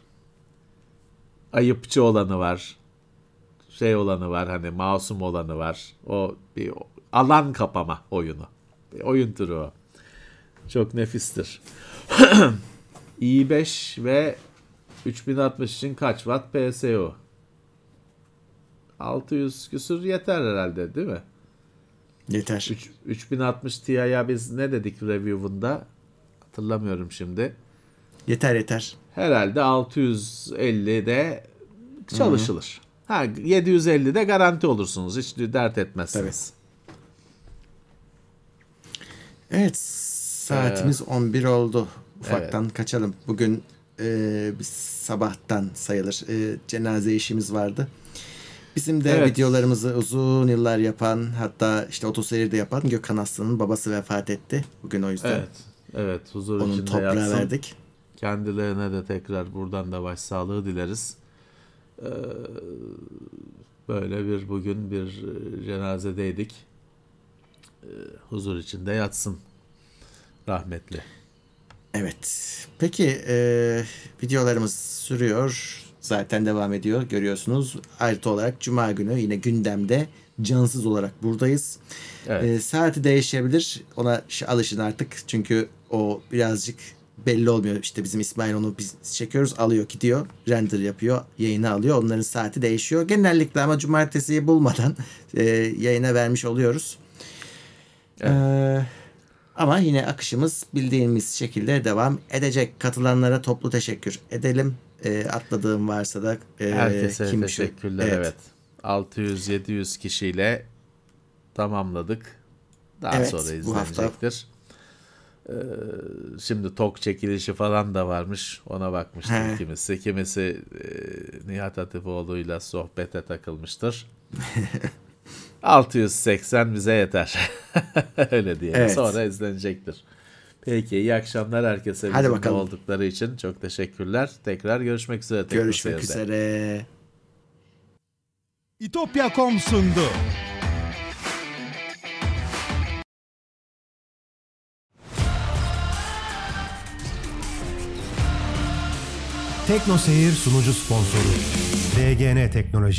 Ayıpçı olanı var. Şey olanı var, hani masum olanı var. O bir alan kapama oyunu. Bir oyun türü o. Çok nefistir. i beş ve üç bin altmış için kaç watt P S U? altı yüz küsur yeter herhalde, değil mi? Yeter. üç bin altmış Ti'ye biz ne dedik review'unda? Hatırlamıyorum şimdi. Yeter yeter. Herhalde altı yüz ellide çalışılır. Hı-hı. Ha, yedi yüz ellide garanti olursunuz. Hiç dert etmezsiniz. Tabii. Evet. Saatimiz ee, on bir oldu. Ufaktan evet, kaçalım. Bugün e, sabahtan sayılır. E, cenaze işimiz vardı. Bizim de evet, videolarımızı uzun yıllar yapan, hatta işte otoseri de yapan Gökhan Aslan'ın babası vefat etti. Bugün o yüzden. Evet. Evet. Huzur onun toprağı yatsın, verdik. Kendilerine de tekrar buradan da başsağlığı dileriz. Ee, böyle bir bugün bir cenazedeydik. Ee, huzur içinde yatsın rahmetli. Evet. Peki e, videolarımız sürüyor. Zaten devam ediyor. Görüyorsunuz. Ayrıca olarak Cuma günü yine gündemde cansız olarak buradayız. Evet. E, saati değişebilir. Ona alışın artık. Çünkü o birazcık belli olmuyor. İşte bizim İsmail onu biz çekiyoruz. Alıyor, gidiyor. Render yapıyor. Yayına alıyor. Onların saati değişiyor. Genellikle ama cumartesiyi bulmadan e, yayına vermiş oluyoruz. Evet. E, Ama yine akışımız bildiğimiz şekilde devam edecek. Katılanlara toplu teşekkür edelim. E, atladığım varsa da e, herkese kim teşekkürler. Şu? Evet. evet. altı yüz yedi yüz kişiyle tamamladık. Daha evet, sonra izlenecektir. Ee, şimdi Togg çekilişi falan da varmış. Ona bakmıştım He. kimisi. Kimisi e, Nihat Hatipoğlu'yla sohbete takılmıştır. altı yüz seksen bize yeter. Öyle diyelim. Evet. Sonra izlenecektir. Peki, iyi akşamlar herkese. Hadi bizim bakalım. Oldukları için çok teşekkürler. Tekrar görüşmek üzere. Görüşmek üzere. İtopya nokta com sundu. Teknoseyir sunucu sponsoru D G N Teknoloji.